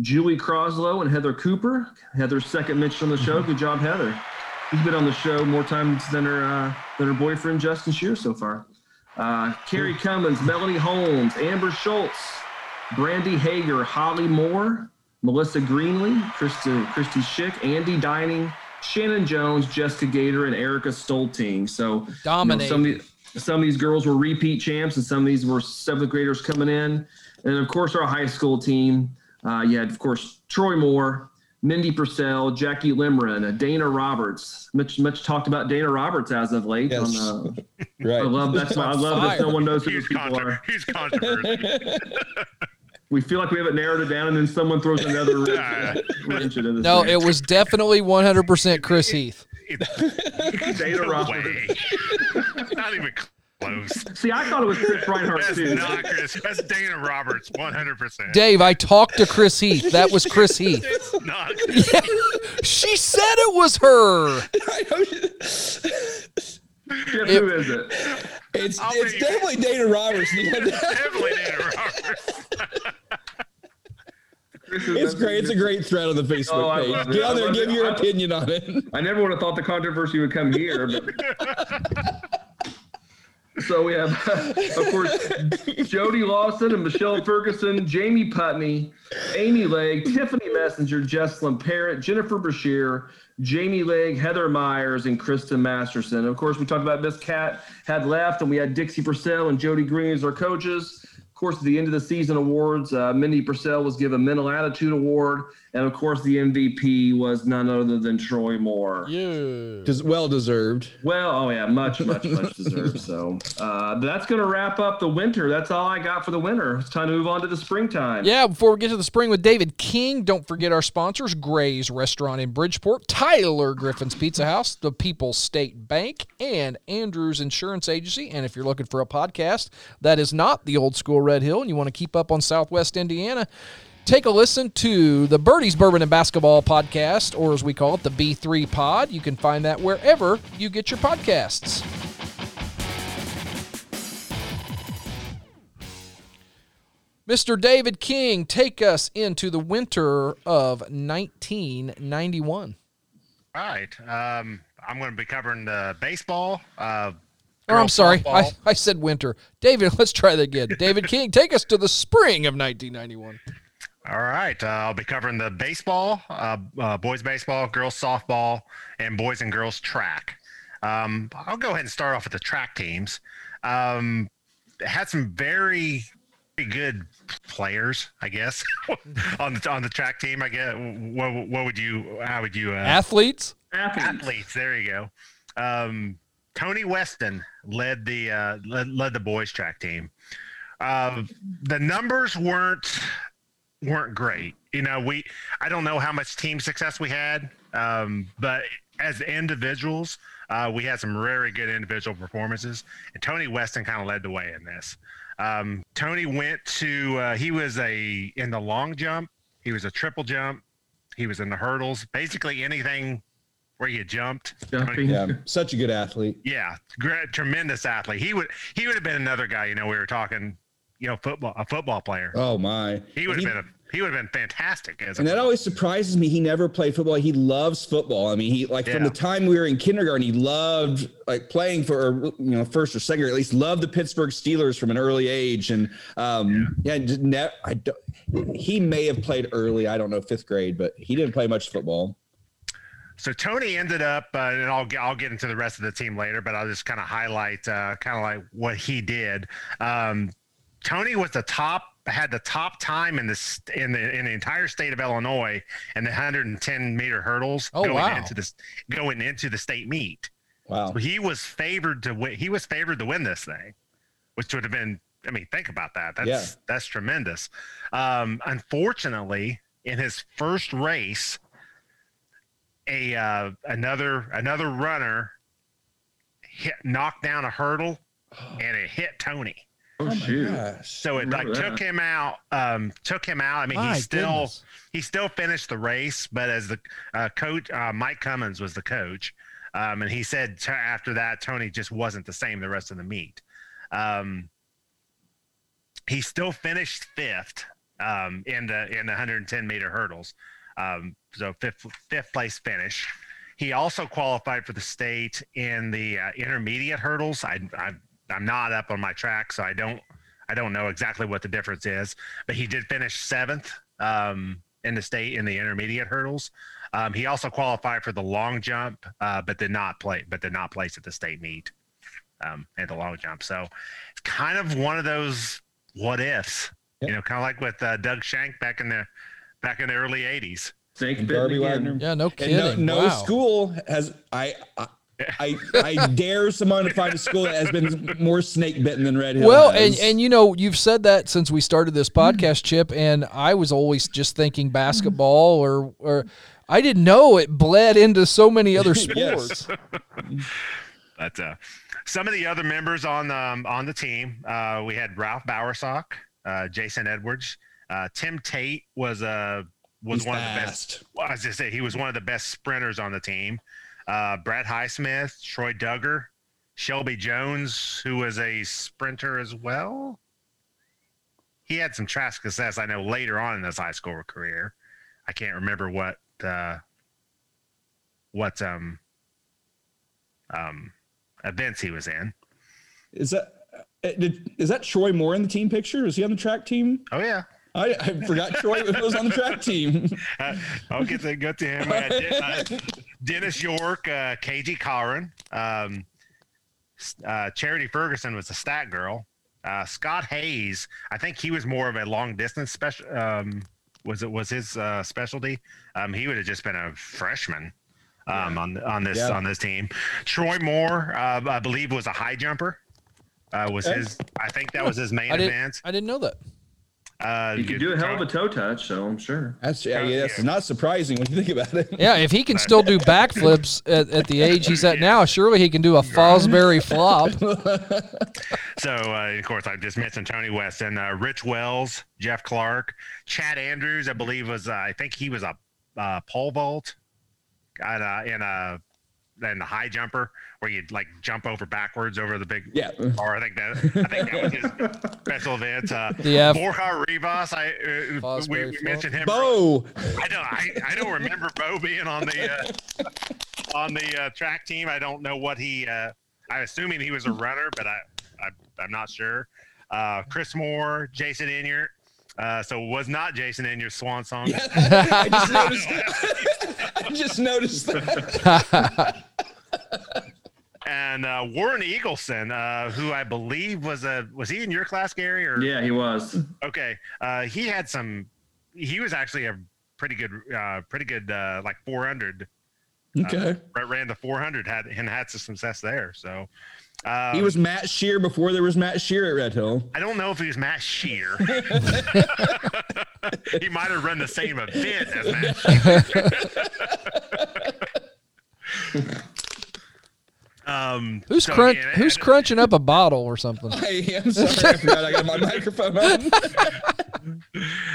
Julie Croslow, and Heather Cooper. Heather's second mention on the show. Good job, Heather. She's been on the show more times than her boyfriend Justin Shear so far. Carrie Cummins, Melanie Holmes, Amber Schultz, Brandy Hager, Holly Moore, Melissa Greenley, Christy Schick, Andy Dining, Shannon Jones, Jessica Gator, and Erica Stolting. So dominating. You know, some of these girls were repeat champs, and some of these were seventh graders coming in. And of course, our high school team. You had, of course, Troy Moore, Mindy Purcell, Jackie Limrin, Dana Roberts. Much talked about Dana Roberts as of late. Yes. Right. I love that no one knows who these people are. He's controversial. We feel like we haven't narrowed it down, and then someone throws another wrench into this. No, it was definitely 100% Chris Heath. It's Dana Roberts. It's not even close. See, I thought it was Chris Reinhart too. Not Chris. That's Dana Roberts, 100%. Dave, I talked to Chris Heath. That was Chris Heath. It's not. Yeah, she said it was her. Who is it? It's definitely Dana Roberts. Definitely Dana Roberts. It's great. It's a great thread on the Facebook page. Get on there and give your opinion on it. I never would have thought the controversy would come here. But... So we have, of course, Jody Lawson and Michelle Ferguson, Jamie Putney, Amy Legg, Tiffany Messenger, Jesslyn Parrott, Jennifer Brashear, Jamie Legg, Heather Myers, and Kristen Masterson. And of course, we talked about Miss Cat had left, and we had Dixie Purcell and Jody Green as our coaches. Of course, at the end of the season awards, Mindy Purcell was given Mental Attitude Award. And of course, the MVP was none other than Troy Moore. Yeah. Well deserved. Well, oh yeah, much deserved. So that's going to wrap up the winter. That's all I got for the winter. It's time to move on to the springtime. Yeah, before we get to the spring with David King, don't forget our sponsors, Gray's Restaurant in Bridgeport, Tyler Griffin's Pizza House, the People's State Bank, and Andrews Insurance Agency. And if you're looking for a podcast that is not the old school Red Hill and you want to keep up on Southwest Indiana, take a listen to the Birdies Bourbon and Basketball podcast, or as we call it, the B3 pod. You can find that wherever you get your podcasts. Mr. David King, take us into the winter of 1991. All right. I'm going to be covering the baseball. I'm sorry. I said winter. David, let's try that again. David King, take us to the spring of 1991. All right, I'll be covering the baseball, boys baseball, girls softball, and boys and girls track. I'll go ahead and start off with the track teams. Had some very, very good players, I guess, on the track team. I guess how would you athletes? There you go. Tony Weston led the boys track team. The numbers weren't great. I don't know how much team success we had, but as individuals, we had some very good individual performances, and Tony Weston kind of led the way in this. Tony went to, he was in the long jump, he was a triple jump, he was in the hurdles, basically anything where you jumped. Yeah, such a good athlete. Yeah, great, tremendous athlete. He would have been another guy, we were talking, a football player. Oh my! He would have been fantastic as a player. That always surprises me. He never played football. He loves football. I mean, from the time we were in kindergarten, he loved playing for first or second, or at least loved the Pittsburgh Steelers from an early age. And he may have played early. I don't know, fifth grade, but he didn't play much football. So Tony ended up, and I'll get into the rest of the team later, but I'll just kind of highlight what he did. Tony was had the top time in the entire state of Illinois in the 110 meter hurdles going into the state meet. Wow. So he was favored to win. He was favored to win this thing, which would have been, think about that. That's tremendous. Unfortunately, in his first race, another runner knocked down a hurdle and it hit Tony. Oh shoot! So it took him out. I mean, he still finished the race, but as the coach, Mike Cummins was the coach, and he said after that, Tony just wasn't the same the rest of the meet. He still finished fifth in the 110 meter hurdles. So fifth place finish. He also qualified for the state in the intermediate hurdles. I'm not up on my track, so I don't know exactly what the difference is, but he did finish seventh in the state in the intermediate hurdles. He also qualified for the long jump, but did not place at the state meet at the long jump. So it's kind of one of those what ifs, kind of like with Doug Shank back in the early 80s. Shank Darby Wagner. Yeah, no kidding. And no school has I dare someone to find a school that has been more snake bitten than Red Hill. Well, and you've said that since we started this podcast, Chip, and I was always just thinking basketball or I didn't know it bled into so many other sports. But some of the other members on the team, we had Ralph Bowersock, Jason Edwards, Tim Tate was one of the best sprinters on the team. Brad Highsmith, Troy Duggar, Shelby Jones, who was a sprinter as well. He had some track success, I know, later on in his high school career. I can't remember what events he was in. Is that Troy Moore in the team picture? Is he on the track team? Oh yeah, I forgot Troy was on the track team. I'll get to go to him. Dennis York, KG Corin, Charity Ferguson was a stat girl. Scott Hayes, I think he was more of a long distance special. Was his specialty? He would have just been a freshman on this team. Troy Moore, I believe, was a high jumper. I think that was his main advance. I didn't know that. He could do a hell of a toe touch, so I'm sure. That's not surprising when you think about it. Yeah, if he can still do backflips at the age he's at now, surely he can do a Fosbury flop. So, of course, I just mentioned Tony Weston, Rich Wells, Jeff Clark, Chad Andrews, I believe was, I think he was a pole vault and a high jumper where you'd like jump over backwards over the big bar. I think that was his special event. Borja Rivas, we mentioned him. Bo. I don't remember Bo being on the track team. I don't know what he. I'm assuming he was a runner, but I'm not sure. Chris Moore, Jason Inyer. So it was not Jason Inyer's swan song. Yeah, I just noticed that. And Warren Eagleson, who I believe was he in your class, Gary? Or? Yeah, he was. Okay. He was actually a pretty good like 400. Okay. Ran the 400 had some success there. So he was Matt Shear before there was Matt Shear at Red Hill. I don't know if he was Matt Shear. He might have run the same event as Matt Shear. Who's crunching up a bottle or something? Hey, I'm sorry, I forgot I got my microphone on.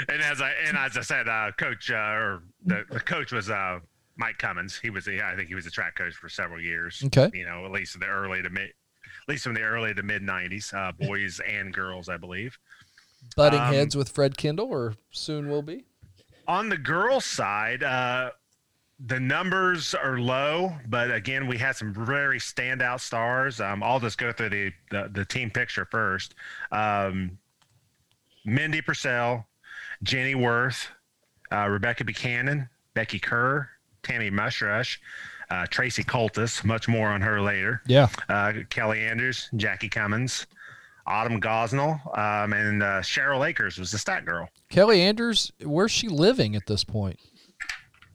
And as I said, the coach was Mike Cummins. I think he was a track coach for several years. Okay, you know, at least from the early to mid '90s, boys and girls, I believe. Butting heads with Fred Kendall, or soon will be. On the girls' side, the numbers are low, but again, we had some very standout stars. I'll just go through the team picture first. Mindy Purcell, Jenny Worth, Rebecca Buchanan, Becky Kerr, Tammy Mushrush, Tracy Coltis, much more on her later. Yeah. Kelly Andrews, Jackie Cummins, Autumn Gosnell, and Cheryl Akers was the stat girl. Kelly Andrews, where's she living at this point?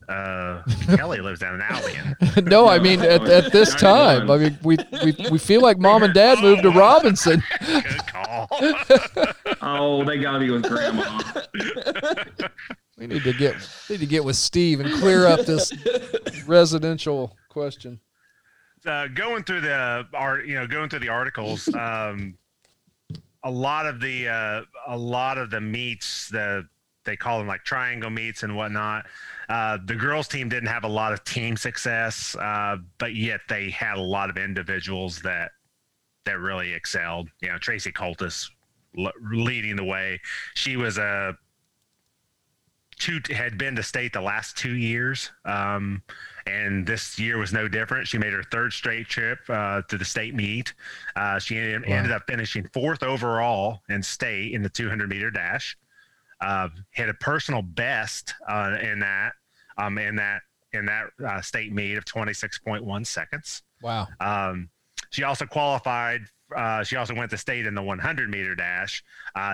Kelly lives down in Albion. No, I mean at this time. I mean we feel like mom and dad moved to Robinson. Good call. Oh, they got you with grandma. We need to get with Steve and clear up this residential question. Going through the articles, a lot of the meets, they call them like triangle meets and whatnot. The girls team didn't have a lot of team success, but yet they had a lot of individuals that really excelled. You know, Tracy Coltis leading the way. She was had been to state the last 2 years, and this year was no different. She made her third straight trip to the state meet. She ended up finishing fourth overall in state in the 200-meter dash. Hit a personal best in that state meet of 26.1 seconds. Wow. She also qualified. She also went to state in the 100-meter dash.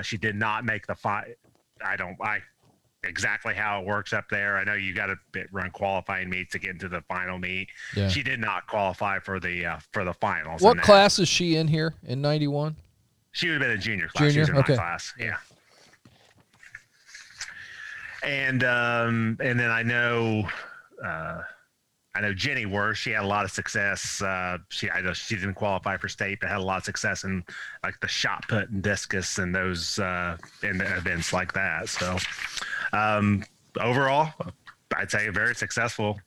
She did not make the final. Exactly how it works up there. I know you got to run qualifying meets to get into the final meet. Yeah. She did not qualify for the finals. What class is she in here in 91? She would have been a junior class. She was in my class. Yeah. And then I know Jenny Worth. She had a lot of success. She didn't qualify for state, but had a lot of success in like the shot put and discus and those in events like that. So overall, I'd say a very successful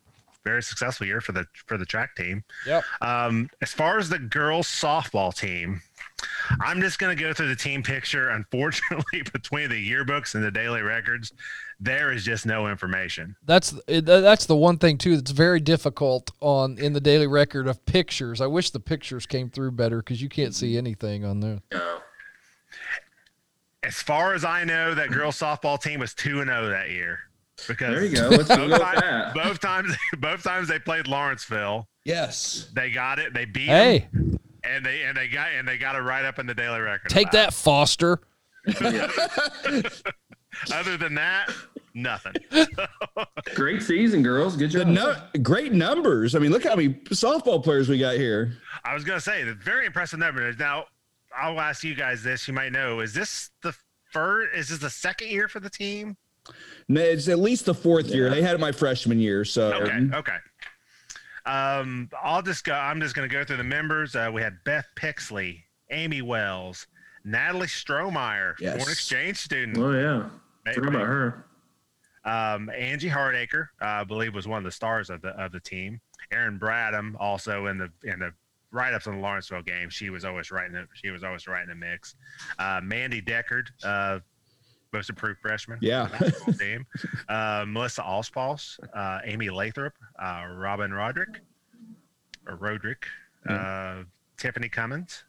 very successful year for the track team. Yep. As far as the girls softball team, I'm just going to go through the team picture. Unfortunately, between the yearbooks and the daily records, there is just no information. That's the one thing too that's very difficult in the daily record of pictures. I wish the pictures came through better because you can't see anything on there. No. As far as I know, that girls softball team was 2-0 that year. Because there you go. Let's both times they played Lawrenceville. Yes, they got it. They beat. Hey. Them. And they got it right up in the daily record. Take that, Foster. Other than that, nothing. Great season, girls. Good job. Great numbers. I mean, look how many softball players we got here. I was going to say, the very impressive numbers. Now, I'll ask you guys this. You might know. Is this the first? Is this the second year for the team? No, it's at least the fourth year. They had it my freshman year. So okay. I'm just going to go through the members. We had Beth Pixley, Amy Wells, Natalie Strohmeyer, foreign exchange student. Oh yeah, forgot about her. Angie Hardacre, I believe, was one of the stars of the team. Erin Bradham, also in the write-ups on the Lawrenceville game, she was always right in the mix. Mandy Deckard, most improved freshman. Yeah. Team. Melissa Allspaws, Amy Lathrop, Robin Roderick, Tiffany Cummins,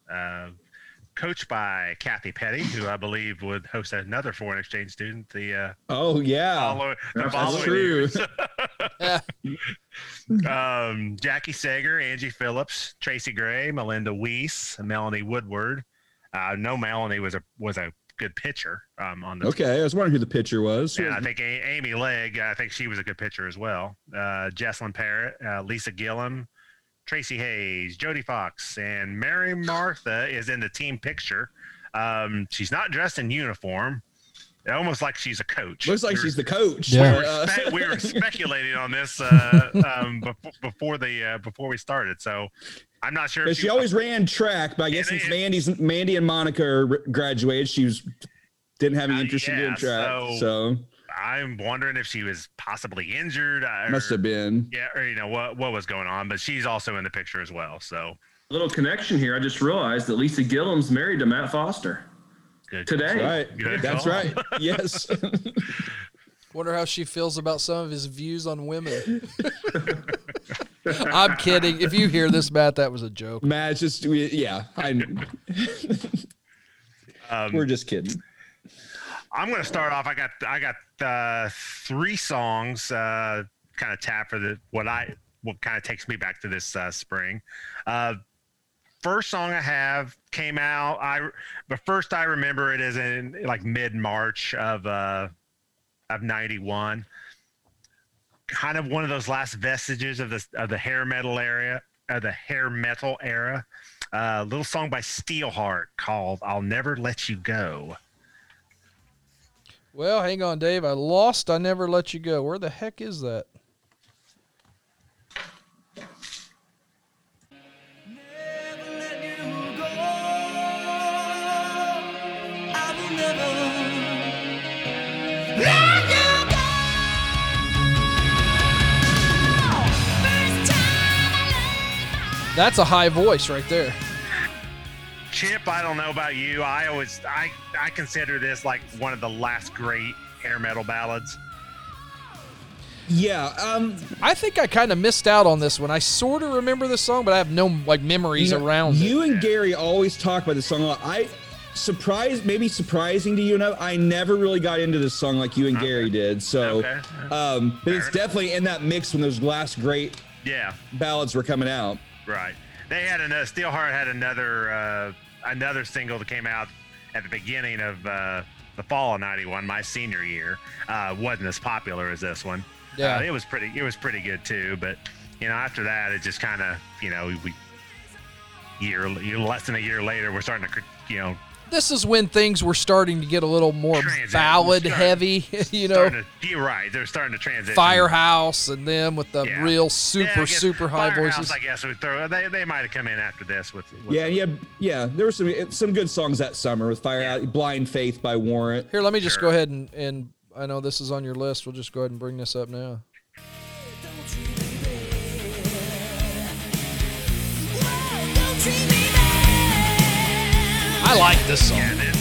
coached by Kathy Petty, who I believe would host another foreign exchange student. That's true. Jackie Sager, Angie Phillips, Tracy Gray, Melinda Weiss, Melanie Woodward. I know Melanie was a good pitcher on the team. I was wondering who the pitcher was. Yeah, I think Amy Legg, I think she was a good pitcher as well. Jesslyn Parrott, Lisa Gillum, Tracy Hayes, Jody Fox, and Mary Martha is in the team picture. She's not dressed in uniform. Almost like she's a coach. Looks like she's the coach. Yeah. We were speculating on this before we started, so I'm not sure. But she always ran track, but I guess since Mandy and Monica graduated, she didn't have any interest in doing track. So I'm wondering if she was possibly injured. Must have been. Yeah, or what was going on, but she's also in the picture as well. So a little connection here. I just realized that Lisa Gillum's married to Matt Foster. Good. Today. That's right. Yes. Wonder how she feels about some of his views on women. I'm kidding. If you hear this, Matt, that was a joke. Matt, we're just kidding. I'm going to start off. I got three songs kind of tapped for what kind of takes me back to this spring. First song I have came out. But first I remember it is in like mid-March of 91. Kind of one of those last vestiges of the hair metal era. A little song by Steelheart called "I'll Never Let You Go." Well, hang on, Dave. I Never Let You Go. Where the heck is that? That's a high voice right there. Chip, I don't know about you. I consider this like one of the last great hair metal ballads. Yeah. I think I kind of missed out on this one. I sort of remember this song, but I have no memories around it. You and Gary always talk about this song a lot. Surprising to you and I never really got into this song like you and Gary did. So, but it's definitely in that mix when those last great ballads were coming out. Right. They had Steelheart had another single that came out at the beginning of the fall of 91, my senior year. Wasn't as popular as this one. Yeah. It was pretty good too, but after that it just kind of, less than a year later we're starting to this is when things were starting to get a little more ballad heavy, You're right. They're starting to transition. Firehouse and them with the real super high Firehouse, voices. I guess they might have come in after this with There were some good songs that summer with Firehouse, Blind Faith by Warrant. Here, let me just go ahead and I know this is on your list. We'll just go ahead and bring this up now. I like this song. Yeah,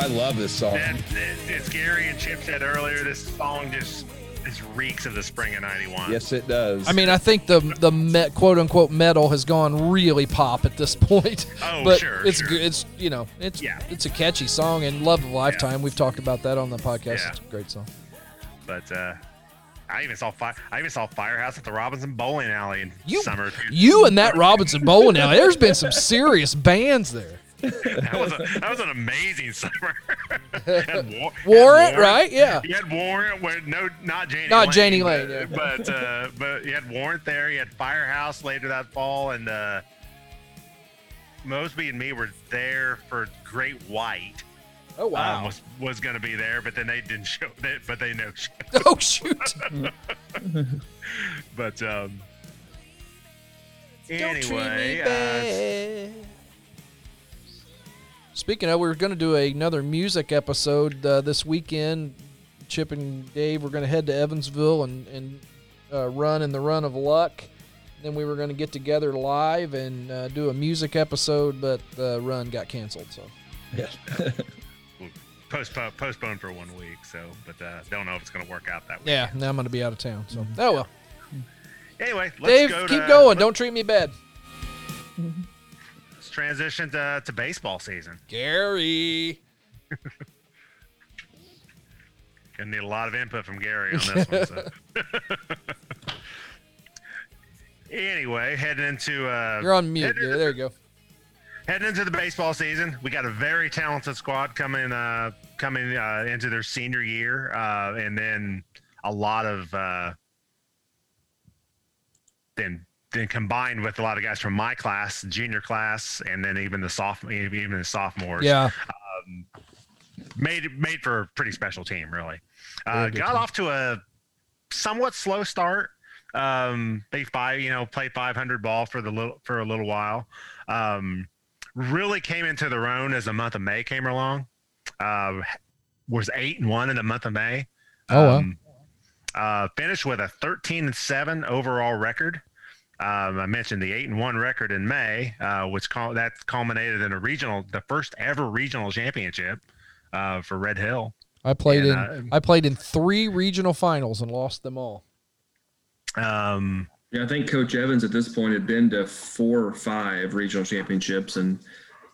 I love this song. As Gary and Chip said earlier, this song just reeks of the spring of 91. Yes, it does. I mean, I think the quote-unquote metal has gone really pop at this point. Oh, but sure. It's a catchy song, and Love of a Lifetime. Yeah. We've talked about that on the podcast. Yeah. It's a great song. But I even saw Firehouse at the Robinson bowling alley in summer. You and that Robinson bowling alley. There's been some serious bands there. That was an amazing summer. Warrant, right? Yeah. You had Warrant, not Janie Lane. Yeah. But you had Warrant there. You had Firehouse later that fall, and Mosby and me were there for Great White. Oh wow! Was going to be there, but then they didn't show it. But they no showed. Oh shoot! But anyway. Speaking of, we're going to do another music episode this weekend. Chip and Dave were going to head to Evansville and run in the Run of Luck. Then we were going to get together live and do a music episode, but the run got canceled. So, yeah. Postponed for 1 week. So, but don't know if it's going to work out that way. Yeah, now I'm going to be out of town. So, Oh well. Anyway, Dave, keep going. Don't treat me bad. Mm-hmm. Transition to baseball season. Gary. Gonna need a lot of input from Gary on this one. So. Anyway, heading into you're on mute. Yeah, there you go. Heading into the baseball season, we got a very talented squad coming into their senior year, and then a lot of then combined with a lot of guys from my class, junior class, and then even the sophomores, yeah, made for a pretty special team. Really, got off to a somewhat slow start. They played 500 ball for a little while. Really came into their own as the month of May came along. Was 8-1 in the month of May. Finished with a 13-7 overall record. I mentioned the 8-1 record in May, which culminated in the first ever regional championship for Red Hill. I played in three regional finals and lost them all. I think Coach Evans at this point had been to 4 or 5 regional championships and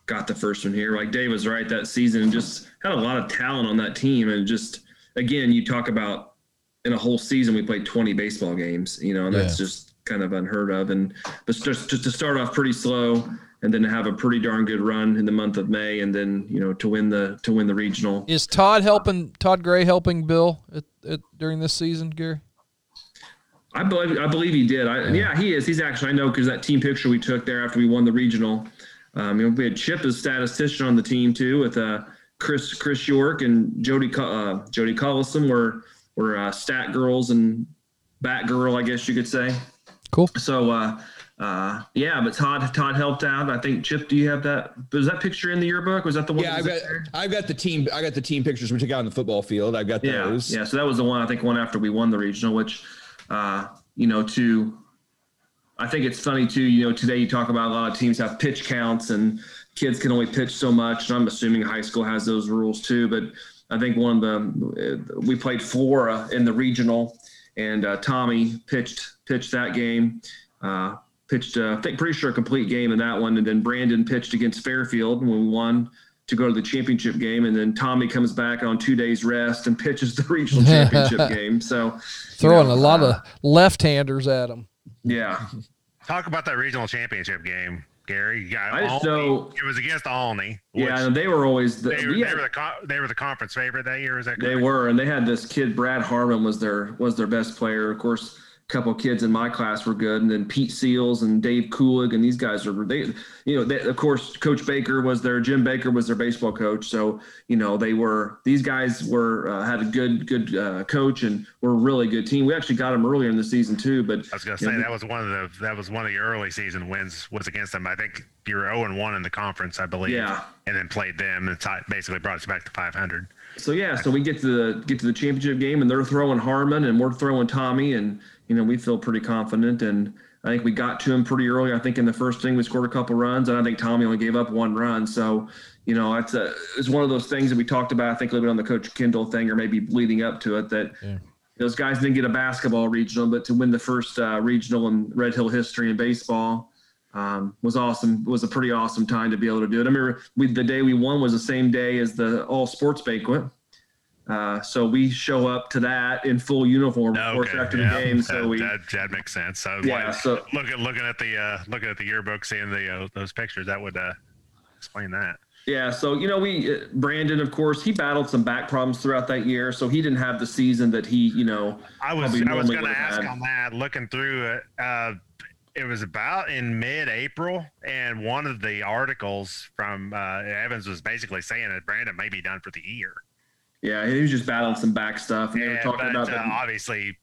got the first one here. Like Dave was right that season, and just had a lot of talent on that team. And just again, you talk about in a whole season we played 20 baseball games. That's just kind of unheard of, but just to start off pretty slow and then have a pretty darn good run in the month of May, and then to win the regional. Is Todd Gray helping Bill during this season, Gary? I believe he did. He is. He's actually, I know, because that team picture we took there after we won the regional. We had Chip as statistician on the team too, with Chris York and Jody Collison were stat girls and bat girl, I guess you could say. Cool. So, but Todd helped out. I think, Chip, do you have that? Was that picture in the yearbook? Was that the one? Yeah, I've got the team pictures we took out on the football field. I've got those. Yeah, so that was the one, I think, after we won the regional, which, I think it's funny, too, today you talk about a lot of teams have pitch counts and kids can only pitch so much, and I'm assuming high school has those rules, too, but I think we played Flora in the regional, and Tommy pitched that game, I think a complete game in that one. And then Brandon pitched against Fairfield when we won to go to the championship game. And then Tommy comes back on 2 days rest and pitches the regional championship game. So throwing a lot of left-handers at him. Yeah. Talk about that regional championship game, Gary. It was against Olney. Yeah, they were always they were the conference favorite that year. Is that correct? They were, and they had this kid Brad Harmon was their best player. Of course, a couple of kids in my class were good, and then Pete Seals and Dave Kulig, and these guys were of course, Coach Baker Jim Baker was their baseball coach. So had a good coach and were a really good team. We actually got them earlier in the season too. But I was going to say that was one of the early season wins was against them. I think you were 0-1 in the conference, I believe. Yeah, and then played them and basically brought us back to 500. So so we get to the championship game, and they're throwing Harmon and we're throwing Tommy, and we feel pretty confident, and I think we got to him pretty early. I think in the first inning we scored a couple runs, and I think Tommy only gave up one run. So, you know, it's one of those things that we talked about, I think, a little bit on the Coach Kendall thing or maybe leading up to it, that those guys didn't get a basketball regional, but to win the first regional in Red Hill history in baseball was awesome. It was a pretty awesome time to be able to do it. I remember the day we won was the same day as the all-sports banquet. So we show up to that in full uniform, of course, after the game. So that makes sense. So looking at the yearbook, seeing those pictures, that would explain that. Yeah. So we Brandon, of course, he battled some back problems throughout that year, so he didn't have the season that he I was going to ask on that. Looking through it, it was about in mid-April, and one of the articles from Evans was basically saying that Brandon may be done for the year. Yeah, he was just battling some back stuff, and they were talking about that. Obviously,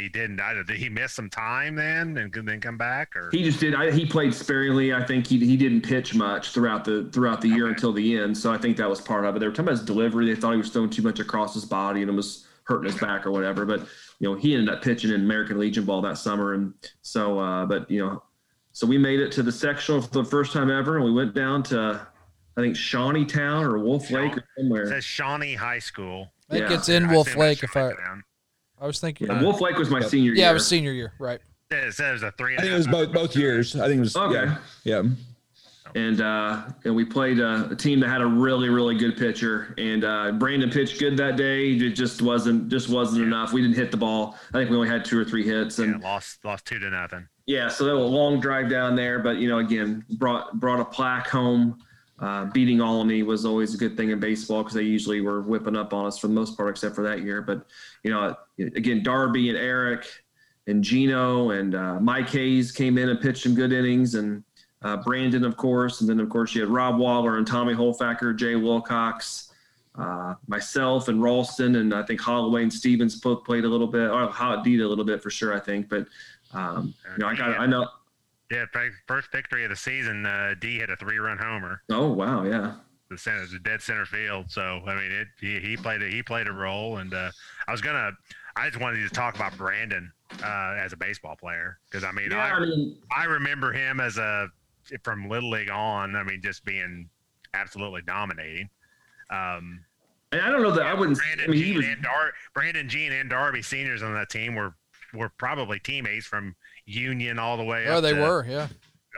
he didn't. Did he miss some time then, and then come back, or he just did? He played sparingly. I think he didn't pitch much throughout the year until the end. So I think that was part of it. They were talking about his delivery. They thought he was throwing too much across his body, and it was hurting his back or whatever. But he ended up pitching in American Legion ball that summer, and so so we made it to the sectional for the first time ever, and we went down to, I think, Shawneetown or Wolf Lake or somewhere. It says Shawnee High School. I think it's in Wolf Lake. I was thinking. Wolf Lake was my senior year. Yeah, it was senior year, right. It says a three. I think it was both years. I think it was. Okay. Yeah. And we played a team that had a really, really good pitcher. And Brandon pitched good that day. It just wasn't enough. We didn't hit the ball. I think we only had 2 or 3 hits. And lost 2-0. Yeah, so that was a long drive down there. But, again, brought a plaque home. Beating Olney was always a good thing in baseball because they usually were whipping up on us for the most part, except for that year. But, again, Darby and Eric and Gino and Mike Hayes came in and pitched some good innings, and Brandon, of course. And then, of course, you had Rob Waller and Tommy Holfacker, Jay Wilcox, myself and Ralston, and I think Holloway and Stevens both played a little bit, or did a little bit for sure, I think. But, I know – yeah, first victory of the season, D hit a 3-run homer. Oh, wow, yeah. The dead center field. So, I mean, he played a role. And I just wanted to talk about Brandon as a baseball player. Because, I remember him from Little League on, just being absolutely dominating. And I don't know that I wouldn't – Brandon Jean and Darby seniors on that team were probably teammates from – Union all the way up. Oh, they were, yeah.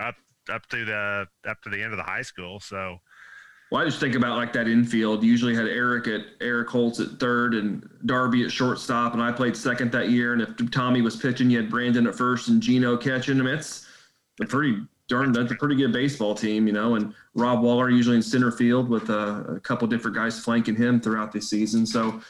Up to the end of the high school. So, well, I just think about like that infield. You usually had Eric Holtz at third and Darby at shortstop, and I played second that year. And if Tommy was pitching, you had Brandon at first and Gino catching. That's a pretty good baseball team, And Rob Waller usually in center field with a couple different guys flanking him throughout the season. So.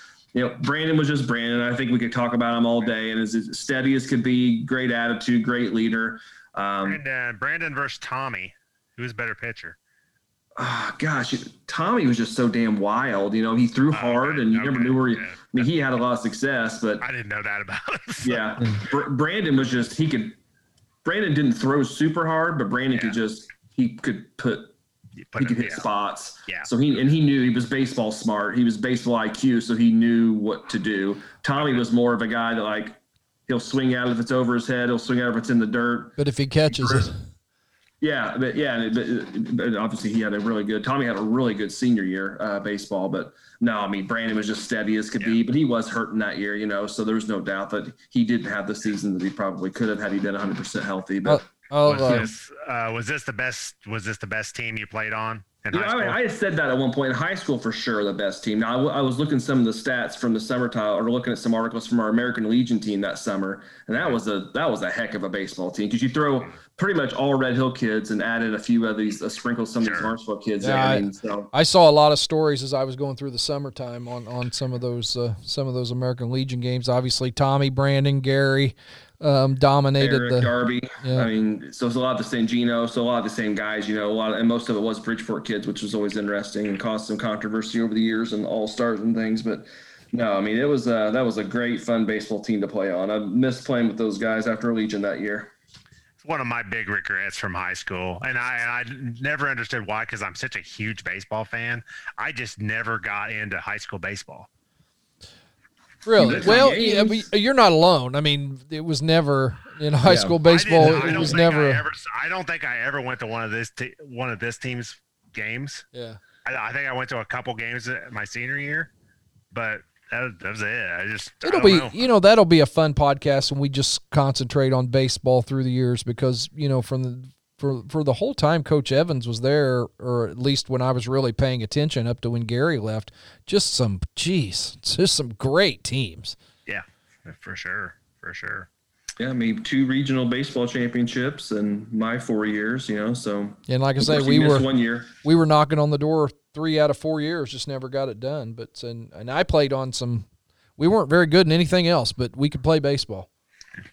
Brandon was just Brandon. I think we could talk about him all day, and as steady as could be, great attitude, great leader. Brandon versus Tommy, who's a better pitcher? Gosh, Tommy was just so damn wild. He threw hard, and you never knew where he. Yeah. He had a lot of success, but I didn't know that about him. So. Yeah, Brandon was just he could. Brandon didn't throw super hard, but Brandon could just hit spots. Yeah. So he knew he was baseball smart. He was baseball IQ, so he knew what to do. Tommy was more of a guy that he'll swing out if it's over his head. He'll swing out if it's in the dirt. But if he catches it. Yeah. But obviously he had Tommy had a really good senior year baseball, but no, Brandon was just steady as could be, but he was hurting that year, so there's no doubt that he didn't have the season that he probably could have had he been 100% healthy, but was this the best team you played on in high school? I had said that at one point in high school, for sure, the best team. Now I was looking some of the stats from the summertime, or looking at some articles from our American Legion team that summer, and that was a heck of a baseball team, because you throw pretty much all Red Hill kids and added a few of these, sprinkled some of these Lawrenceville kids. Yeah, I saw a lot of stories as I was going through the summertime on some of those American Legion games. Obviously, Tommy, Brandon, Gary. Dominated Eric, Darby. Yeah. So it's a lot of the same Gino, so a lot of the same guys, and most of it was Bridgeport kids, which was always interesting and caused some controversy over the years and all-stars and things. But no, it was that was a great, fun baseball team to play on. I missed playing with those guys after Legion that year. It's one of my big regrets from high school, and I never understood why, because I'm such a huge baseball fan. I just never got into high school baseball. Really? Well, yeah, you're not alone. I mean, it was never in high school baseball. It was never. I don't think I ever went to one of this team's games. Yeah. I think I went to a couple games my senior year, but that was it. That'll be a fun podcast when we just concentrate on baseball through the years, because for the whole time Coach Evans was there, or at least when I was really paying attention up to when Gary left, just some great teams. Yeah, for sure. Yeah, I mean, 2 regional baseball championships in my 4 years, so. And like I say, we were knocking on the door 3 out of 4 years, just never got it done. But and I played on some, we weren't very good in anything else, but we could play baseball.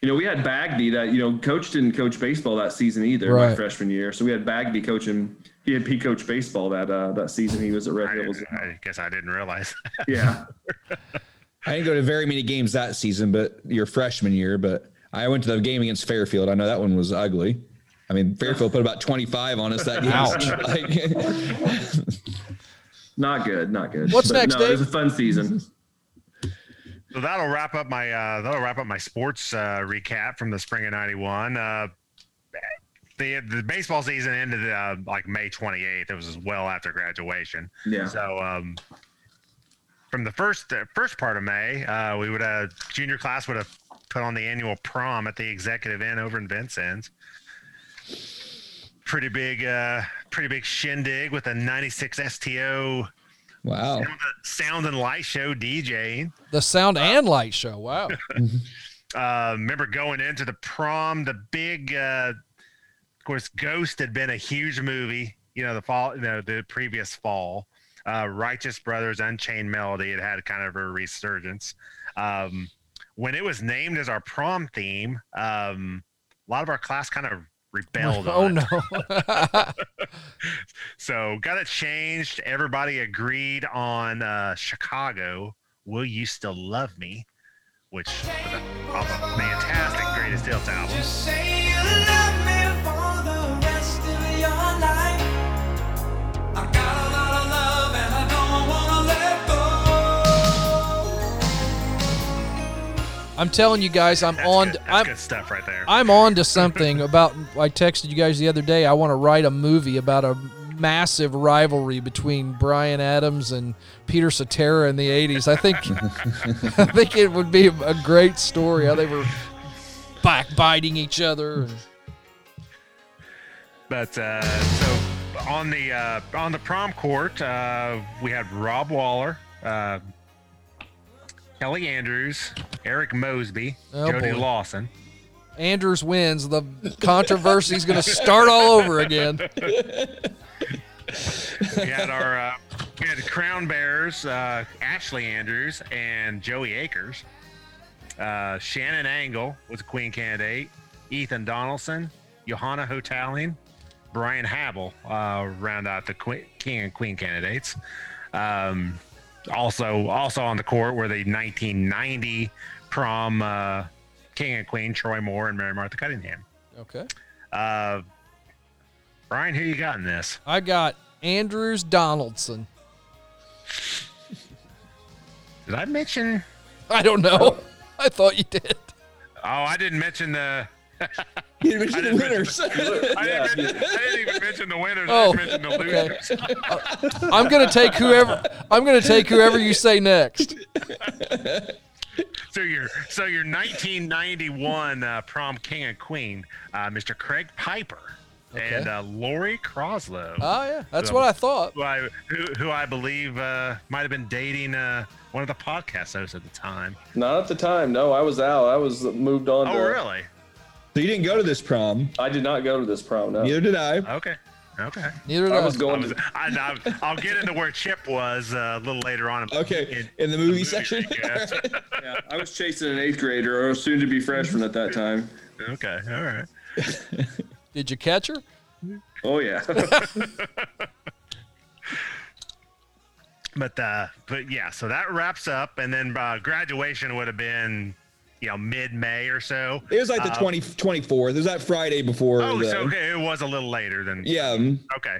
We had Bagby that, coach didn't coach baseball that season either, right. My freshman year. So we had Bagby coaching. He coached baseball that season. He was at Red Hill. I guess I didn't realize. Yeah. I didn't go to very many games that season, but your freshman year, but I went to the game against Fairfield. I know that one was ugly. I mean, Fairfield put about 25 on us that game. Ouch. Not good. What's next, Dave? It was a fun season. So that'll wrap up my sports recap from the spring of '91. The baseball season ended like May 28th. It was well after graduation. Yeah. So from the first part of May, we would junior class would have put on the annual prom at the Executive Inn over in Vincent's. Pretty big shindig with a '96 STO. Wow. Sound and light show DJing. The sound and light show. Wow. Remember going into the prom, the big, of course, Ghost had been a huge movie, the previous fall. Righteous Brothers, Unchained Melody, it had kind of a resurgence. When it was named as our prom theme, a lot of our class kind of rebelled. Oh, no. So got it changed. Everybody agreed on Chicago, Will You Still Love Me, which was a fantastic greatest hits album. Just say you love me for the rest of your life. I got a lot of love and I don't want to let go. I'm telling you guys, good stuff right there. I'm on to something about, I texted you guys the other day, I want to write a movie about a massive rivalry between Brian Adams and Peter Cetera in the 80s. I think it would be a great story how they were backbiting each other. But so on the prom court, we had Rob Waller, Kelly Andrews, Eric Mosby, Jody Lawson. Andrews wins. The controversy is going to start all over again. We had Crown Bearers, Ashley Andrews and Joey Akers. Shannon Angle was a Queen candidate. Ethan Donaldson, Johanna Hotaling, Brian Habel round out the King and Queen candidates. Also on the court were the 1990 prom King and Queen, Troy Moore and Mary Martha Cunningham. Okay. Brian, who you got in this? I got Andrews Donaldson. Did I mention? I don't know. I thought you did. Oh, I didn't mention the. You didn't mention the winners. I didn't even mention the winners. Oh, I mentioned the losers. Okay. I'm gonna take whoever you say next. So your 1991 prom king and queen, Mr. Craig Piper, okay, and Lori Croslow. Oh yeah, that's what I thought. Who I believe might have been dating one of the podcast hosts at the time. Not at the time. No, I was out. I was moved on. Oh really? So you didn't go to this prom? I did not go to this prom. No. Neither did I. Okay. Neither I was going. I'll get into where Chip was a little later on. In the movie section. Yeah, I was chasing an 8th grader or soon-to-be freshman at that time. Okay, all right. Did you catch her? Oh yeah. But yeah, so that wraps up, and then graduation would have been, mid-May or so. It was like the 24th. It was that Friday before. Oh, so okay. It was a little later than. Yeah. Okay.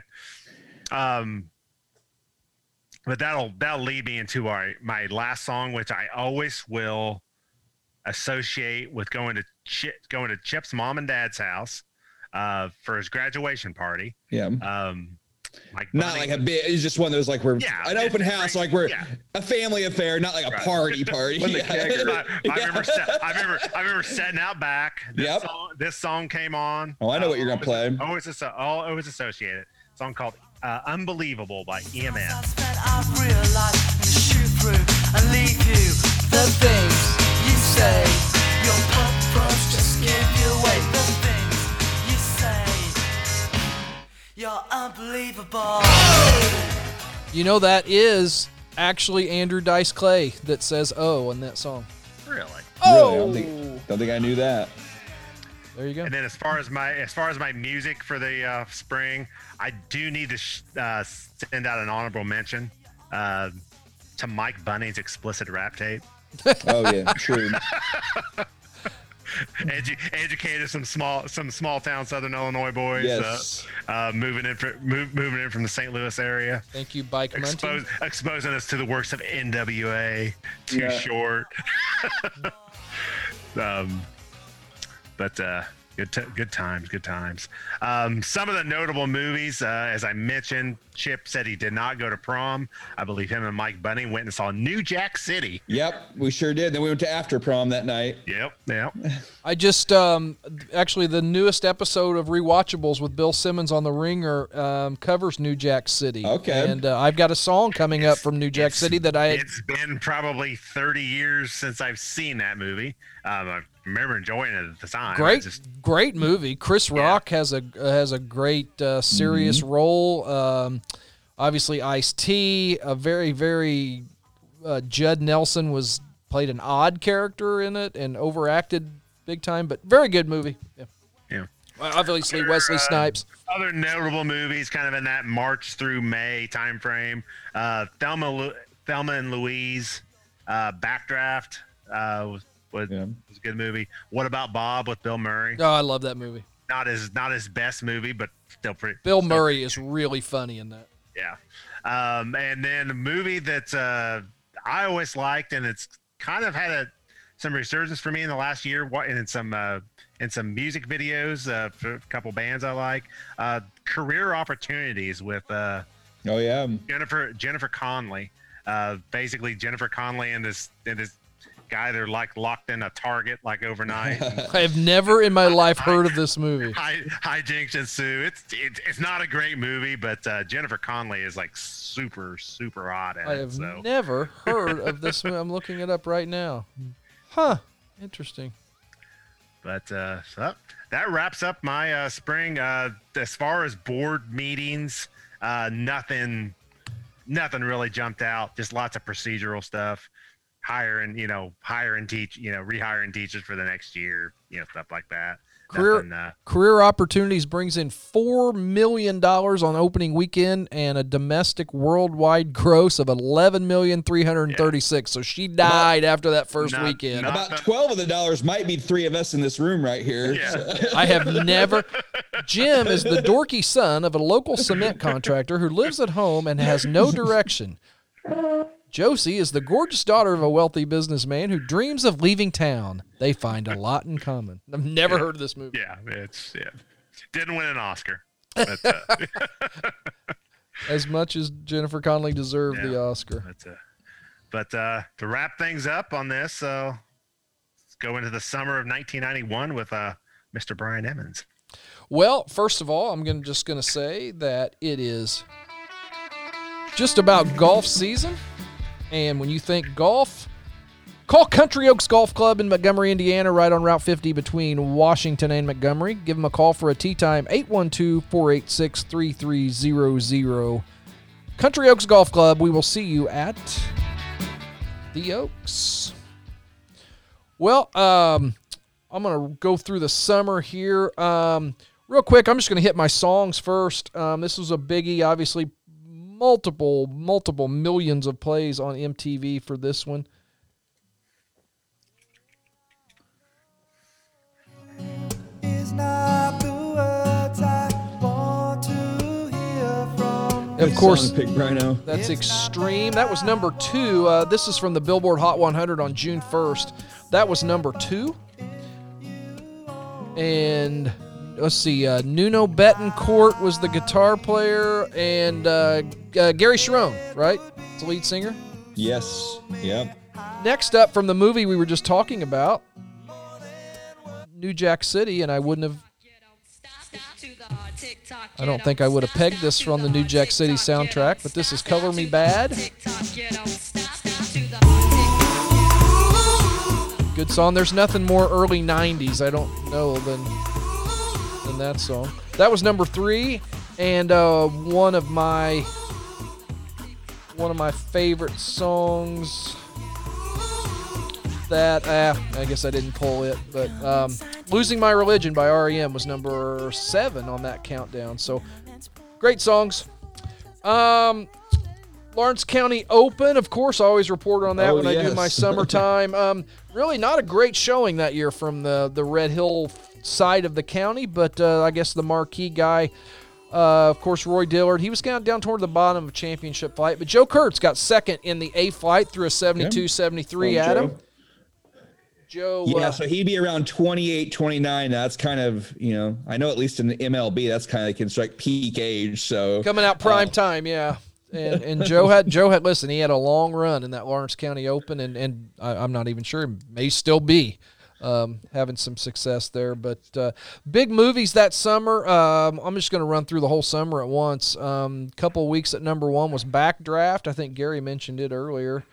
But that'll lead me into my last song, which I always will associate with going to Chip's mom and dad's house for his graduation party. Yeah. Like not money. Like a bit. It's just one of those like we're an open house, like we're a family affair, not like a party. I remember setting out back. This song came on. Oh, I know what you're gonna play. Always associated. A song called "Unbelievable" by EMS. I've realized you shoot through and leave you the things you say. Your purpose just give you away the things you say. You're unbelievable. You know, that is actually Andrew Dice Clay that says "oh" in that song. Really? Oh. Really? Don't think I knew that. There you go. And then as far as my music for the spring, I do need to send out an honorable mention to Mike Bunny's explicit rap tape. Oh yeah, true. Educated some small town Southern Illinois boys. Yes. Moving in from the St. Louis area. Thank you, Bike Muntin. Exposing us to the works of NWA. Too short. But good times. Some of the notable movies, as I mentioned, Chip said he did not go to prom. I believe him and Mike Bunny went and saw New Jack City. Yep, we sure did. Then we went to after prom that night. Yep. I just actually the newest episode of Rewatchables with Bill Simmons on the Ringer covers New Jack City. Okay. And I've got a song coming up from New Jack City that I had. It's been probably 30 years since I've seen that movie. I remember enjoying it at the time. Great movie. Chris Rock has a great serious role. Obviously Ice-T, a very, very Judd Nelson played an odd character in it and overacted big time, but very good movie. Yeah. Obviously Wesley Snipes. Other notable movies kind of in that March through May time frame. Thelma and Louise, Backdraft was a good movie. What About Bob with Bill Murray? Oh, I love that movie. Not his best movie, but still pretty. Bill Murray is really funny in that. Yeah. And then a movie that I always liked, and it's kind of had some resurgence for me in the last year, and in some music videos for a couple bands I like. Career Opportunities with Jennifer Connelly. Basically Jennifer Connelly and this guy, they're like locked in a Target like overnight. I have never in my life heard of this movie. Hijinks ensue. It's not a great movie, but Jennifer Connelly is like super, super hot at it. I have never heard of this movie. I'm looking it up right now. Huh. Interesting. But so that wraps up my spring. As far as board meetings, nothing really jumped out. Just lots of procedural stuff. Rehiring teachers for the next year, stuff like that. Career Opportunities brings in $4 million on opening weekend and a domestic worldwide gross of $11,336,000. Yeah. So she died after that first weekend. About $12 of the dollars might be three of us in this room right here. Yeah. So. I have never. Jim is the dorky son of a local cement contractor who lives at home and has no direction. Josie is the gorgeous daughter of a wealthy businessman who dreams of leaving town. They find a lot in common. I've never heard of this movie. Yeah, didn't win an Oscar. But, as much as Jennifer Connelly deserved the Oscar. But to wrap things up on this, so let's go into the summer of 1991 with Mr. Brian Emmons. Well, first of all, I'm just going to say that it is just about golf season. And when you think golf, call Country Oaks Golf Club in Montgomery, Indiana, right on Route 50 between Washington and Montgomery. Give them a call for a tee time, 812-486-3300. Country Oaks Golf Club, we will see you at the Oaks. Well, I'm going to go through the summer here. Real quick, I'm just going to hit my songs first. This was a biggie, obviously. Multiple millions of plays on MTV for this one. It's not the words I want to hear from Of course, pick Brino. That's Extreme. That was number 2. This is from the Billboard Hot 100 on June 1st. That was number 2. And let's see, Nuno Betancourt was the guitar player, and Gary Cherone, right? It's the lead singer? Yes. Yep. Next up, from the movie we were just talking about, New Jack City, and I wouldn't have... I don't think I would have pegged this from the New Jack City soundtrack, but this is Color Me Bad. Good song. There's nothing more early 90s, I don't know, than that song. That was number 3, and one of my favorite songs that I guess I didn't pull it, but Losing My Religion by R.E.M. was number 7 on that countdown. So great songs. Lawrence County Open, of course, I always report on that when I do my summertime. Really not a great showing that year from the Red Hill side of the county, but I guess the marquee guy, of course, Roy Dillard, he was kind of down toward the bottom of championship flight, but Joe Kurtz got second in the A flight through a 72-73 at him. Joe, so he'd be around 28, 29. That's kind of, I know at least in the MLB, that's kind of like peak age. So coming out prime time, yeah. And Joe had listen, he had a long run in that Lawrence County Open, and I'm not even sure, may still be having some success there. But big movies that summer. I'm just going to run through the whole summer at once. Couple of weeks at number 1 was Backdraft. I think Gary mentioned it earlier.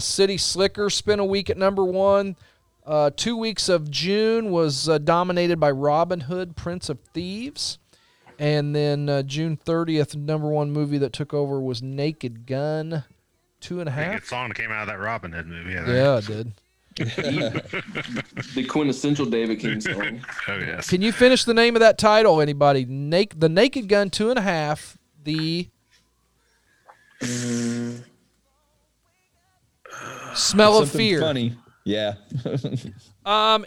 City Slicker spent a week at number 1. 2 weeks of June was dominated by Robin Hood, Prince of Thieves. And then June 30th, number 1 movie that took over was Naked Gun 2.5. Good song that came out of that Robin Hood movie. Yeah, it did. The quintessential David King song. Oh, yes. Can you finish the name of that title, anybody? The Naked Gun 2.5, the... Smell of Fear. Funny. Yeah.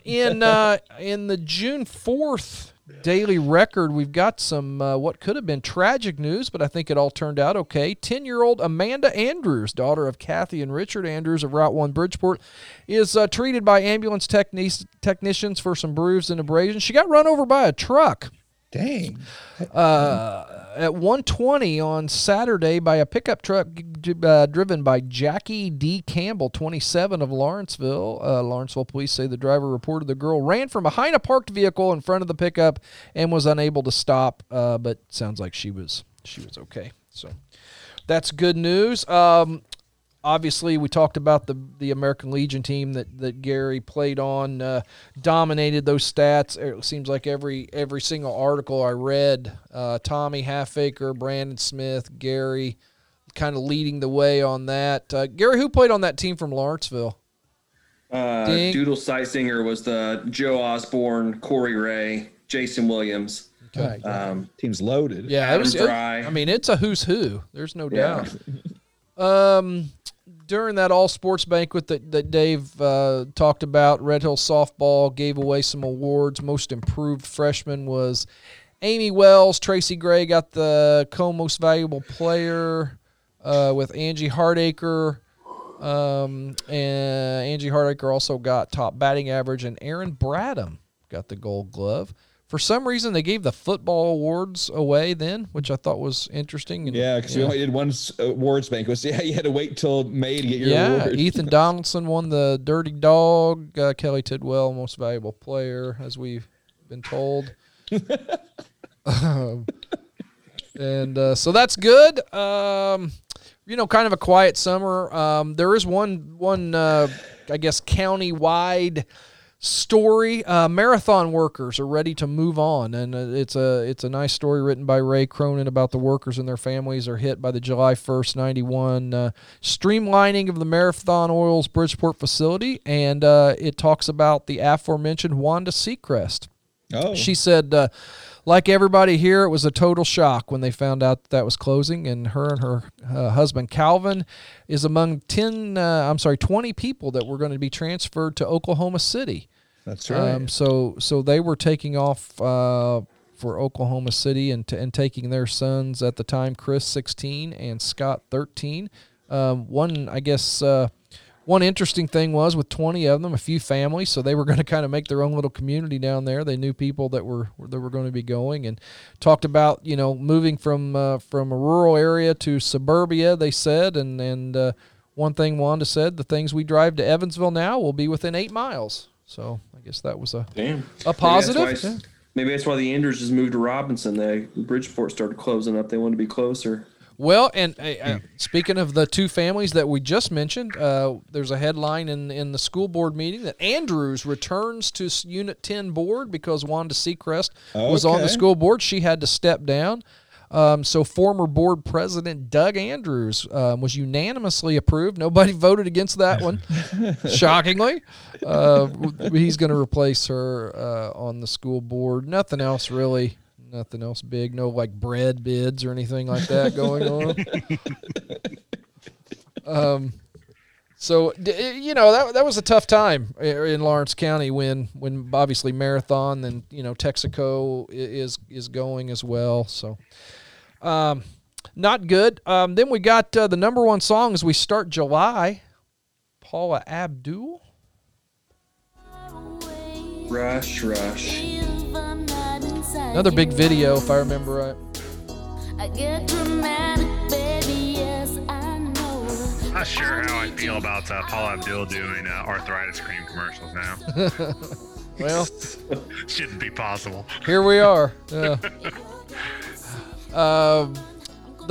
In the June 4th Daily Record, we've got some what could have been tragic news, but I think it all turned out okay. 10-year-old Amanda Andrews, daughter of Kathy and Richard Andrews of Route 1 Bridgeport, is treated by ambulance technicians for some bruises and abrasions. She got run over by a truck. Dang. At 1:20 on Saturday by a pickup truck driven by Jackie D. Campbell, 27, of Lawrenceville. Lawrenceville police say the driver reported the girl ran from behind a parked vehicle in front of the pickup and was unable to stop, but sounds like she was okay. So that's good news. Obviously, we talked about the American Legion team that Gary played on, dominated those stats. It seems like every single article I read, Tommy Halfaker, Brandon Smith, Gary, kind of leading the way on that. Gary, who played on that team from Lawrenceville? Doodle Seisinger was the Joe Osborne, Corey Ray, Jason Williams. Okay. Team's loaded. Yeah, it's a who's who. There's no doubt. During that all-sports banquet that Dave talked about, Red Hill Softball gave away some awards. Most improved freshman was Amy Wells. Tracy Gray got the co-most valuable player with Angie Hardacre. And Angie Hardacre also got top batting average, and Aaron Bradham got the gold glove. For some reason, they gave the football awards away then, which I thought was interesting. And, because we only did one awards banquet. So, you had to wait till May to get your award. Ethan Donaldson won the Dirty Dog. Kelly Tidwell, most valuable player, as we've been told. So that's good. Kind of a quiet summer. There is one I guess, county-wide story. Marathon workers are ready to move on, and it's a nice story written by Ray Cronin about the workers and their families are hit by the July 1st, 91 streamlining of the Marathon Oil's Bridgeport facility, and it talks about the aforementioned Wanda Seacrest. Oh. She said, like everybody here, it was a total shock when they found out that was closing, and her husband Calvin is among 20 people that were going to be transferred to Oklahoma City. That's right. So they were taking off for Oklahoma City and taking their sons at the time, Chris 16 and Scott 13. One interesting thing was with 20 of them, a few families, so they were going to kind of make their own little community down there. They knew people that were going to be going, and talked about, you know, moving from a rural area to suburbia. They said, and one thing Wanda said, the things we drive to Evansville now will be within 8 miles. So I guess that was a positive. Maybe that's why the Andrews just moved to Robinson. Bridgeport started closing up. They wanted to be closer. Well, and speaking of the two families that we just mentioned, there's a headline in the school board meeting that Andrews returns to Unit 10 board because Wanda Seacrest was on the school board. She had to step down. So former board president Doug Andrews was unanimously approved. Nobody voted against that one, shockingly. He's going to replace her on the school board. Nothing else really. Nothing else big, no like bread bids or anything like that going on. So you know that was a tough time in Lawrence County when obviously Marathon and Texaco is going as well. So not good. Then we got the number one song as we start July, Paula Abdul. Rush. Another big video, if I remember right. I get dramatic, baby, yes, I know. Not sure how I feel about Paula Abdul doing arthritis cream commercials now. Well, shouldn't be possible. Here we are. Yeah. The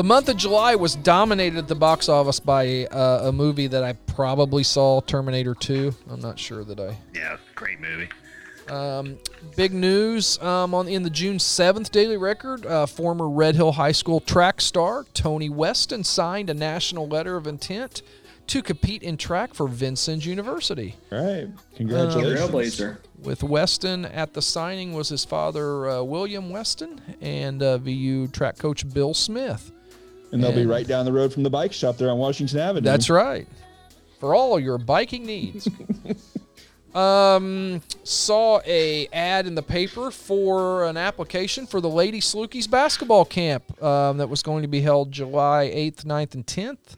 month of July was dominated at the box office by a movie that I probably saw, Terminator 2. I'm not sure that I... Yeah, great movie. Big news in the June 7th Daily Record, former Red Hill High School track star Tony Weston signed a national letter of intent to compete in track for Vincent's University. All right. Congratulations. With Weston at the signing was his father, William Weston, and VU track coach Bill Smith. And they'll be right down the road from the bike shop there on Washington Avenue. That's right. For all your biking needs. Saw a ad in the paper for an application for the Lady Slukies basketball camp that was going to be held July 8th, 9th, and 10th.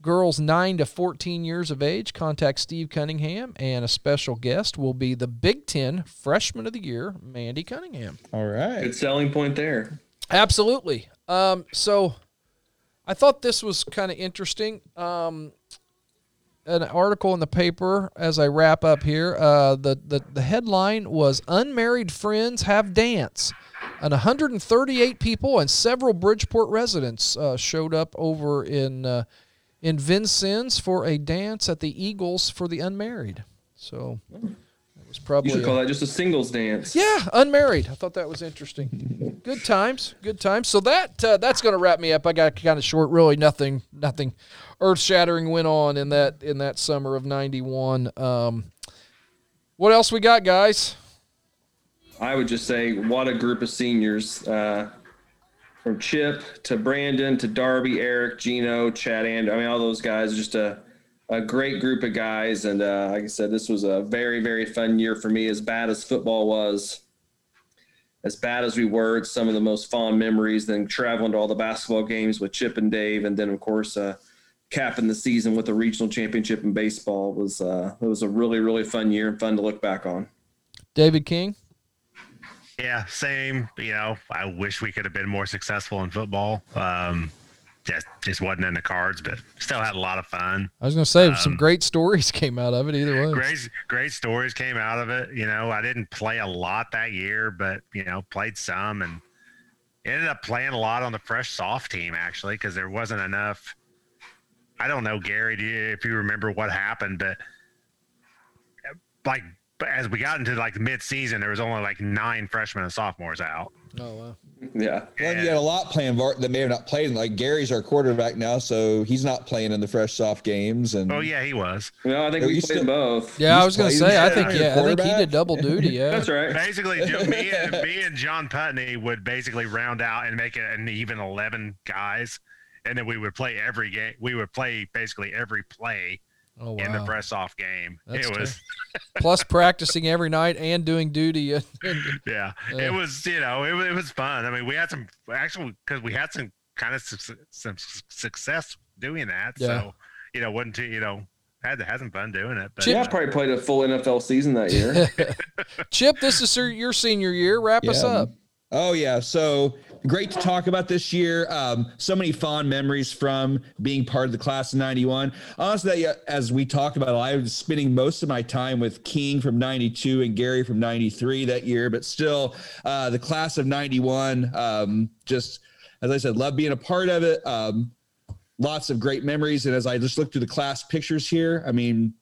Girls 9 to 14 years of age, contact Steve Cunningham, and a special guest will be the Big Ten Freshman of the Year, Mandy Cunningham. All right. Good selling point there. Absolutely. So I thought this was kind of interesting. An article in the paper as I wrap up here. The headline was Unmarried Friends Have Dance. And 138 people and several Bridgeport residents showed up over in Vincent's for a dance at the Eagles for the unmarried. So that was probably... You should call that just a singles dance. Yeah, unmarried. I thought that was interesting. Good times. So that's going to wrap me up. I got kind of short, really nothing earth-shattering went on in that summer of 91. What else we got, guys? I would just say what a group of seniors, from Chip to Brandon to Darby, Eric, Gino, Chad, and all those guys, just a great group of guys. And like I said, this was a very, very fun year for me. As bad as football was, as bad as we were, it's some of the most fond memories, then traveling to all the basketball games with Chip and Dave, and then, of course, capping the season with a regional championship in baseball. It was a really, really fun year and fun to look back on. David King? Yeah, same. I wish we could have been more successful in football. Just wasn't in the cards, but still had a lot of fun. I was going to say, some great stories came out of it either way. Great stories came out of it. I didn't play a lot that year, but, played some and ended up playing a lot on the fresh soft team, actually, because there wasn't enough. I don't know, Gary, if you remember what happened, but as we got into mid-season, there was only 9 freshmen and sophomores out. Oh, wow. Yeah. Well, you had a lot playing that may have not played. Gary's our quarterback now, so he's not playing in the fresh soft games. And he was. I think we played both. Yeah, I was going to say, I think he did double duty. Yeah, that's right. Basically, me and John Putney would basically round out and make it an even 11 guys. And then we would play every game. We would play basically every play Oh, wow. In the press-off game. It was plus practicing every night and doing duty. Yeah, it was, you know, it was fun. I mean, we had some actually because we had some kind of some success doing that. Yeah. So, you know, wasn't too, you know, had some fun doing it. But, Chip, I probably played a full NFL season that year. Chip, this is your senior year. Wrap us up. Oh, yeah. So great to talk about this year. So many fond memories from being part of the class of 91. Honestly, as we talked about, I was spending most of my time with King from 92 and Gary from 93 that year. But still, the class of 91, just, as I said, love being a part of it. Lots of great memories. And as I just look through the class pictures here, I mean,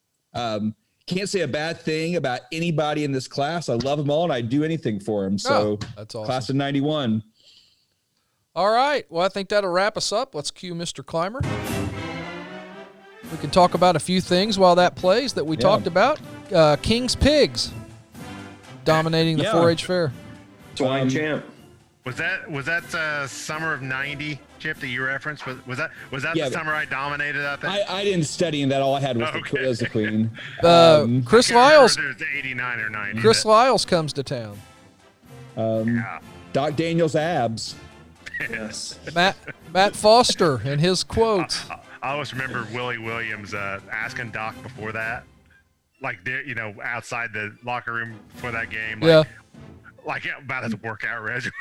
can't say a bad thing about anybody in this class. I love them all, and I'd do anything for them. So that's awesome. Class of 91. All right. Well, I think that'll wrap us up. Let's cue Mr. Clymer. We can talk about a few things while that plays that we talked about. King's Pigs dominating the 4-H fair. Twine champ. Was that summer of 90, Chip, that you referenced? Was that the summer I dominated out there? I didn't study in that. All I had was the queen. Chris Lyles. It was 89 or 90. Chris Lyles comes to town. Doc Daniels' abs. Yes. Matt Foster and his quotes. I always remember Willie Williams asking Doc before that, like, you know, outside the locker room for that game. Like, yeah. Like about his workout regimen.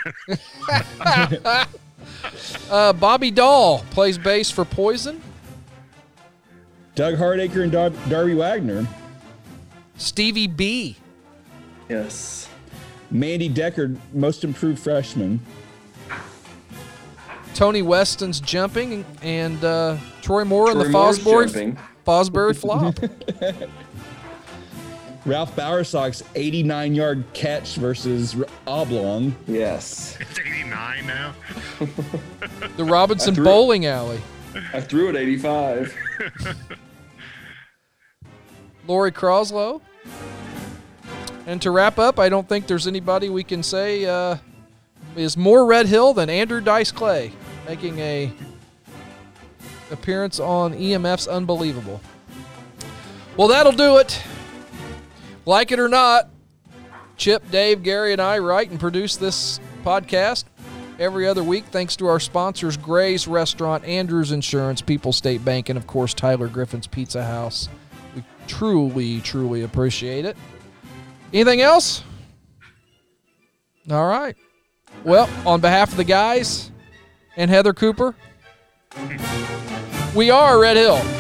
Bobby Dahl plays bass for Poison. Doug Hardacre and Darby Wagner. Stevie B. Yes. Mandy Decker, most improved freshman. Tony Weston's jumping and Troy Moore in the Fosbury flop. Ralph Bowersock's 89-yard catch versus Oblong. Yes. It's 89 now. The Robinson bowling alley. I threw it 85. Lori Croslow. And to wrap up, I don't think there's anybody we can say is more Red Hill than Andrew Dice Clay, making an appearance on EMF's Unbelievable. Well, that'll do it. Like it or not, Chip, Dave, Gary, and I write and produce this podcast every other week thanks to our sponsors, Gray's Restaurant, Andrews Insurance, People's State Bank, and, of course, Tyler Griffin's Pizza House. We truly, truly appreciate it. Anything else? All right. Well, on behalf of the guys and Heather Cooper, we are Red Hill.